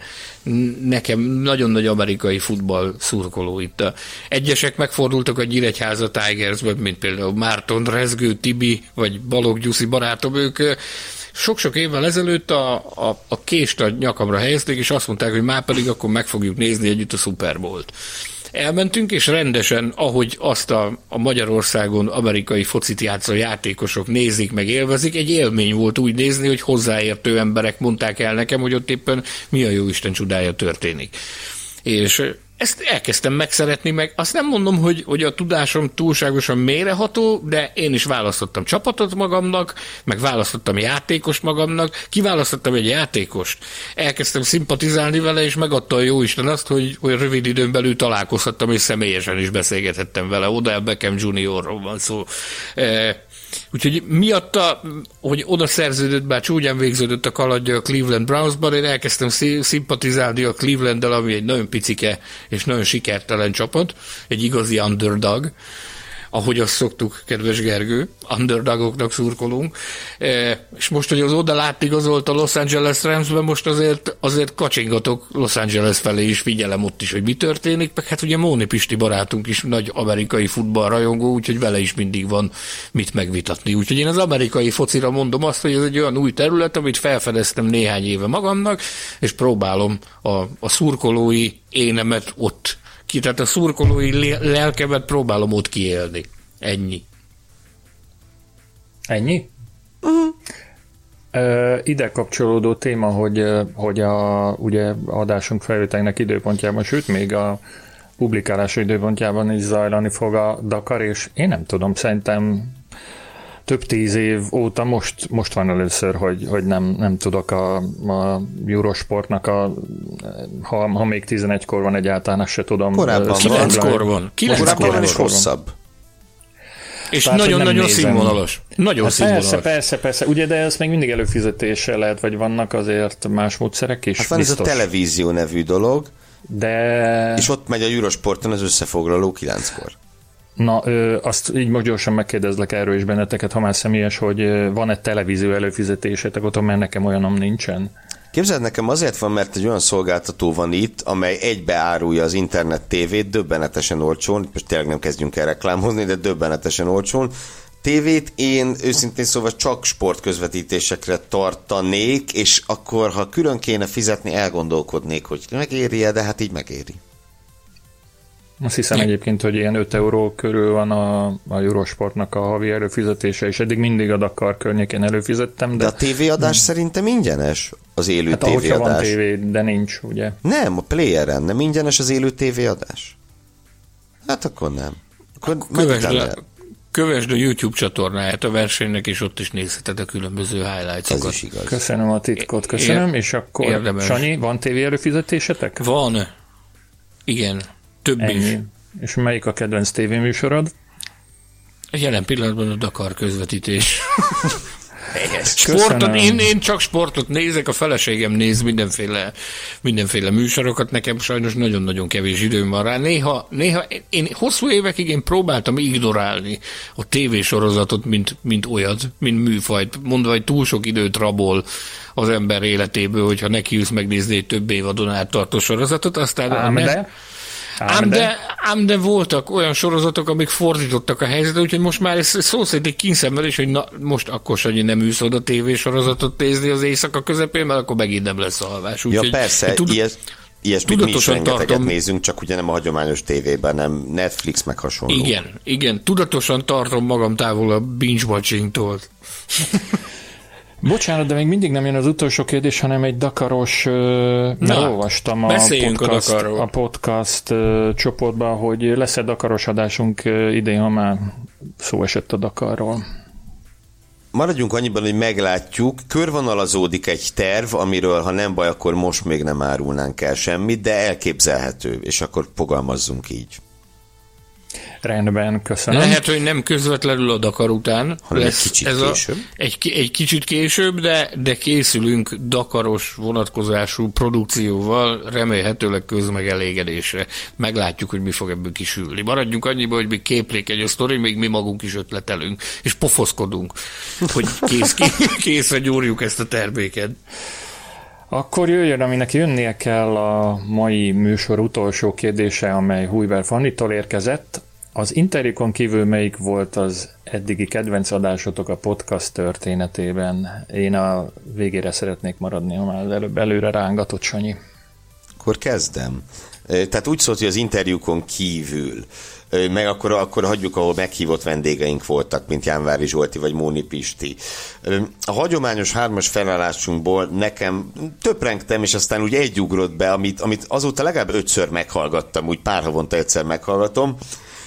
nekem nagyon nagy amerikai futball szurkoló itt. Egyesek megfordultak a Nyíregyháza Tigersbe, mint például Márton Rezgő, Tibi, vagy Balogh Gyuszi barátom, ők sok-sok évvel ezelőtt a, a, a kést a nyakamra helyezték, és azt mondták, hogy már pedig akkor meg fogjuk nézni együtt a Super Bowlt. Elmentünk, és rendesen, ahogy azt a, a Magyarországon amerikai focit játszó játékosok nézik, meg élvezik, egy élmény volt úgy nézni, hogy hozzáértő emberek mondták el nekem, hogy ott éppen mi a jó Isten csodája történik. És ezt elkezdtem megszeretni, meg azt nem mondom, hogy, hogy a tudásom túlságosan mélyreható, de én is választottam csapatot magamnak, meg választottam játékost magamnak, kiválasztottam egy játékost. Elkezdtem szimpatizálni vele, és megadta a jóisten azt, hogy, hogy rövid időn belül találkozhattam, és személyesen is beszélgethettem vele. Odell Beckham juniorról van szó. E- Úgyhogy miatta, hogy oda szerződött, bár csúgyán végződött a kalandja a Cleveland Brownsban, én elkezdtem szimpatizálni a Clevelanddel, ami egy nagyon picike és nagyon sikertelen csapat, egy igazi underdog, ahogy azt szoktuk, kedves Gergő, underdogoknak szurkolunk, és most, hogy az odalát igazolt a Los Angeles Ramsben, most azért, azért kacsingatok Los Angeles felé is, figyelem ott is, hogy mi történik, meg hát ugye Móni Pisti barátunk is nagy amerikai futballrajongó, úgyhogy vele is mindig van mit megvitatni. Úgyhogy én az amerikai focira mondom azt, hogy ez egy olyan új terület, amit felfedeztem néhány éve magamnak, és próbálom a, a szurkolói énemet ott ki, tehát a szurkolói lelkemet próbálom ott kiélni. Ennyi. Ennyi? Uh-huh. Ö, ide kapcsolódó téma, hogy, hogy a, ugye adásunk felvételnek időpontjában, sőt még a publikálás időpontjában is zajlani fog a Dakar, és én nem tudom, szerintem több tíz év óta most, most van először, hogy, hogy nem, nem tudok a, a Eurosportnak, a, ha, ha még tizenegykor van egyáltalán, azt se tudom. Korábban kilenckor van. kilenckor is hosszabb. És nagyon-nagyon színvonalos. Nagyon hát színvonalos. Persze, persze, persze. Ugye, de ez még mindig előfizetéssel lehet, vagy vannak azért más módszerek is. Hát van biztos. Ez a televízió nevű dolog, de... és ott megy a Eurosporton az összefoglaló kilenckor. Na, ö, azt így most gyorsan megkérdezlek erről is benneteket, ha már személyes, hogy van-e televízió előfizetésetek otthon, mert nekem olyanom nincsen. Képzeld, nekem azért van, mert egy olyan szolgáltató van itt, amely egybeárulja az internet tévét döbbenetesen olcsón, most tényleg nem kezdjünk el reklámozni, de döbbenetesen olcsón. Tévét én őszintén szóval csak sportközvetítésekre tartanék, és akkor, ha külön kéne fizetni, elgondolkodnék, hogy megéri-e, de hát így megéri. Azt hiszem egyébként, hogy ilyen öt euró körül van a, a Eurosportnak a havi előfizetése, és eddig mindig a Dakar környékén előfizettem. De, de a tévéadás szerintem ingyenes, az élő hát, tévéadás. Hát ahogyha van tévé, de nincs, ugye? Nem, a playeren nem ingyenes az élő tévéadás. Hát akkor nem. Akkor kövesd, le, kövesd a YouTube csatornáját a versenynek, és ott is nézheted a különböző highlights-okat. Ez is igaz. Köszönöm a titkot, köszönöm, é, és akkor érdemes. Sanyi, van tévé előfizetésetek? Van, igen. Több ennyi. Is. És melyik a kedvenc tévéműsorod? Jelen pillanatban a Dakar közvetítés. Sportot, én, én csak sportot nézek, a feleségem néz mindenféle, mindenféle műsorokat, nekem sajnos nagyon-nagyon kevés időm van rá. Néha, néha én hosszú évekig én próbáltam ignorálni a tévésorozatot, mint, mint olyat, mint műfajt, mondva, hogy túl sok időt rabol az ember életéből, hogyha nekiülsz megnézni egy több évadon át tartó sorozatot, aztán... Ám de... Ám de, ám de voltak olyan sorozatok, amik fordítottak a helyzetet, úgyhogy most már ez szó szerint egy kényszermelés, hogy na, most akkor Sanyi nem ülsz oda tévésorozatot nézni az éjszaka közepén, mert akkor megint nem lesz alvás. Úgy, ja persze, tud- ilyes, ilyesmit mi is rengeteget tartom. Nézünk, csak ugye nem a hagyományos tévében, nem Netflix meg hasonló. Igen, igen, tudatosan tartom magam távol a binge-watchingtól. Bocsánat, de még mindig nem jön az utolsó kérdés, hanem egy dakaros, mert olvastam a podcast, a, a podcast csoportban, hogy lesz egy dakaros adásunk idén, ha már szó esett a Dakarról. Maradjunk annyiban, hogy meglátjuk, körvonalazódik egy terv, amiről ha nem baj, akkor most még nem árulnánk el semmit, de elképzelhető, és akkor fogalmazzunk így. Rendben, köszönöm. Lehet, hogy nem közvetlenül a Dakar után, hanem lesz egy kicsit ez a, később. Egy, egy kicsit később, de, de készülünk dakaros vonatkozású produkcióval, remélhetőleg közmegelégedésre. Meglátjuk, hogy mi fog ebből kisülni. Maradjunk annyiba, hogy még képlékeny a sztori, még mi magunk is ötletelünk, és pofoszkodunk, hogy kész, készre gyúrjuk ezt a terméket. Akkor jöjjön, aminek jönnie kell a mai műsor utolsó kérdése, amely Huiber Fannitól érkezett. Az interjúkon kívül melyik volt az eddigi kedvenc adásotok a podcast történetében? Én a végére szeretnék maradni, ha már előbb előre rángatott, Sanyi. Akkor kezdem. Tehát úgy szólt, hogy az interjúkon kívül, meg akkor, akkor hagyjuk, ahol meghívott vendégeink voltak, mint Jánvári Zsolti vagy Móni Pisti. A hagyományos hármas felállásunkból nekem töprengtem, és aztán úgy egy ugrott be, amit, amit azóta legalább ötször meghallgattam, úgy pár havonta egyszer meghallgatom.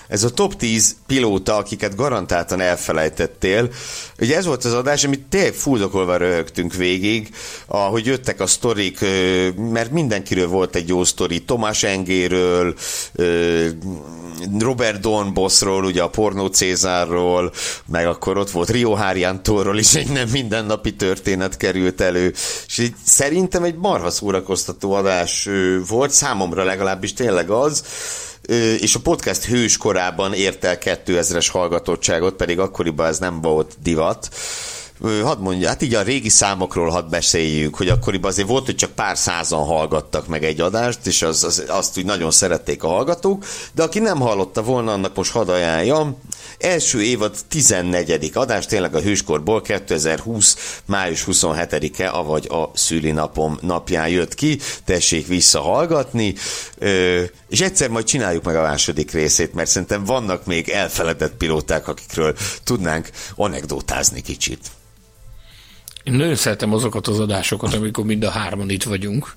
Ez a top tíz pilóta, akiket garantáltan elfelejtettél. Ugye ez volt az adás, amit tényleg fuldokolva röhögtünk végig, ahogy jöttek a sztorik, mert mindenkiről volt egy jó sztori. Tomás Engéről, Robert Dornbuszról, ugye a Pornó Cézárról, meg akkor ott volt Rio Harjántóról is egy nem mindennapi történet került elő, és így szerintem egy marha szórakoztató adás volt, számomra legalábbis tényleg az, és a podcast hős korában ért el kétezres hallgatottságot, pedig akkoriban ez nem volt divat. Hadd mondja, hát így a régi számokról hadd beszéljünk, hogy akkoriban azért volt, hogy csak pár százan hallgattak meg egy adást, és az, az, azt úgy nagyon szerették a hallgatók, de aki nem hallotta volna, annak most hadd ajánljam. Első évad tizennegyedik adás, tényleg a hőskorból, kétezerhúsz. május huszonhetedike, avagy a szülinapom napján jött ki, tessék visszahallgatni, és egyszer majd csináljuk meg a második részét, mert szerintem vannak még elfeledett pilóták, akikről tudnánk anekdotázni kicsit. Én nagyon szeretem azokat az adásokat, amikor mind a hárman itt vagyunk,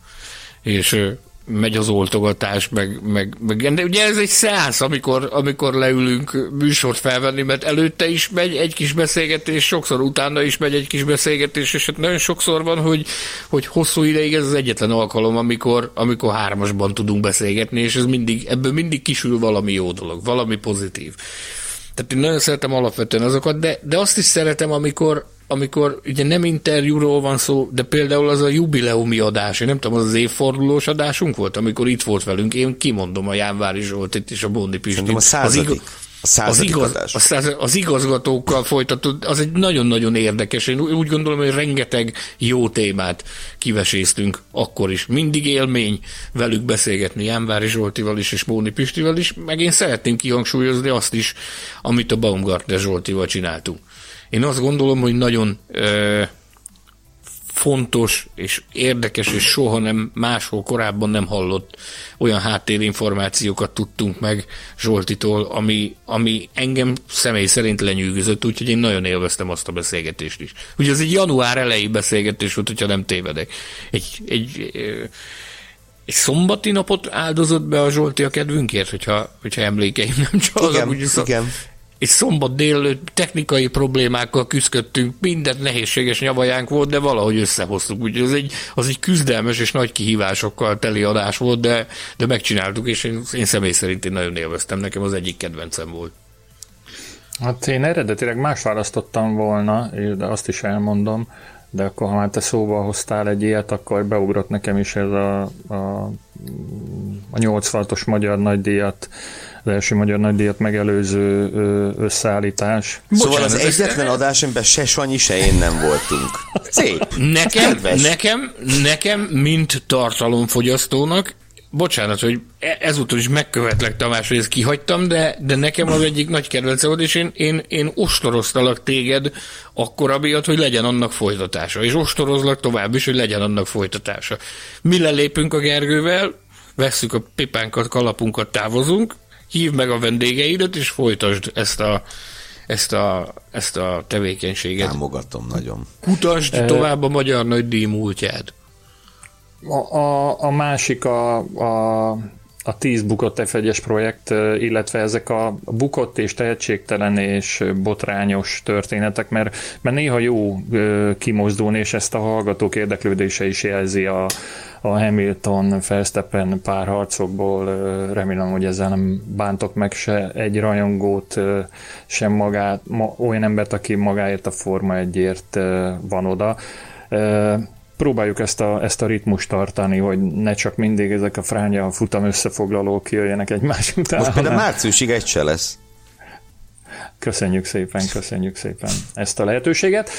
és megy az oltogatás, meg, meg, meg de ugye ez egy szeánsz, amikor, amikor leülünk műsort felvenni, mert előtte is megy egy kis beszélgetés, sokszor utána is megy egy kis beszélgetés, és hát nagyon sokszor van, hogy, hogy hosszú ideig ez az egyetlen alkalom, amikor, amikor hármasban tudunk beszélgetni, és ez mindig, ebből mindig kisül valami jó dolog, valami pozitív. Tehát én nagyon szeretem alapvetően azokat, de, de azt is szeretem, amikor amikor ugye nem interjúról van szó, de például az a jubileumi adás, én nem tudom, az az évfordulós adásunk volt, amikor itt volt velünk, én kimondom a Jánvári Zsoltit és a Bondi Pistit. A századik, az, igaz, a századik az, igaz, a száz, az igazgatókkal folytatott, az egy nagyon-nagyon érdekes, én úgy gondolom, hogy rengeteg jó témát kiveséztünk akkor is. Mindig élmény velük beszélgetni, Jánvári Zsoltival is és Bondi Pistivel is, meg én szeretném kihangsúlyozni azt is, amit a Baumgartner Zsoltival csináltunk. Én azt gondolom, hogy nagyon ö, fontos és érdekes, és soha nem, máshol korábban nem hallott olyan háttérinformációkat tudtunk meg Zsoltitól, ami, ami engem személy szerint lenyűgözött, úgyhogy én nagyon élveztem azt a beszélgetést is. Ugye ez egy január elejé beszélgetés volt, hogyha nem tévedek. Egy, egy, ö, egy szombati napot áldozott be a Zsolti a kedvünkért, hogyha, hogyha emlékeim nem csalódnak. Igen, szab... igen. És szombat délelőtt technikai problémákkal küzdöttünk, minden nehézséges nyavajánk volt, de valahogy összehoztuk. Úgyhogy az egy, az egy küzdelmes és nagy kihívásokkal teli adás volt, de, de megcsináltuk, és én, én személy szerint én nagyon élveztem, nekem az egyik kedvencem volt. Hát én eredetileg más választottam volna, de azt is elmondom, de akkor ha már te szóba hoztál egy ilyet, akkor beugrott nekem is ez a, a, a nyolcvanhatos magyar nagydíjat, az első magyar nagydíjat megelőző összeállítás. Bocsánat, szóval az egyetlen adás, amiben se Sanyi, se én nem voltunk. Szép. Nekem, nekem, nekem, mint tartalomfogyasztónak, bocsánat, hogy ezúttal is megkövetlek, Tamás, hogy ezt kihagytam, de, de nekem az egyik nagy kedvence volt, és én, én, én ostoroztalak téged akkora miatt, hogy legyen annak folytatása, és ostorozlak tovább is, hogy legyen annak folytatása. Mi lelépünk a Gergővel, vesszük a pipánkat, kalapunkat, távozunk, hívd meg a vendégeidet, és folytasd ezt a, ezt a, ezt a tevékenységet. Támogatom nagyon. Kutasd e... tovább a magyar nagydíj múltját. A, a, a másik a, a, a tíz bukott ef egyes projekt, illetve ezek a bukott és tehetségtelen és botrányos történetek, mert, mert néha jó kimozdulni, és ezt a hallgatók érdeklődése is jelzi a, a Hamilton-Verstappen párharcokból. Remélem, hogy ezzel nem bántok meg se egy rajongót, sem magát, ma, olyan embert, aki magáért a Forma egyért van oda. Próbáljuk ezt a, ezt a ritmust tartani, hogy ne csak mindig ezek a fránya futam összefoglalók jöjjenek egymás után. Most például márciusig egy se lesz. Köszönjük szépen, köszönjük szépen ezt a lehetőséget.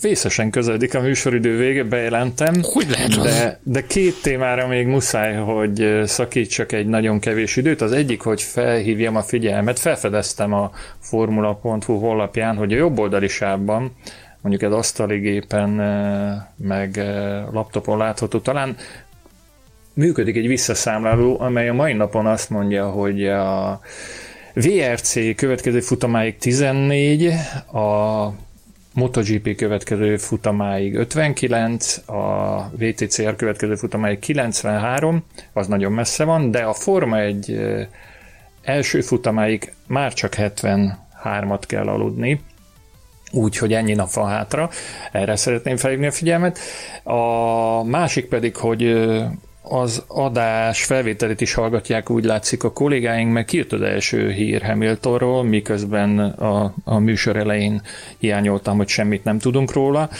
Vészesen közeledik a műsoridő vége, bejelentem. Hogy lehet, de, de két témára még muszáj, hogy szakítsak egy nagyon kevés időt. Az egyik, hogy felhívjam a figyelmet. Felfedeztem a formula pont hu honlapján, hogy a jobb oldali sávban, mondjuk egy asztali gépen, meg laptopon látható, talán működik egy visszaszámláló, amely a mai napon azt mondja, hogy a vé er cé következő futamáig tizennégy, a MotoGP következő futamáig ötvenkilenc, a vé té cé er következő futamáig kilencvenhárom, az nagyon messze van, de a Forma egy első futamáig már csak hetvenhármat kell aludni. Úgyhogy ennyi nap van hátra, erre szeretném felhívni a figyelmet. A másik pedig, hogy az adás felvételét is hallgatják, úgy látszik a kollégáink, meg kijött az első hír Hamiltonról, miközben a, a műsor elején hiányoltam, hogy semmit nem tudunk róla.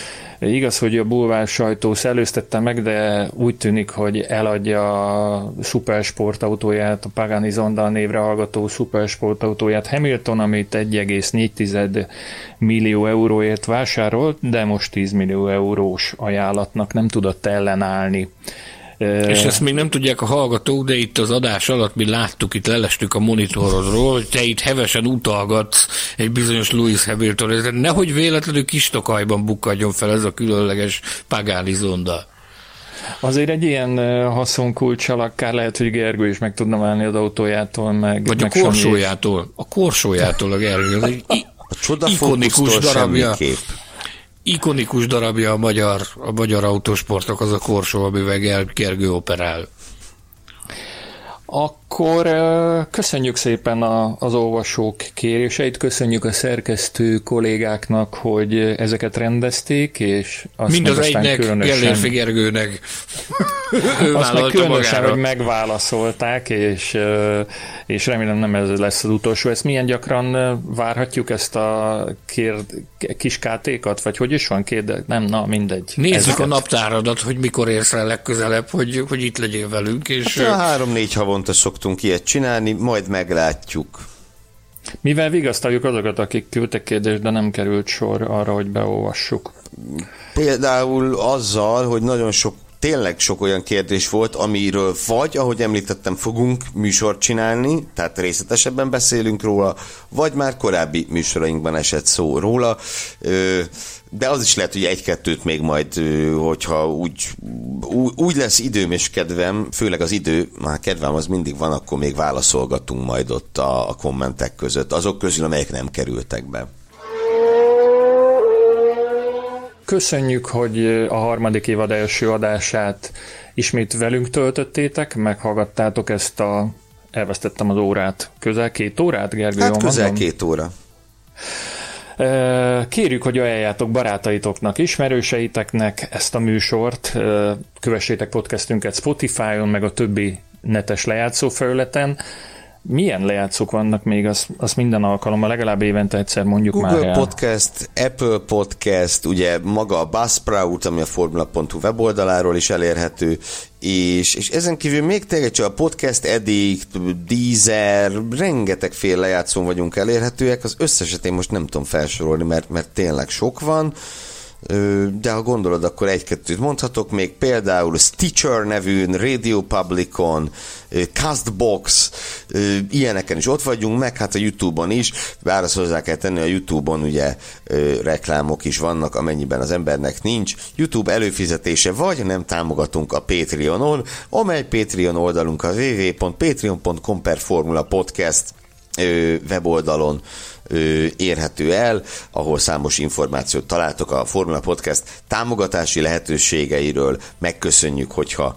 Igaz, hogy a bulvár sajtó szellőztette meg, de úgy tűnik, hogy eladja a szupersportautóját, a Pagani Zonda névre hallgató szupersportautóját Hamilton, amit egy egész négy millió euróért vásárolt, de most tíz millió eurós ajánlatnak nem tudott ellenállni. És ezt még nem tudják a hallgatók, de itt az adás alatt mi láttuk, itt lelestük a monitorodról, hogy te itt hevesen utalgatsz egy bizonyos Lewis Hamilton, nehogy véletlenül Kistokajban bukkadjon fel ez a különleges Pagani Zonda. Azért egy ilyen haszonkulccsal akár lehet, hogy Gergő is meg tudna válni az autójától, meg... Vagy meg a korsójától. Is. A korsójától a Gergő. Az egy a ikonikus darabja. Kép. Ikonikus darabja a magyar, a magyar autósportnak az a korsó, amivel Gergő operál. Akkor köszönjük szépen a, az olvasók kéréseit, köszönjük a szerkesztő kollégáknak, hogy ezeket rendezték, és azt mind az egynek, különösen... Gellérfi Gergőnek azt meg különösen, magára. Hogy megválaszolták, és, és remélem nem ez lesz az utolsó. Ezt milyen gyakran várhatjuk, ezt a kér, kis kátékat, vagy hogy is van? Kérde... Nem, na mindegy. Nézzük ezeket. A naptáradat, hogy mikor érsz el legközelebb, hogy, hogy itt legyél velünk. És... Hát, három-négy havon szoktunk ilyet csinálni, majd meglátjuk. Mivel vigasztaljuk azokat, akik küldtek kérdést, de nem került sor arra, hogy beolvassuk. Például azzal, hogy nagyon sok, tényleg sok olyan kérdés volt, amiről vagy, ahogy említettem, fogunk műsort csinálni, tehát részletesebben beszélünk róla, vagy már korábbi műsorainkban esett szó róla, de az is lehet, hogy egy-kettőt még majd, hogyha úgy, úgy lesz időm és kedvem, főleg az idő, már kedvem az mindig van, akkor még válaszolgatunk majd ott a, a kommentek között, azok közül, amelyek nem kerültek be. Köszönjük, hogy a harmadik évad első adását ismét velünk töltöttétek, meghallgattátok ezt a... Elvesztettem az órát. Közel két órát, Gergő? Hát közel mondom. Két óra. Kérjük, hogy ajánljátok barátaitoknak, ismerőseiteknek ezt a műsort, kövessétek podcastünket Spotify-on, meg a többi netes lejátszófelületen. Milyen lejátszók vannak még, azt az minden alkalommal, legalább évente egyszer mondjuk Google már el. Google Podcast, Apple Podcast, ugye maga a Buzzsprout, ami a formula pont hu weboldaláról is elérhető, és, és ezen kívül még tényleg csak a Podcast Addict, Deezer, rengetegféle lejátszón vagyunk elérhetőek, az összeset én most nem tudom felsorolni, mert, mert tényleg sok van. De ha gondolod, akkor egy-kettőt mondhatok még, például Stitcher nevűn, Radio Publicon, Castbox, ilyeneken is ott vagyunk, meg hát a YouTube-on is, bár azt hozzá kell tenni, a YouTube-on ugye reklámok is vannak, amennyiben az embernek nincs YouTube előfizetése, vagy nem támogatunk a Patreonon, amely Patreon oldalunk a double-u double-u double-u pont patreon pont com per Formula Podcast weboldalon érhető el, ahol számos információt találtok a Formula Podcast támogatási lehetőségeiről. Megköszönjük, hogyha,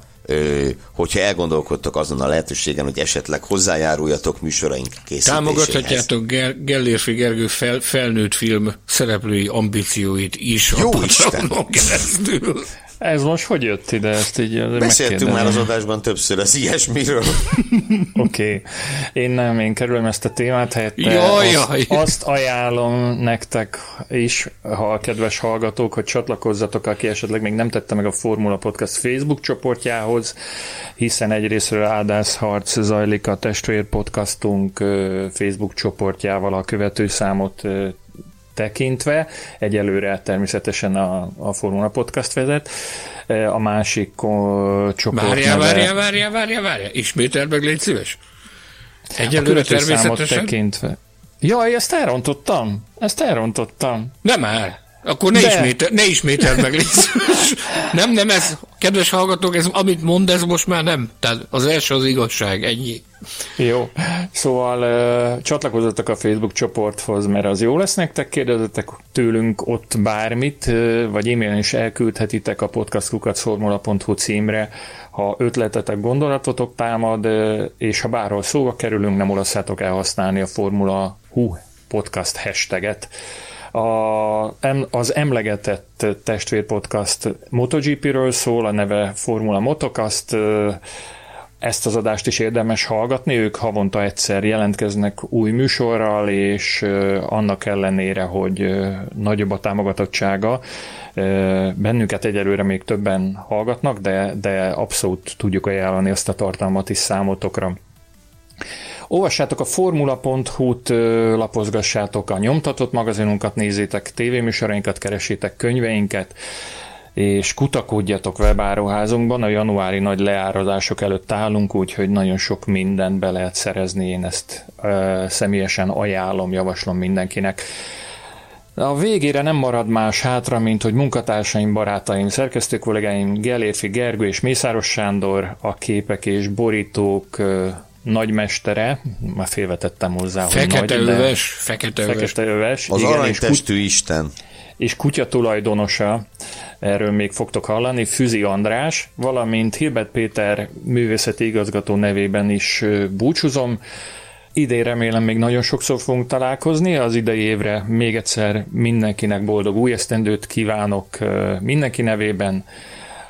hogyha elgondolkodtok azon a lehetőségen, hogy esetleg hozzájáruljatok műsoraink készítéséhez. Támogathatjátok Ger- Gellérfi Gergő fel- felnőtt film szereplői ambícióit is. Jó Istenem! Keresztül. Ez most hogy jött ide? Ezt így beszéltünk már az adásban többször az ilyesmiről. Oké. Okay. Én nem, én kerülöm ezt a témát, helyette jaj, jaj. Azt, azt ajánlom nektek is, ha a kedves hallgatók, hogy csatlakozzatok, aki esetleg még nem tette meg a Formula Podcast Facebook csoportjához, hiszen egyrészről áldásharc zajlik a testvér podcastunk Facebook csoportjával, a követőszámot tekintve, egyelőre természetesen a, a Formula Podcast vezet, a másik csoport várjá, neve... Várjá, várjá, várjá, várjá, ismételd meg, légy szíves. Egyelőre természetesen... tekintve. Jaj, ezt elrontottam, ezt elrontottam. Nem már, akkor ne, ismétel, ne ismételd meg, légy szíves. Nem, nem, ez, kedves hallgatók, ez, amit mond, ez most már nem. Tehát az első az igazság, ennyi. Jó, szóval uh, csatlakozzatok a Facebook csoporthoz, mert az jó lesz nektek, kérdezzetek tőlünk ott bármit, uh, vagy e-mailen is elküldhetitek a podcast kukac formula pont hu címre, ha ötletetek, gondolatotok támad, uh, és ha bárhol szóba kerülünk, nem olaszátok elhasználni a Formula Hu podcast hashtaget, A, az emlegetett testvérpodcast MotoGP-ről szól, a neve Formula Motocast. Ezt az adást is érdemes hallgatni, ők havonta egyszer jelentkeznek új műsorral, és annak ellenére, hogy nagyobb a támogatottsága, bennünket egyelőre még többen hallgatnak, de, de abszolút tudjuk ajánlani azt a tartalmat is számotokra. Olvassátok a formula pont hu-t, lapozgassátok a nyomtatott magazinunkat, nézzétek tévéműsorainkat, keresétek könyveinket, és kutakodjatok webáruházunkban, a januári nagy leárazások előtt állunk, úgyhogy nagyon sok mindent be lehet szerezni, én ezt ö, személyesen ajánlom, javaslom mindenkinek. A végére nem marad más hátra, mint hogy munkatársaim, barátaim, szerkesztő kollégáim Gellérfi Gergő és Mészáros Sándor, a képek és borítók ö, nagymestere, már félvetettem hozzá, hogy fekete nagy, öves, de... Fekete öves, fekete öves. Az aranytestű kut... Isten. És kutya tulajdonosa, erről még fogtok hallani, Füzi András, valamint Hilbert Péter művészeti igazgató nevében is búcsúzom. Idén remélem még nagyon sokszor fogunk találkozni, az idei évre még egyszer mindenkinek boldog új esztendőt kívánok mindenki nevében,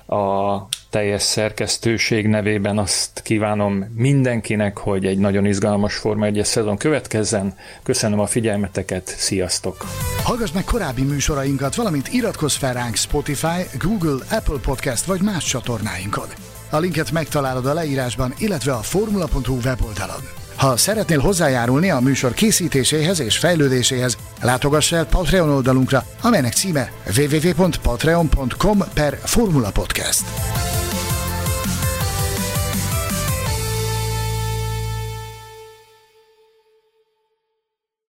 a teljes szerkesztőség nevében azt kívánom mindenkinek, hogy egy nagyon izgalmas Forma egyes szezon következzen. Köszönöm a figyelmeteket, sziasztok! Hallgass meg korábbi műsorainkat, valamint iratkozz fel ránk Spotify, Google, Apple Podcast vagy más csatornáinkon. A linket megtalálod a leírásban, illetve a formula pont hu weboldalon. Ha szeretnél hozzájárulni a műsor készítéséhez és fejlődéséhez, látogass el Patreon oldalunkra, amelynek címe double-u double-u double-u pont patreon pont com per formula podcast.